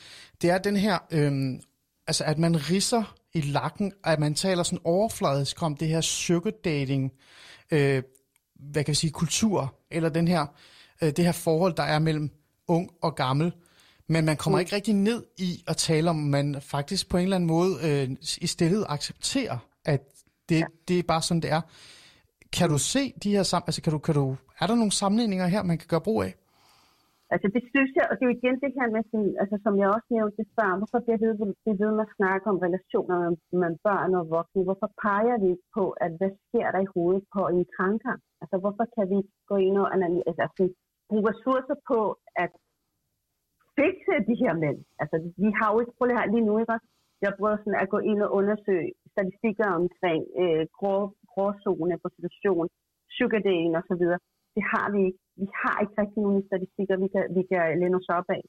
det er den her, øh, altså at man ridser i lakken, at man taler sådan overfladisk om det her sugar dating, øh, hvad kan vi sige, kultur, eller den her, øh, det her forhold, der er mellem ung og gammel, men man kommer mm. ikke rigtig ned i at tale om, man faktisk på en eller anden måde øh, i stedet accepterer, at det, ja. det er bare sådan, det er. Kan du se de her sammen, altså kan du, kan du, er der nogle sammenligninger her, man kan gøre brug af? Altså det synes jeg, og det er jo igen det her med, sådan, altså, som jeg også nævnte før, hvorfor bliver det ved med at snakke om relationer mellem børn og voksne? Hvorfor peger vi ikke på, at hvad sker der i hovedet på en kranker? Altså hvorfor kan vi gå ind og analyse, altså, bruge ressourcer på at fikse de her mænd? Altså vi har jo ikke problemer her lige nu, ikke? Jeg prøver sådan at gå ind og undersøge statistikker omkring øh, grå, gråzone, prostitution, sugardating og så videre. Det har vi ikke. Vi har ikke rigtig nogen statistikker, vi kan, vi kan læne os op af.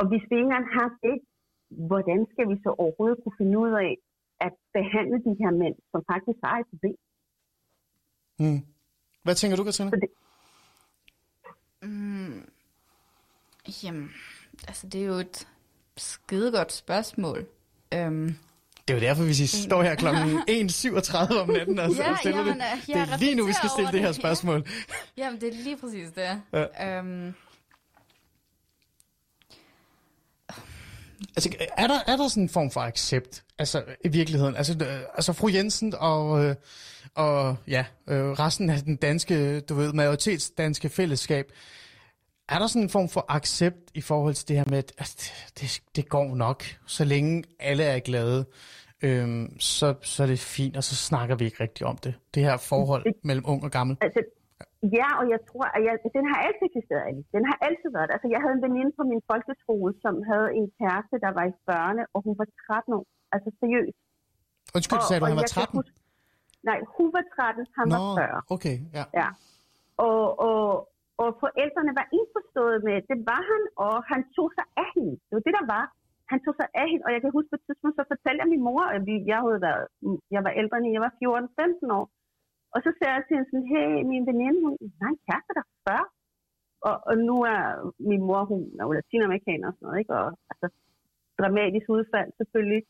Og hvis vi ikke engang har det, hvordan skal vi så overhovedet kunne finde ud af at behandle de her mænd, som faktisk har et problem? Mm. Hvad tænker du, Katrine? Det... Mm. Jamen, altså det er jo et skidegodt spørgsmål. Øhm. Det er jo derfor, hvis I står her kl. en syvogtredive om natten og ja, stiller jamen, det. Det er lige nu, vi skal stille det her spørgsmål. Ja. Jamen, det er lige præcis det. Ja. Øhm. Altså, er der, er der sådan en form for accept? Altså, i virkeligheden. Altså, altså fru Jensen og, og ja, resten af den danske, du ved, majoritetsdanske fællesskab. Er der sådan en form for accept i forhold til det her med, at altså, det, det går nok, så længe alle er glade, øhm, så, så er det fint, og så snakker vi ikke rigtig om det, det her forhold mellem ung og gammel? Altså, ja, og jeg tror, at jeg, den har altid eksisteret, Ali. Den har altid været der. Altså, jeg havde en veninde på min folkeskole, som havde en kæreste, der var i fyrrerne, og hun var tretten år. Altså seriøst. Undskyld, og, sagde du, han var tretten? Huske... Nej, hun var tretten, han Nå, var fyrre. Okay, ja. ja. Og... og Og forældrene var indforstået med, det var han, og han tog sig af hende. Det var det, der var. Han tog sig af hende, og jeg kan huske på et tidspunkt, så fortalte jeg min mor, at jeg havde været, jeg var ældre, end jeg var fjorten femten år. Og så sagde jeg til hende sådan, hey, min veninde, hun har en kæreste, der er fyrre. Og, og nu er min mor, hun er latinamerikaner og sådan noget, ikke? Og altså, dramatisk udfald selvfølgelig.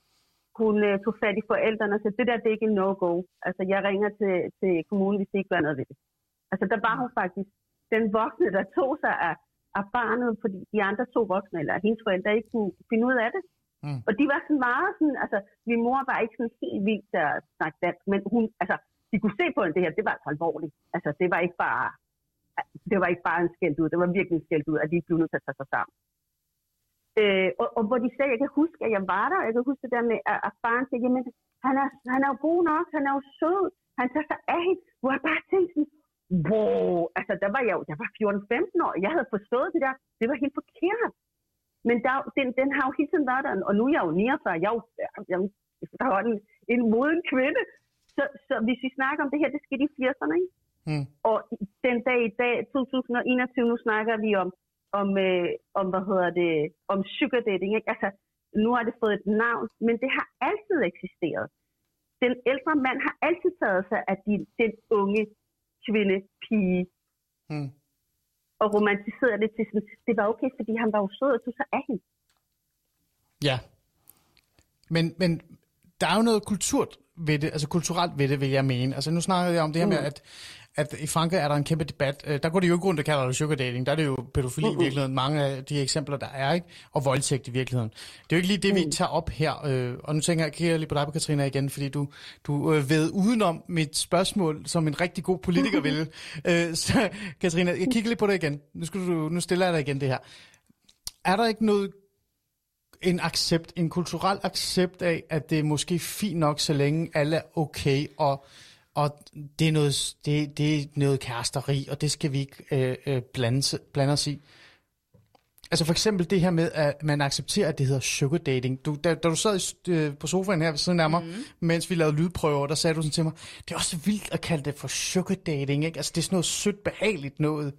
Hun uh, tog fat i forældrene og sagde, det der, det er ikke en no-go. Altså, jeg ringer til, til kommunen, hvis de ikke gør noget ved det. Altså, der var hun faktisk den voksne, der tog sig af, af barnet, fordi de andre to voksne, eller hendes forældre, ikke kunne finde ud af det. Mm. Og de var sådan meget sådan, altså, min mor var ikke sådan helt vildt til at snakke dansk, men hun, altså, de kunne se på hende det her, det var altså alvorligt. Altså, det var ikke bare, det var ikke bare en skældt ud, det var virkelig en skældt ud, at de ikke blev nødt til at tage sig sammen. Øh, og, og hvor de sagde, jeg kan huske, at jeg var der, jeg kan huske det der med, at, at faren sagde, jamen, han er, han er jo god nok, han er jo sød, han tager sig af hende, hvor jeg bare tænkte sådan, wow, altså der var jeg jo, jeg var fjorten femten år, jeg havde forstået det der, det var helt forkert. Men der, den, den har jo hele tiden været der, og nu er jeg jo niogfyrre, jeg er jo, jeg er jo en, en moden kvinde. Så, så hvis vi snakker om det her, det skete i firserne, ikke? Mm. Og den dag i dag, tyve enogtyve, nu snakker vi om, om, øh, om hvad hedder det, om sugar dating, ikke? Altså, nu har det fået et navn, men det har altid eksisteret. Den ældre mand har altid taget sig af de, den unge kvinde, pige. Mm. Og romantiseret det til sådan, det var okay, fordi han var jo sød, og du så af hende. Ja. Men, men der er jo noget kultur ved det, altså kulturelt ved det, vil jeg mene. Altså nu snakkede jeg om det her mm. med, at, at i Frankrig er der en kæmpe debat. Der går det jo ikke rundt, der kalder det sugar dating. Der er det jo pædofili mm. i virkeligheden. Mange af de eksempler, der er, ikke? Og voldtægt i virkeligheden. Det er jo ikke lige det, mm. vi tager op her. Og nu tænker jeg, kigger jeg lige på dig, på Katrina, igen, fordi du, du ved udenom mit spørgsmål, som en rigtig god politiker ville. Så Katrina, jeg kigger lidt på det igen. Nu, skal du, nu stiller jeg dig igen det her. Er der ikke noget... en accept, en kulturel accept af, at det er måske fint nok, så længe alle er okay, og, og det, er noget, det, det er noget kæresteri, og det skal vi ikke øh, øh, blande, blande os i. Altså for eksempel det her med, at man accepterer, at det hedder sugar dating. Du, da, da du sad øh, på sofaen her ved siden af mig, mm-hmm. mens vi lavede lydprøver, der sagde du sådan til mig, det er også vildt at kalde det for sugar dating, ikke? Altså det er sådan noget sødt, behageligt noget.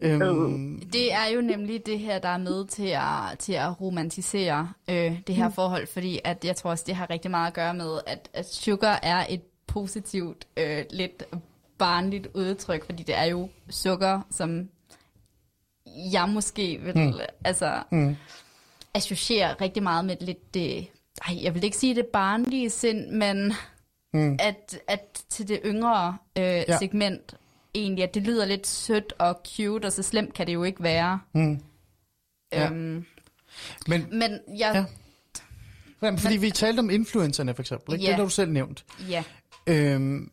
Øhm. Det er jo nemlig det her, der er med til at, til at romantisere øh, det her mm. forhold, fordi at jeg tror også, det har rigtig meget at gøre med, at, at sugar er et positivt, øh, lidt barnligt udtryk, fordi det er jo sukker, som jeg måske vil mm. altså mm. associere rigtig meget med lidt det, ej, jeg vil ikke sige det barnlige sind, men mm. at, at til det yngre øh, ja. segment egentlig, at det lyder lidt sødt og cute, og så slemt kan det jo ikke være. Mm. Ja. Øhm, men, men jeg... Ja. Jamen, fordi men, vi talte om influencerne, for eksempel. Ikke? Yeah. Det har du selv nævnt. Ja. Yeah. Øhm,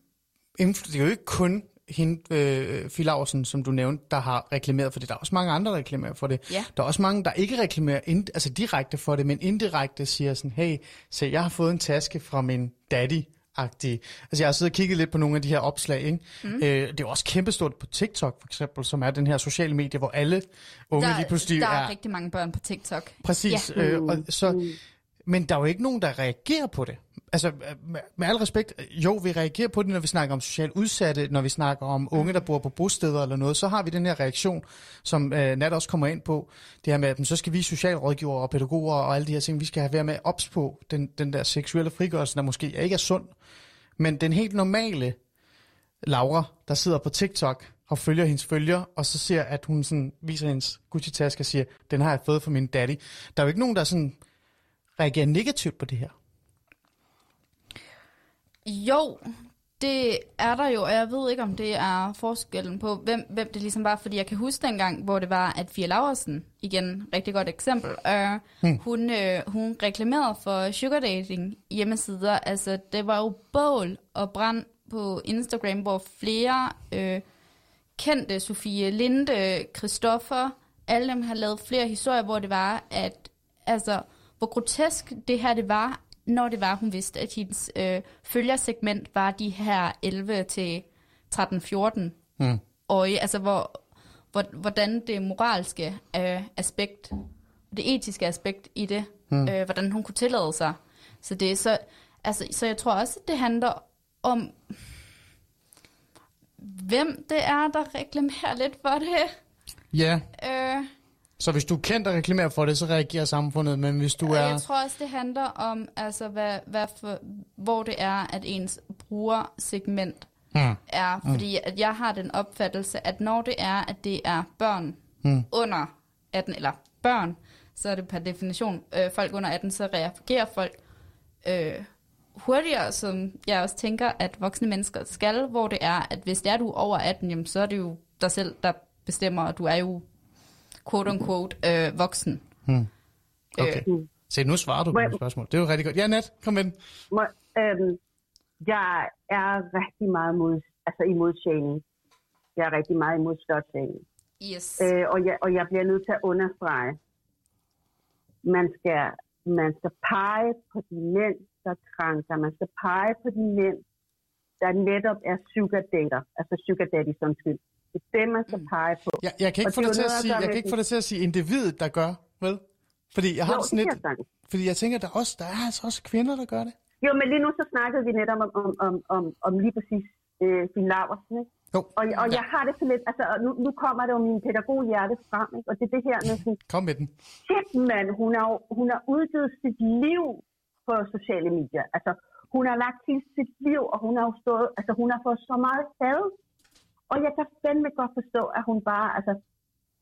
influ- det er jo ikke kun hende, øh, Fia Laversen, som du nævnte, der har reklameret for det. Der er også mange andre, der reklamerer for det. Yeah. Der er også mange, der ikke reklamerer ind- altså direkte for det, men indirekte siger sådan, hey, se, jeg har fået en taske fra min daddy. Agtige. Altså jeg har siddet og kigget lidt på nogle af de her opslag, ikke? Mm. Øh, det er jo også kæmpestort på TikTok for eksempel, som er den her sociale medie, hvor alle unge der, lige pludselig der er... Der er rigtig mange børn på TikTok. Præcis. Ja. Øh, og, så, men der er jo ikke nogen, der reagerer på det. Altså med, med al respekt, jo, vi reagerer på det, når vi snakker om socialt udsatte, når vi snakker om unge, der bor på bosteder eller noget, så har vi den her reaktion, som øh, Nat også kommer ind på, det her med, at så skal vi socialrådgivere og pædagoger og alle de her ting, vi skal have været med ops på, den, den der seksuelle frigørelse, der måske ikke er sund. Men den helt normale Laura, der sidder på TikTok og følger hendes følger, og så ser, at hun sådan viser hendes Gucci-taske og siger, den har jeg fået fra min daddy. Der er jo ikke nogen, der sådan reagerer negativt på det her. Jo, det er der jo, og jeg ved ikke, om det er forskellen på, hvem, hvem det ligesom var, fordi jeg kan huske dengang, hvor det var, at Fia Laversen, igen, rigtig godt eksempel, øh, hmm. hun, øh, hun reklamerede for sugardating hjemmesider, altså det var jo bål og brand på Instagram, hvor flere øh, kendte, Sofie Linde, Christoffer, alle dem har lavet flere historier, hvor det var, at altså, hvor grotesk det her det var, når det var, hun vidste, at hendes øh, følgersegment var de her elleve til tretten fjorten mm. øje, altså hvor, hvor, hvordan det moralske øh, aspekt, det etiske aspekt i det, mm. øh, hvordan hun kunne tillade sig. Så, det, så, altså, så jeg tror også, at det handler om, hvem det er, der reklamerer lidt for det. Ja. Yeah. Øh, Så hvis du er kendt og reklamerer for det, så reagerer samfundet, men hvis du er... Jeg tror også, det handler om, altså, hvad, hvad for, hvor det er, at ens brugersegment mm. er. Fordi mm. at jeg har den opfattelse, at når det er, at det er børn mm. under atten, eller børn, så er det per definition øh, folk under atten, så reagerer folk øh, hurtigere, som jeg også tænker, at voksne mennesker skal, hvor det er, at hvis det er, du er over atten, jamen, så er det jo dig selv, der bestemmer, og du er jo... quote on quote, øh, voksen. Hmm. Okay. Øh. Se, nu svarer du på et spørgsmål. Det er jo rigtig godt. Ja, Nat, kom ind. Må, øhm, jeg er rigtig meget mod, altså imod shaming. Jeg er rigtig meget imod slut shaming. Yes. Øh, og, jeg, og jeg bliver nødt til at understrege, man skal, man skal pege på de mænd, der krænker. Man skal pege på de mænd, der netop er sugar dater, altså sugar daddy, som skyld. Det er dem, man skal pege på. Jeg, jeg kan ikke, få det, til at sige, jeg kan ikke få det til at sige individet, der gør, vel? Fordi jeg har jo, sådan et, fordi jeg tænker, der også der er altså også kvinder, der gør det. Jo, men lige nu så snakkede vi netop om, om, om, om, om lige præcis øh, Fia Laversen, ikke? Jo. Og, og ja. jeg har det så lidt, altså nu, nu kommer det jo min pædagoghjerte frem, ikke? Og det er det her med sådan, kom med den. Shit, mand, hun har, hun har udgivet sit liv på sociale medier. Altså, hun har lagt til sit liv, og hun har jo stået, altså hun har fået så meget fad. Og jeg kan fandme godt forstå, at hun bare, altså,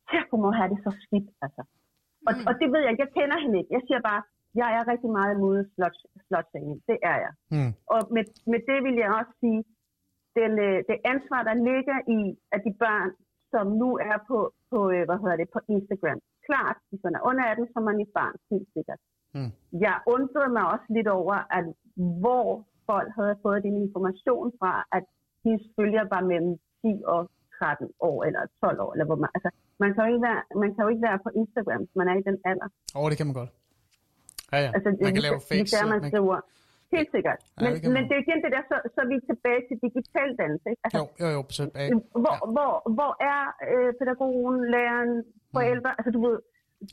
tja, hun må have det så skidt, altså. Og, mm. og det ved jeg, jeg kender hende ikke. Jeg siger bare, jeg er rigtig meget imod slutsangen. Det er jeg. Mm. Og med, med det vil jeg også sige, den, det ansvar, der ligger i, at de børn, som nu er på, på, hvad hedder det, på Instagram, klart, de sådan er under atten, så man i barn, helt sikkert. Mm. Jeg undrede mig også lidt over, at hvor folk havde fået den information fra, at de følger var mellem ti og tretten år, eller tolv år, eller hvor man, altså, man kan jo ikke være, man kan jo ikke være på Instagram, hvis man er i den alder. Åh, oh, det kan man godt. Ja, ja. Altså, man kan lave fakes. Man skriver. Helt sikkert. Ja, men, men det er igen det der, så, så er vi tilbage til digital dannelse, ikke? Altså, jo, jo, jo. Så, ja. hvor, hvor, hvor er øh, pædagogen, læreren, forældre, mm. altså du ved,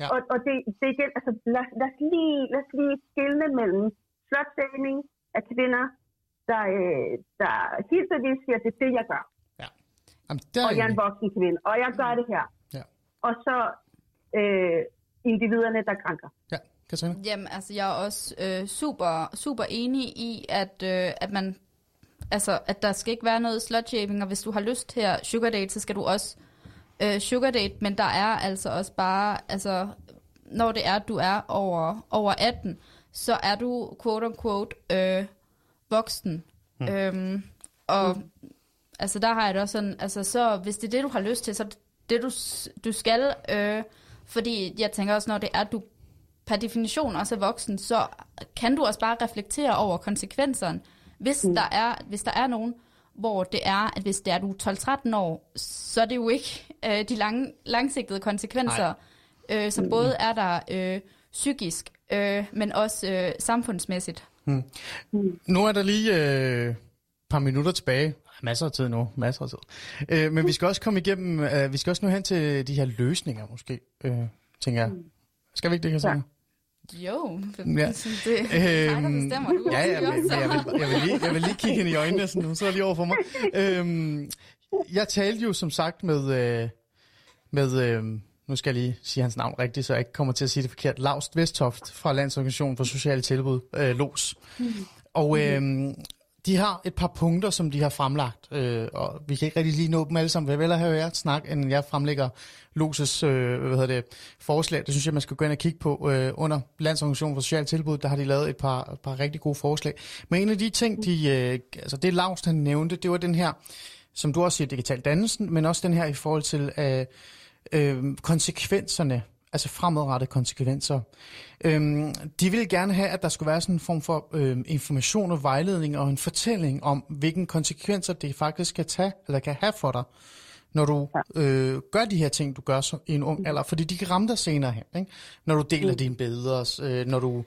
ja. og, og det, det er igen, altså lad, lad, os lige, lad os lige skille mellem slutdating af kvinder, der, øh, der helt bevidst siger, at det er det, jeg gør. Ja. Jamen, der og jeg er en voksen kvinde, og jeg gør det her. Ja. Og så øh, individerne, der krænker. Ja. Jamen, altså, jeg er også øh, super, super enig i, at, øh, at man, altså, at der skal ikke være noget slutshaming, og hvis du har lyst til at sugardate, så skal du også øh, sugardate, men der er altså også bare, altså, når det er, at du er over, over atten, så er du, quote unquote, øh, voksen. Mm. Øhm, og, mm. altså, der har jeg det også sådan, altså, så, hvis det er det, du har lyst til, så det, det du, du skal, øh, fordi jeg tænker også, når det er, du per definition også er voksen, så kan du også bare reflektere over konsekvenserne. Hvis, mm. der er, hvis der er nogen, hvor det er, at hvis det er, du er tolv til tretten år, så er det jo ikke øh, de lange, langsigtede konsekvenser, øh, som mm. både er der øh, psykisk, øh, men også øh, samfundsmæssigt. Mm. Mm. Nu er der lige et øh, par minutter tilbage. Masser af tid nu, masser af tid. Øh, men vi skal også komme igennem, øh, vi skal også nu hen til de her løsninger måske, øh, tænker jeg. Skal vi ikke det, kan sige? Jo, det ja. Øhm, bestemmer du. Ja, ja, men, jeg, vil, jeg, vil lige, jeg vil lige kigge hende i øjnene, sådan, hun sidder lige over for mig. Øhm, jeg talte jo som sagt med, øh, med øh, nu skal jeg lige sige hans navn rigtigt, så jeg ikke kommer til at sige det forkert, Laust Vestoft fra Landsorganisationen for Socialt Tilbud, øh, L O S. Og øh, de har et par punkter, som de har fremlagt, øh, og vi kan ikke rigtig lige nå dem alle sammen. Jeg vil hellere have jer snak, end jeg fremlægger L O S' øh, hvad hedder det, forslag. Det synes jeg, man skal gå ind og kigge på. Øh, under Landsorganisationen for Socialt Tilbud, der har de lavet et par, et par rigtig gode forslag. Men en af de ting, de, øh, altså det Laust han nævnte, det var den her, som du også siger, digital dannelsen, men også den her i forhold til øh, øh, konsekvenserne, altså fremadrettede konsekvenser. Øhm, de ville gerne have, at der skulle være sådan en form for øhm, information og vejledning og en fortælling om, hvilke konsekvenser det faktisk kan tage eller kan have for dig, når du øh, gør de her ting, du gør som, i en ung alder. Fordi de kan ramme dig senere hen, ikke? Når du deler dine billeder, øh, når du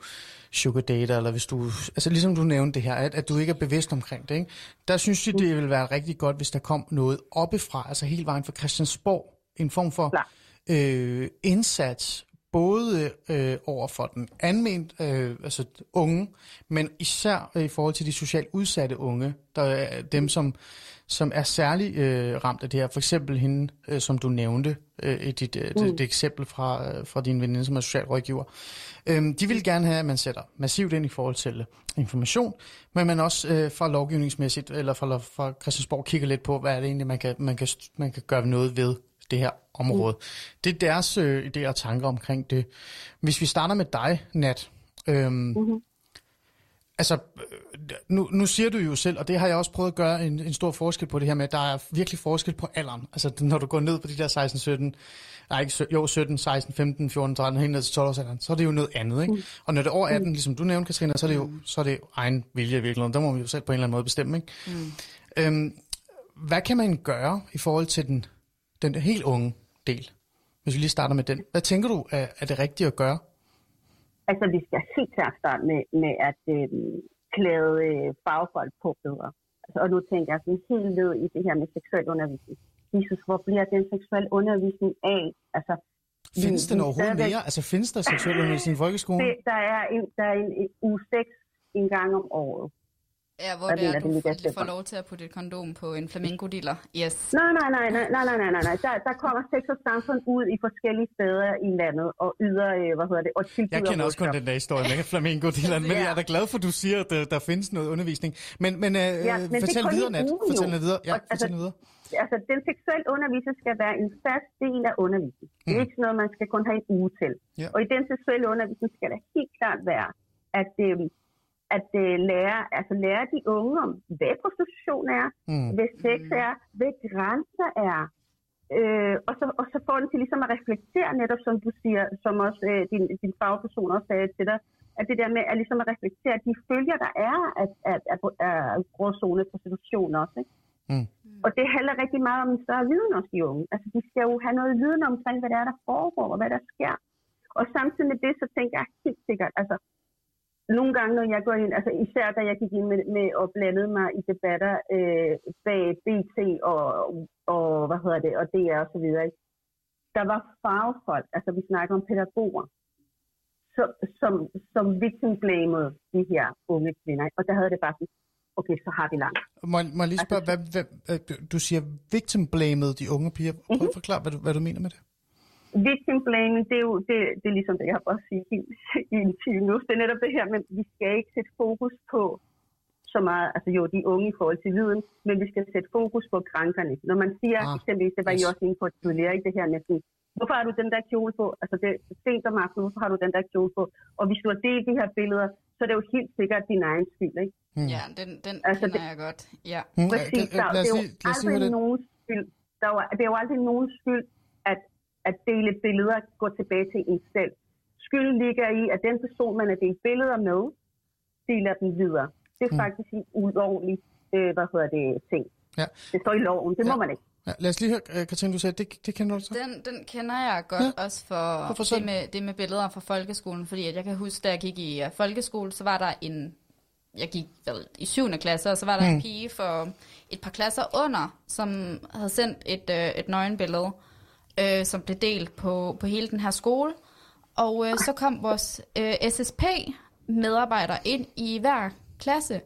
sugardater, eller hvis du, altså ligesom du nævnte det her, at, at du ikke er bevidst omkring det, ikke? Der synes jeg, det ville være rigtig godt, hvis der kom noget oppefra, altså hele vejen fra Christiansborg, en form for... Øh, indsats, både øh, over for den almen, øh, altså unge, men især øh, i forhold til de socialt udsatte unge, der er dem, som, som er særlig øh, ramt af det her. For eksempel hende, øh, som du nævnte øh, i dit øh, mm. det, det eksempel fra, øh, fra din veninde, som er socialrådgiver. Øh, de vil gerne have, at man sætter massivt ind i forhold til information, men man også øh, fra lovgivningsmæssigt, eller fra, fra Christiansborg, kigger lidt på, hvad er det egentlig, man kan, man kan, man kan gøre noget ved det her område. Mm. Det er deres øh, idéer og tanker omkring det. Hvis vi starter med dig, Nat. Øhm, mm-hmm. Altså, nu, nu siger du jo selv, og det har jeg også prøvet at gøre en, en stor forskel på det her med, at der er virkelig forskel på alderen. Altså, når du går ned på de der seksten sytten, nej, ikke, jo, sytten, seksten, femten, fjorten, tretten, helt ned til tolv-årsalderen, så er det jo noget andet, ikke? Mm. Og når det er over atten, ligesom du nævnte, Katrina, så er det jo, så er det jo egen vilje i virkeligheden. Der må vi jo selv på en eller anden måde bestemme, ikke? Mm. Øhm, hvad kan man gøre i forhold til den den helt unge del, hvis vi lige starter med den. Hvad tænker du, er, er det rigtigt at gøre? Altså, vi skal helt klart starte med, med at øh, klæde øh, fagfolk på bedre. Altså, og nu tænker jeg sådan helt ned i det her med seksuel undervisning. Jesus, hvor bliver den seksuel undervisning af? Altså, findes den overhovedet stadigvæk... mere? Altså, findes der seksuel undervisning i folkeskolen? Det, der er en, der er en, en uge seks en gang om året. Ja, hvor det er, du lige får lov til at putte et kondom på en flamingodiller. Yes. Nej, nej, nej, nej, nej, nej, nej, nej. Der, der kommer sex og samfund ud i forskellige steder i landet og yder, hvad hedder det, og tilbyder. Jeg kender også kun den der historie med flamingodilleren, men ja. Jeg er da glad for, at du siger, at der, der findes noget undervisning. Men, men, øh, ja, men fortæl videre, Nat. Fortæl videre. Ja, altså, fortæl videre. Altså, den seksuelle undervisning skal være en fast del af undervisningen. Det er mm. ikke noget, man skal kun have en uge til. Ja. Og i den seksuelle undervisning skal der helt klart være, at øh, at uh, lære, altså lære de unge om, hvad prostitution er, mm. hvad sex er, hvad grænser er. Øh, og, så, og så får den til ligesom at reflektere netop, som du siger, som også øh, din, din fagperson også sagde til dig, at det der med at, ligesom at reflektere de følger, der er af, af, af, af gråzone prostitution også. Ikke? Mm. Og det handler rigtig meget om en større viden også de unge. Altså de skal jo have noget viden omkring, hvad der er, der foregår og hvad der sker. Og samtidig med det, så tænker jeg helt sikkert, altså nogle gange, når jeg går ind, altså især da jeg gik ind med, med og blandede mig i debatter øh, bag B T og, og, hvad hedder det, og D R og så videre, ikke? Der var fagfolk, altså vi snakker om pædagoger, som, som, som victim-blamede de her unge kvinder, og der havde det bare sådan, okay, så har vi langt. Må, må jeg lige spørge, altså, hvad, hvad, du siger victim-blamede de unge piger. Prøv mm-hmm. at forklare, hvad du, hvad du mener med det. Victim blaming, det er jo det, det er ligesom det, jeg har prøvet at sige i, i en time nu. Det er netop det her, men vi skal ikke sætte fokus på så meget, altså jo, de unge i forhold til viden, men vi skal sætte fokus på krænkerne. Når man siger, ah, eksempelvis, det var yes. I også inde på tidligere, ikke det her næsten, hvorfor har du den der kjole på? Altså det er sent om aftenen, hvorfor har du den der kjole på? Og hvis du har delt de her billeder, så er det jo helt sikkert din egen skyld, ikke? Mm. Ja, den, den altså, kender det, jeg godt. Ja. Mm, præcis, der, det er jo aldrig nogens skyld, der er, det er jo aldrig nogens skyld, at at dele billeder går tilbage til en selv. Skylden ligger i, at den person, man har delt billeder med, deler dem videre. Det er mm. faktisk en ulovlig øh, hvad hedder det, ting. Ja. Det står i loven, det ja. må man ikke. Ja. Lad os lige høre, Katrine, du sagde, det, det kender du så? Den, den kender jeg godt, ja. Også for det med, det med billeder fra folkeskolen, fordi at jeg kan huske, da jeg gik i uh, folkeskole, så var der en, jeg gik vel, i syvende klasse, og så var der mm. en pige for et par klasser under, som havde sendt et, uh, et nøgenbillede, Øh, som blev delt på, på hele den her skole. Og øh, så kom vores øh, S S P-medarbejder ind i hver klasse,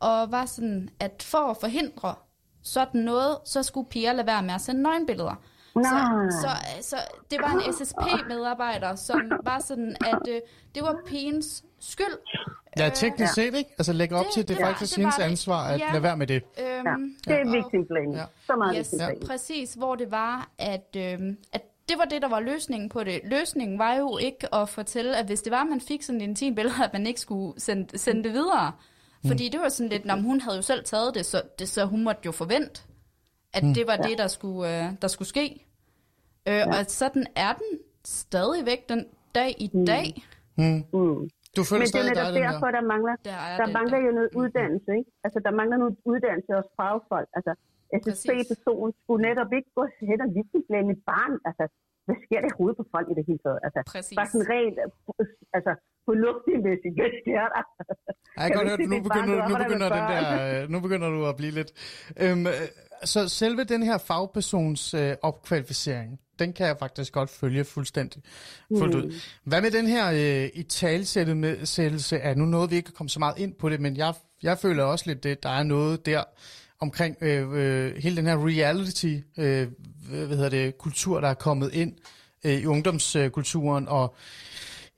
og var sådan, at for at forhindre sådan noget, så skulle piger lade være med at sende nøgenbilleder. No. Så, så, så det var en S S P-medarbejder, som var sådan, at øh, det var pigens skyld. Ja, teknisk set, ikke? Altså lægge op det, til, det, det faktisk hendes ansvar at ja. lade være med det. Øhm, ja. Det er victim blaming. Ja. Så meget yes, victim blaming. Ja. Præcis, hvor det var, at, øhm, at det var det, der var løsningen på det. Løsningen var jo ikke at fortælle, at hvis det var, at man fik sådan en intim billede, at man ikke skulle sende, sende det videre. Fordi mm. det var sådan lidt, når hun havde jo selv taget det, så, det, så hun måtte jo forvente, at mm. det var ja. det, der skulle, øh, der skulle ske. Øh, ja. Og sådan er den stadigvæk den dag i mm. dag. Mm. Mm. Du føler men det er netop derfor, der mangler, der, der det, mangler der. jo noget uddannelse, ikke? Altså, der mangler noget uddannelse hos fagfolk. Altså, S S P-personen skulle netop ikke gå hen og victimblæmme et barn. Altså, hvad sker der i hovedet på folk i det hele taget? Altså, præcis. Bare sådan rent, altså, fornuftigmæssigt, hvad sker der? Ej, jeg kan godt høre, nu begynder, nu, begynder den der, nu begynder du at blive lidt. Øhm, så selve den her fagpersons øh, opkvalificering, den kan jeg faktisk godt følge fuldstændig fuldt ud. Mm. Hvad med den her øh, italesættelse af, nu nåede vi ikke at komme så meget ind på det, men jeg, jeg føler også lidt, at der er noget der omkring øh, øh, hele den her reality, øh, hvad hedder det, kultur, der er kommet ind øh, i ungdomskulturen, og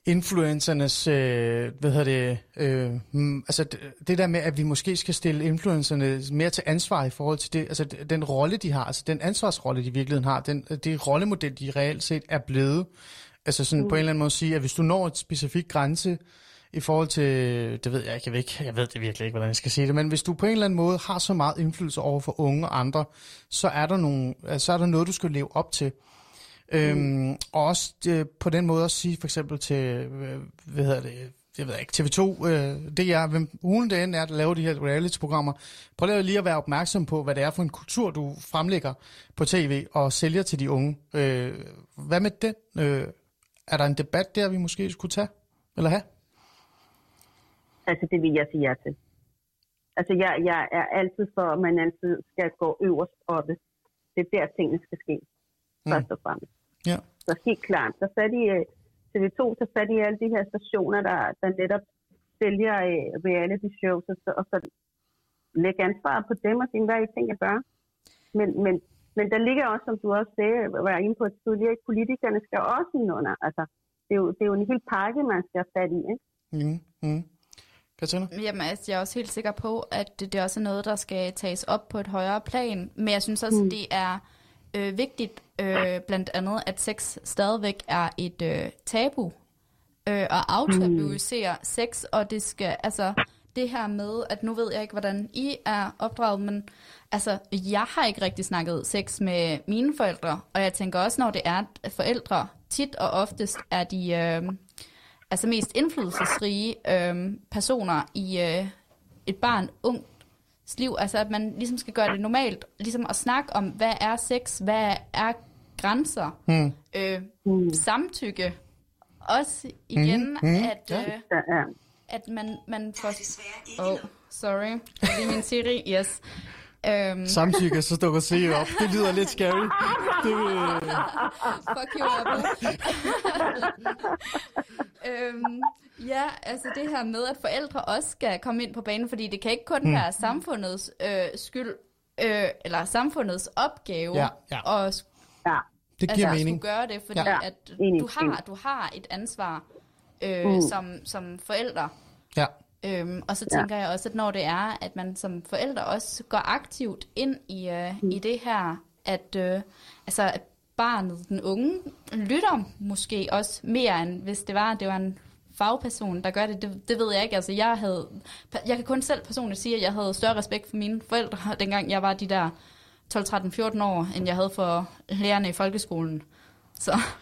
influencernes, øh, hvad hedder det, øh, altså det, det der med, at vi måske skal stille influencerne mere til ansvar i forhold til det, altså den rolle, de har, altså den ansvarsrolle, de i virkeligheden har, den, det rollemodel, de reelt set er blevet, altså sådan mm. på en eller anden måde at sige, at hvis du når et specifik grænse i forhold til, det ved jeg ikke, jeg ved, ikke, jeg ved det virkelig ikke, hvordan jeg skal sige det, men hvis du på en eller anden måde har så meget indflydelse over for unge og andre, så er der, nogle, så er der noget, du skal leve op til. Mm. Øhm, og også øh, på den måde at sige for eksempel til øh, hvad hedder det, jeg ved ikke, T V to, øh, D R, hvem hun det end er, der laver de her reality-programmer. Prøv lige at være opmærksom på, hvad det er for en kultur, du fremlægger på tv og sælger til de unge. Øh, hvad med den? Øh, er der en debat der, vi måske skulle tage? Eller have? Altså, det vil jeg sige ja til. Altså, jeg, jeg er altid for, at man altid skal gå øverst oppe. Det er der, tingene skal ske. Først og fremmest. Ja. Så helt klart. Så fat i T V to, så fat i alle de her stationer, der, der netop sælger reality shows, og så, og så lægge ansvaret på dem og sige, hvad er I ting at gøre? Men, men, men der ligger også, som du også sagde, var inde på et studie, at politikerne skal også ind under. Altså, det er, jo, det er jo en hel pakke, man skal have fat i, ikke? Mm, mm. Katrina? Jamen, altså, jeg er også helt sikker på, at det, det også er noget, der skal tages op på et højere plan. Men jeg synes også, mm. det er øh, vigtigt, øh, blandt andet, at sex stadigvæk er et øh, tabu. Øh, og aftabuisere mm. sex, og det skal, altså... Det her med, at nu ved jeg ikke, hvordan I er opdraget, men altså, jeg har ikke rigtig snakket sex med mine forældre, og jeg tænker også, når det er, at forældre tit og oftest er de øh, altså mest indflydelsesrige øh, personer i øh, et barn, ungt liv, altså at man ligesom skal gøre det normalt, ligesom at snakke om, hvad er sex, hvad er grænser, mm. øh, mm. samtykke, også igen, mm. Mm. at... Øh, at man, man får... Oh, sorry. Det er min Siri, yes. Um... Samtykke, så dukker Siri op. Det lyder lidt scary. Det... Fuck you, Apple. um, ja, altså det her med, at forældre også skal komme ind på banen, fordi det kan ikke kun være mm. samfundets øh, skyld, øh, eller samfundets opgave, ja, ja. Og ja. Det giver altså, mening. At skulle gøre det, fordi ja. At du har, du har et ansvar, Øh, mm. som, som forældre. Ja. Øhm, og så tænker ja. jeg også, at når det er, at man som forældre også går aktivt ind i, øh, mm. i det her, at, øh, altså, at barnet, den unge, lytter måske også mere, end hvis det var, at det var en fagperson, der gør det. Det, det ved jeg ikke. Altså, jeg, havde, jeg kan kun selv personligt sige, at jeg havde større respekt for mine forældre, dengang jeg var de der tolv, tretten, fjorten år, end jeg havde for lærerne i folkeskolen.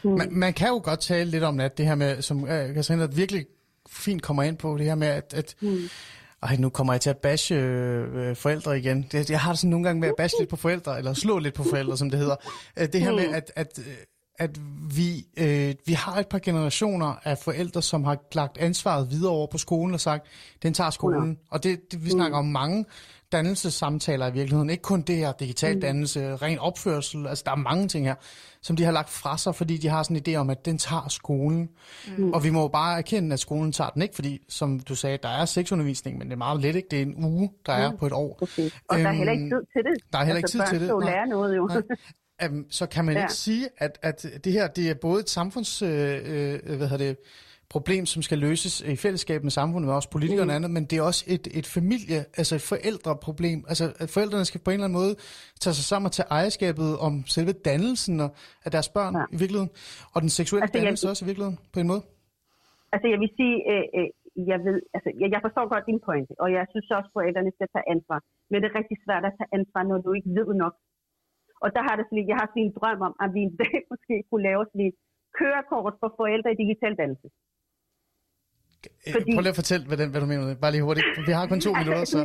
Man, man kan jo godt tale lidt om det, det her med, som øh, Katrina virkelig fint kommer ind på, det her med, at, at mm. ej, nu kommer jeg til at bashe øh, forældre igen. Det, jeg har sådan nogle gange med at bashe lidt på forældre, eller slå lidt på forældre, som det hedder. Det her med, at, at, at vi, øh, vi har et par generationer af forældre, som har lagt ansvaret videre over på skolen og sagt, den tager skolen. Og det, det vi snakker om mange dannelsessamtaler i virkeligheden. Ikke kun det her digital dannelse, ren opførsel, altså der er mange ting her, som de har lagt fra sig, fordi de har sådan en idé om, at den tager skolen. Mm. Og vi må jo bare erkende, at skolen tager den ikke, fordi som du sagde, der er seksundervisning, men det er meget let, ikke? Det er en uge, der er mm. på et år. Okay. Og øhm, der er heller ikke tid til det. Der er heller ikke tid til det. Altså lære noget jo. Nej. Øhm, så kan man ja. ikke sige, at, at det her, det er både et samfunds... Øh, øh, hvad hedder det... problem, som skal løses i fællesskab med samfundet, med også politikere mm. og andet, men det er også et, et familie, altså et forældreproblem. Altså, at forældrene skal på en eller anden måde tage sig sammen og tage ejerskabet om selve dannelsen og, af deres børn ja. i virkeligheden, og den seksuelle altså, dannelse jeg, også i virkeligheden, på en måde. Altså, jeg vil sige, øh, øh, jeg, ved, altså, jeg, jeg forstår godt din pointe, og jeg synes også, at forældrene skal tage ansvar. Men det er rigtig svært at tage ansvar, når du ikke ved nok. Og der har det sådan, jeg har sådan en drøm om, at vi en dag måske kunne lave sådan et kørekort for forældre i digital dannelse. Fordi... Prøv lige at fortælle, hvad, den, hvad du mener. Bare lige hurtigt. Vi har kun to minutter, så...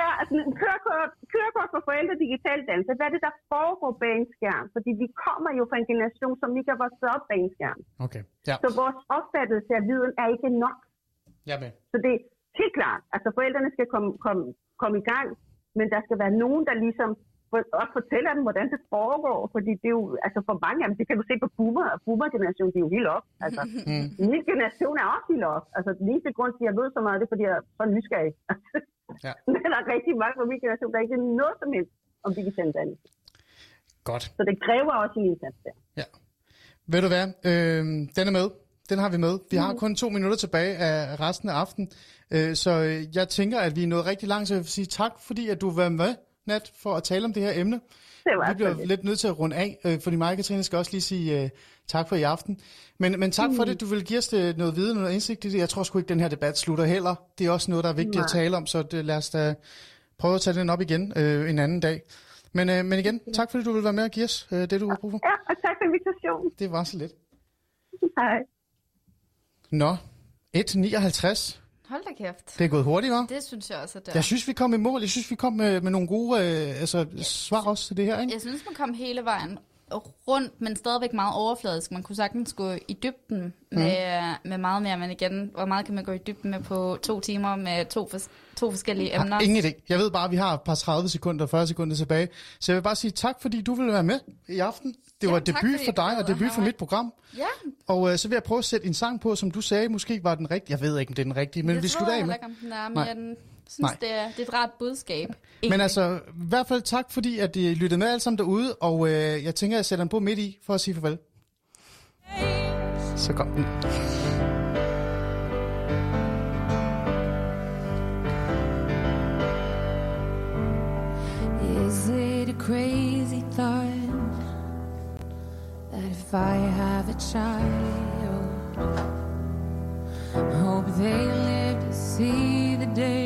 Ja, altså, kørekort, kørekort for forældre digital dannelse. Hvad er det, der foregår bag en skærm? Fordi vi kommer jo fra en generation, som ikke har vokset op bag en skærm. Okay, ja. Så vores opfattelse af viden er ikke nok. Jamen. Så det er helt klart. Altså, forældrene skal komme, komme, komme i gang, men der skal være nogen, der ligesom også fortæller dem, hvordan det foregår. Fordi det er jo, altså for mange af dem, det kan du se på boomer, og boomer-generationen, de er jo helt op. Altså, mm. min generation er også helt op. Altså, den eneste grund til, at jeg ved så meget, det er, fordi jeg er så nysgerrig. Ja. Men der er rigtig mange på min generation, der ikke er noget som helst om digital dannelse. Godt. Så det kræver også en indsats der. Ja. Ved du hvad? Øh, den er med. Den har vi med. Vi har kun to minutter tilbage af resten af aftenen. Øh, så jeg tænker, at vi er nået rigtig langt, så jeg vil sige tak, fordi at du var med. Nat, for at tale om det her emne. Det vi bliver lidt nødt til at runde af, fordi mig og Katrine skal også lige sige uh, tak for i aften. Men, men tak mm. for det, du vil give os det, noget viden og noget indsigt i det. Jeg tror sgu ikke, den her debat slutter heller. Det er også noget, der er vigtigt Nej. at tale om, så det, lad os da prøve at tage den op igen øh, en anden dag. Men, øh, men igen, tak fordi du vil være med og give os øh, det, du har brug for. Ja, og tak for invitationen. Det var så lidt. Hej. Nå, et nioghalvtreds. Hold da kæft. Det er gået hurtigt, hva'? Det synes jeg også, at det er. Jeg synes, vi kom i mål. Jeg synes, vi kom med, med nogle gode øh, altså, yes. svar også til det her, ikke? Jeg synes, man kom hele vejen rundt, men stadigvæk meget overfladisk. Man kunne sagtens gå i dybden med, mm. med meget mere, men igen, hvor meget kan man gå i dybden med på to timer med to, for, to forskellige jeg emner? Ingen idé. Jeg ved bare, at vi har et par tredive sekunder, fyrre sekunder tilbage. Så jeg vil bare sige tak, fordi du ville være med i aften. Det var ja, debut tak, for dig, og debut for mit program. Ja. Og øh, så vil jeg prøve at sætte en sang på, som du sagde, måske var den rigtige. Jeg ved ikke, om det er den rigtige, men det vi slutter af med. Jeg ved ikke, om den er, men synes, det er, det er et rart budskab. Egentlig. Men altså, i hvert fald tak, fordi at I lyttede med alle sammen derude, og øh, jeg tænker, jeg sætter den på midt i, for at sige farvel. Så kom den. Is it a crazy thought that if I have a child, I hope they live to see the day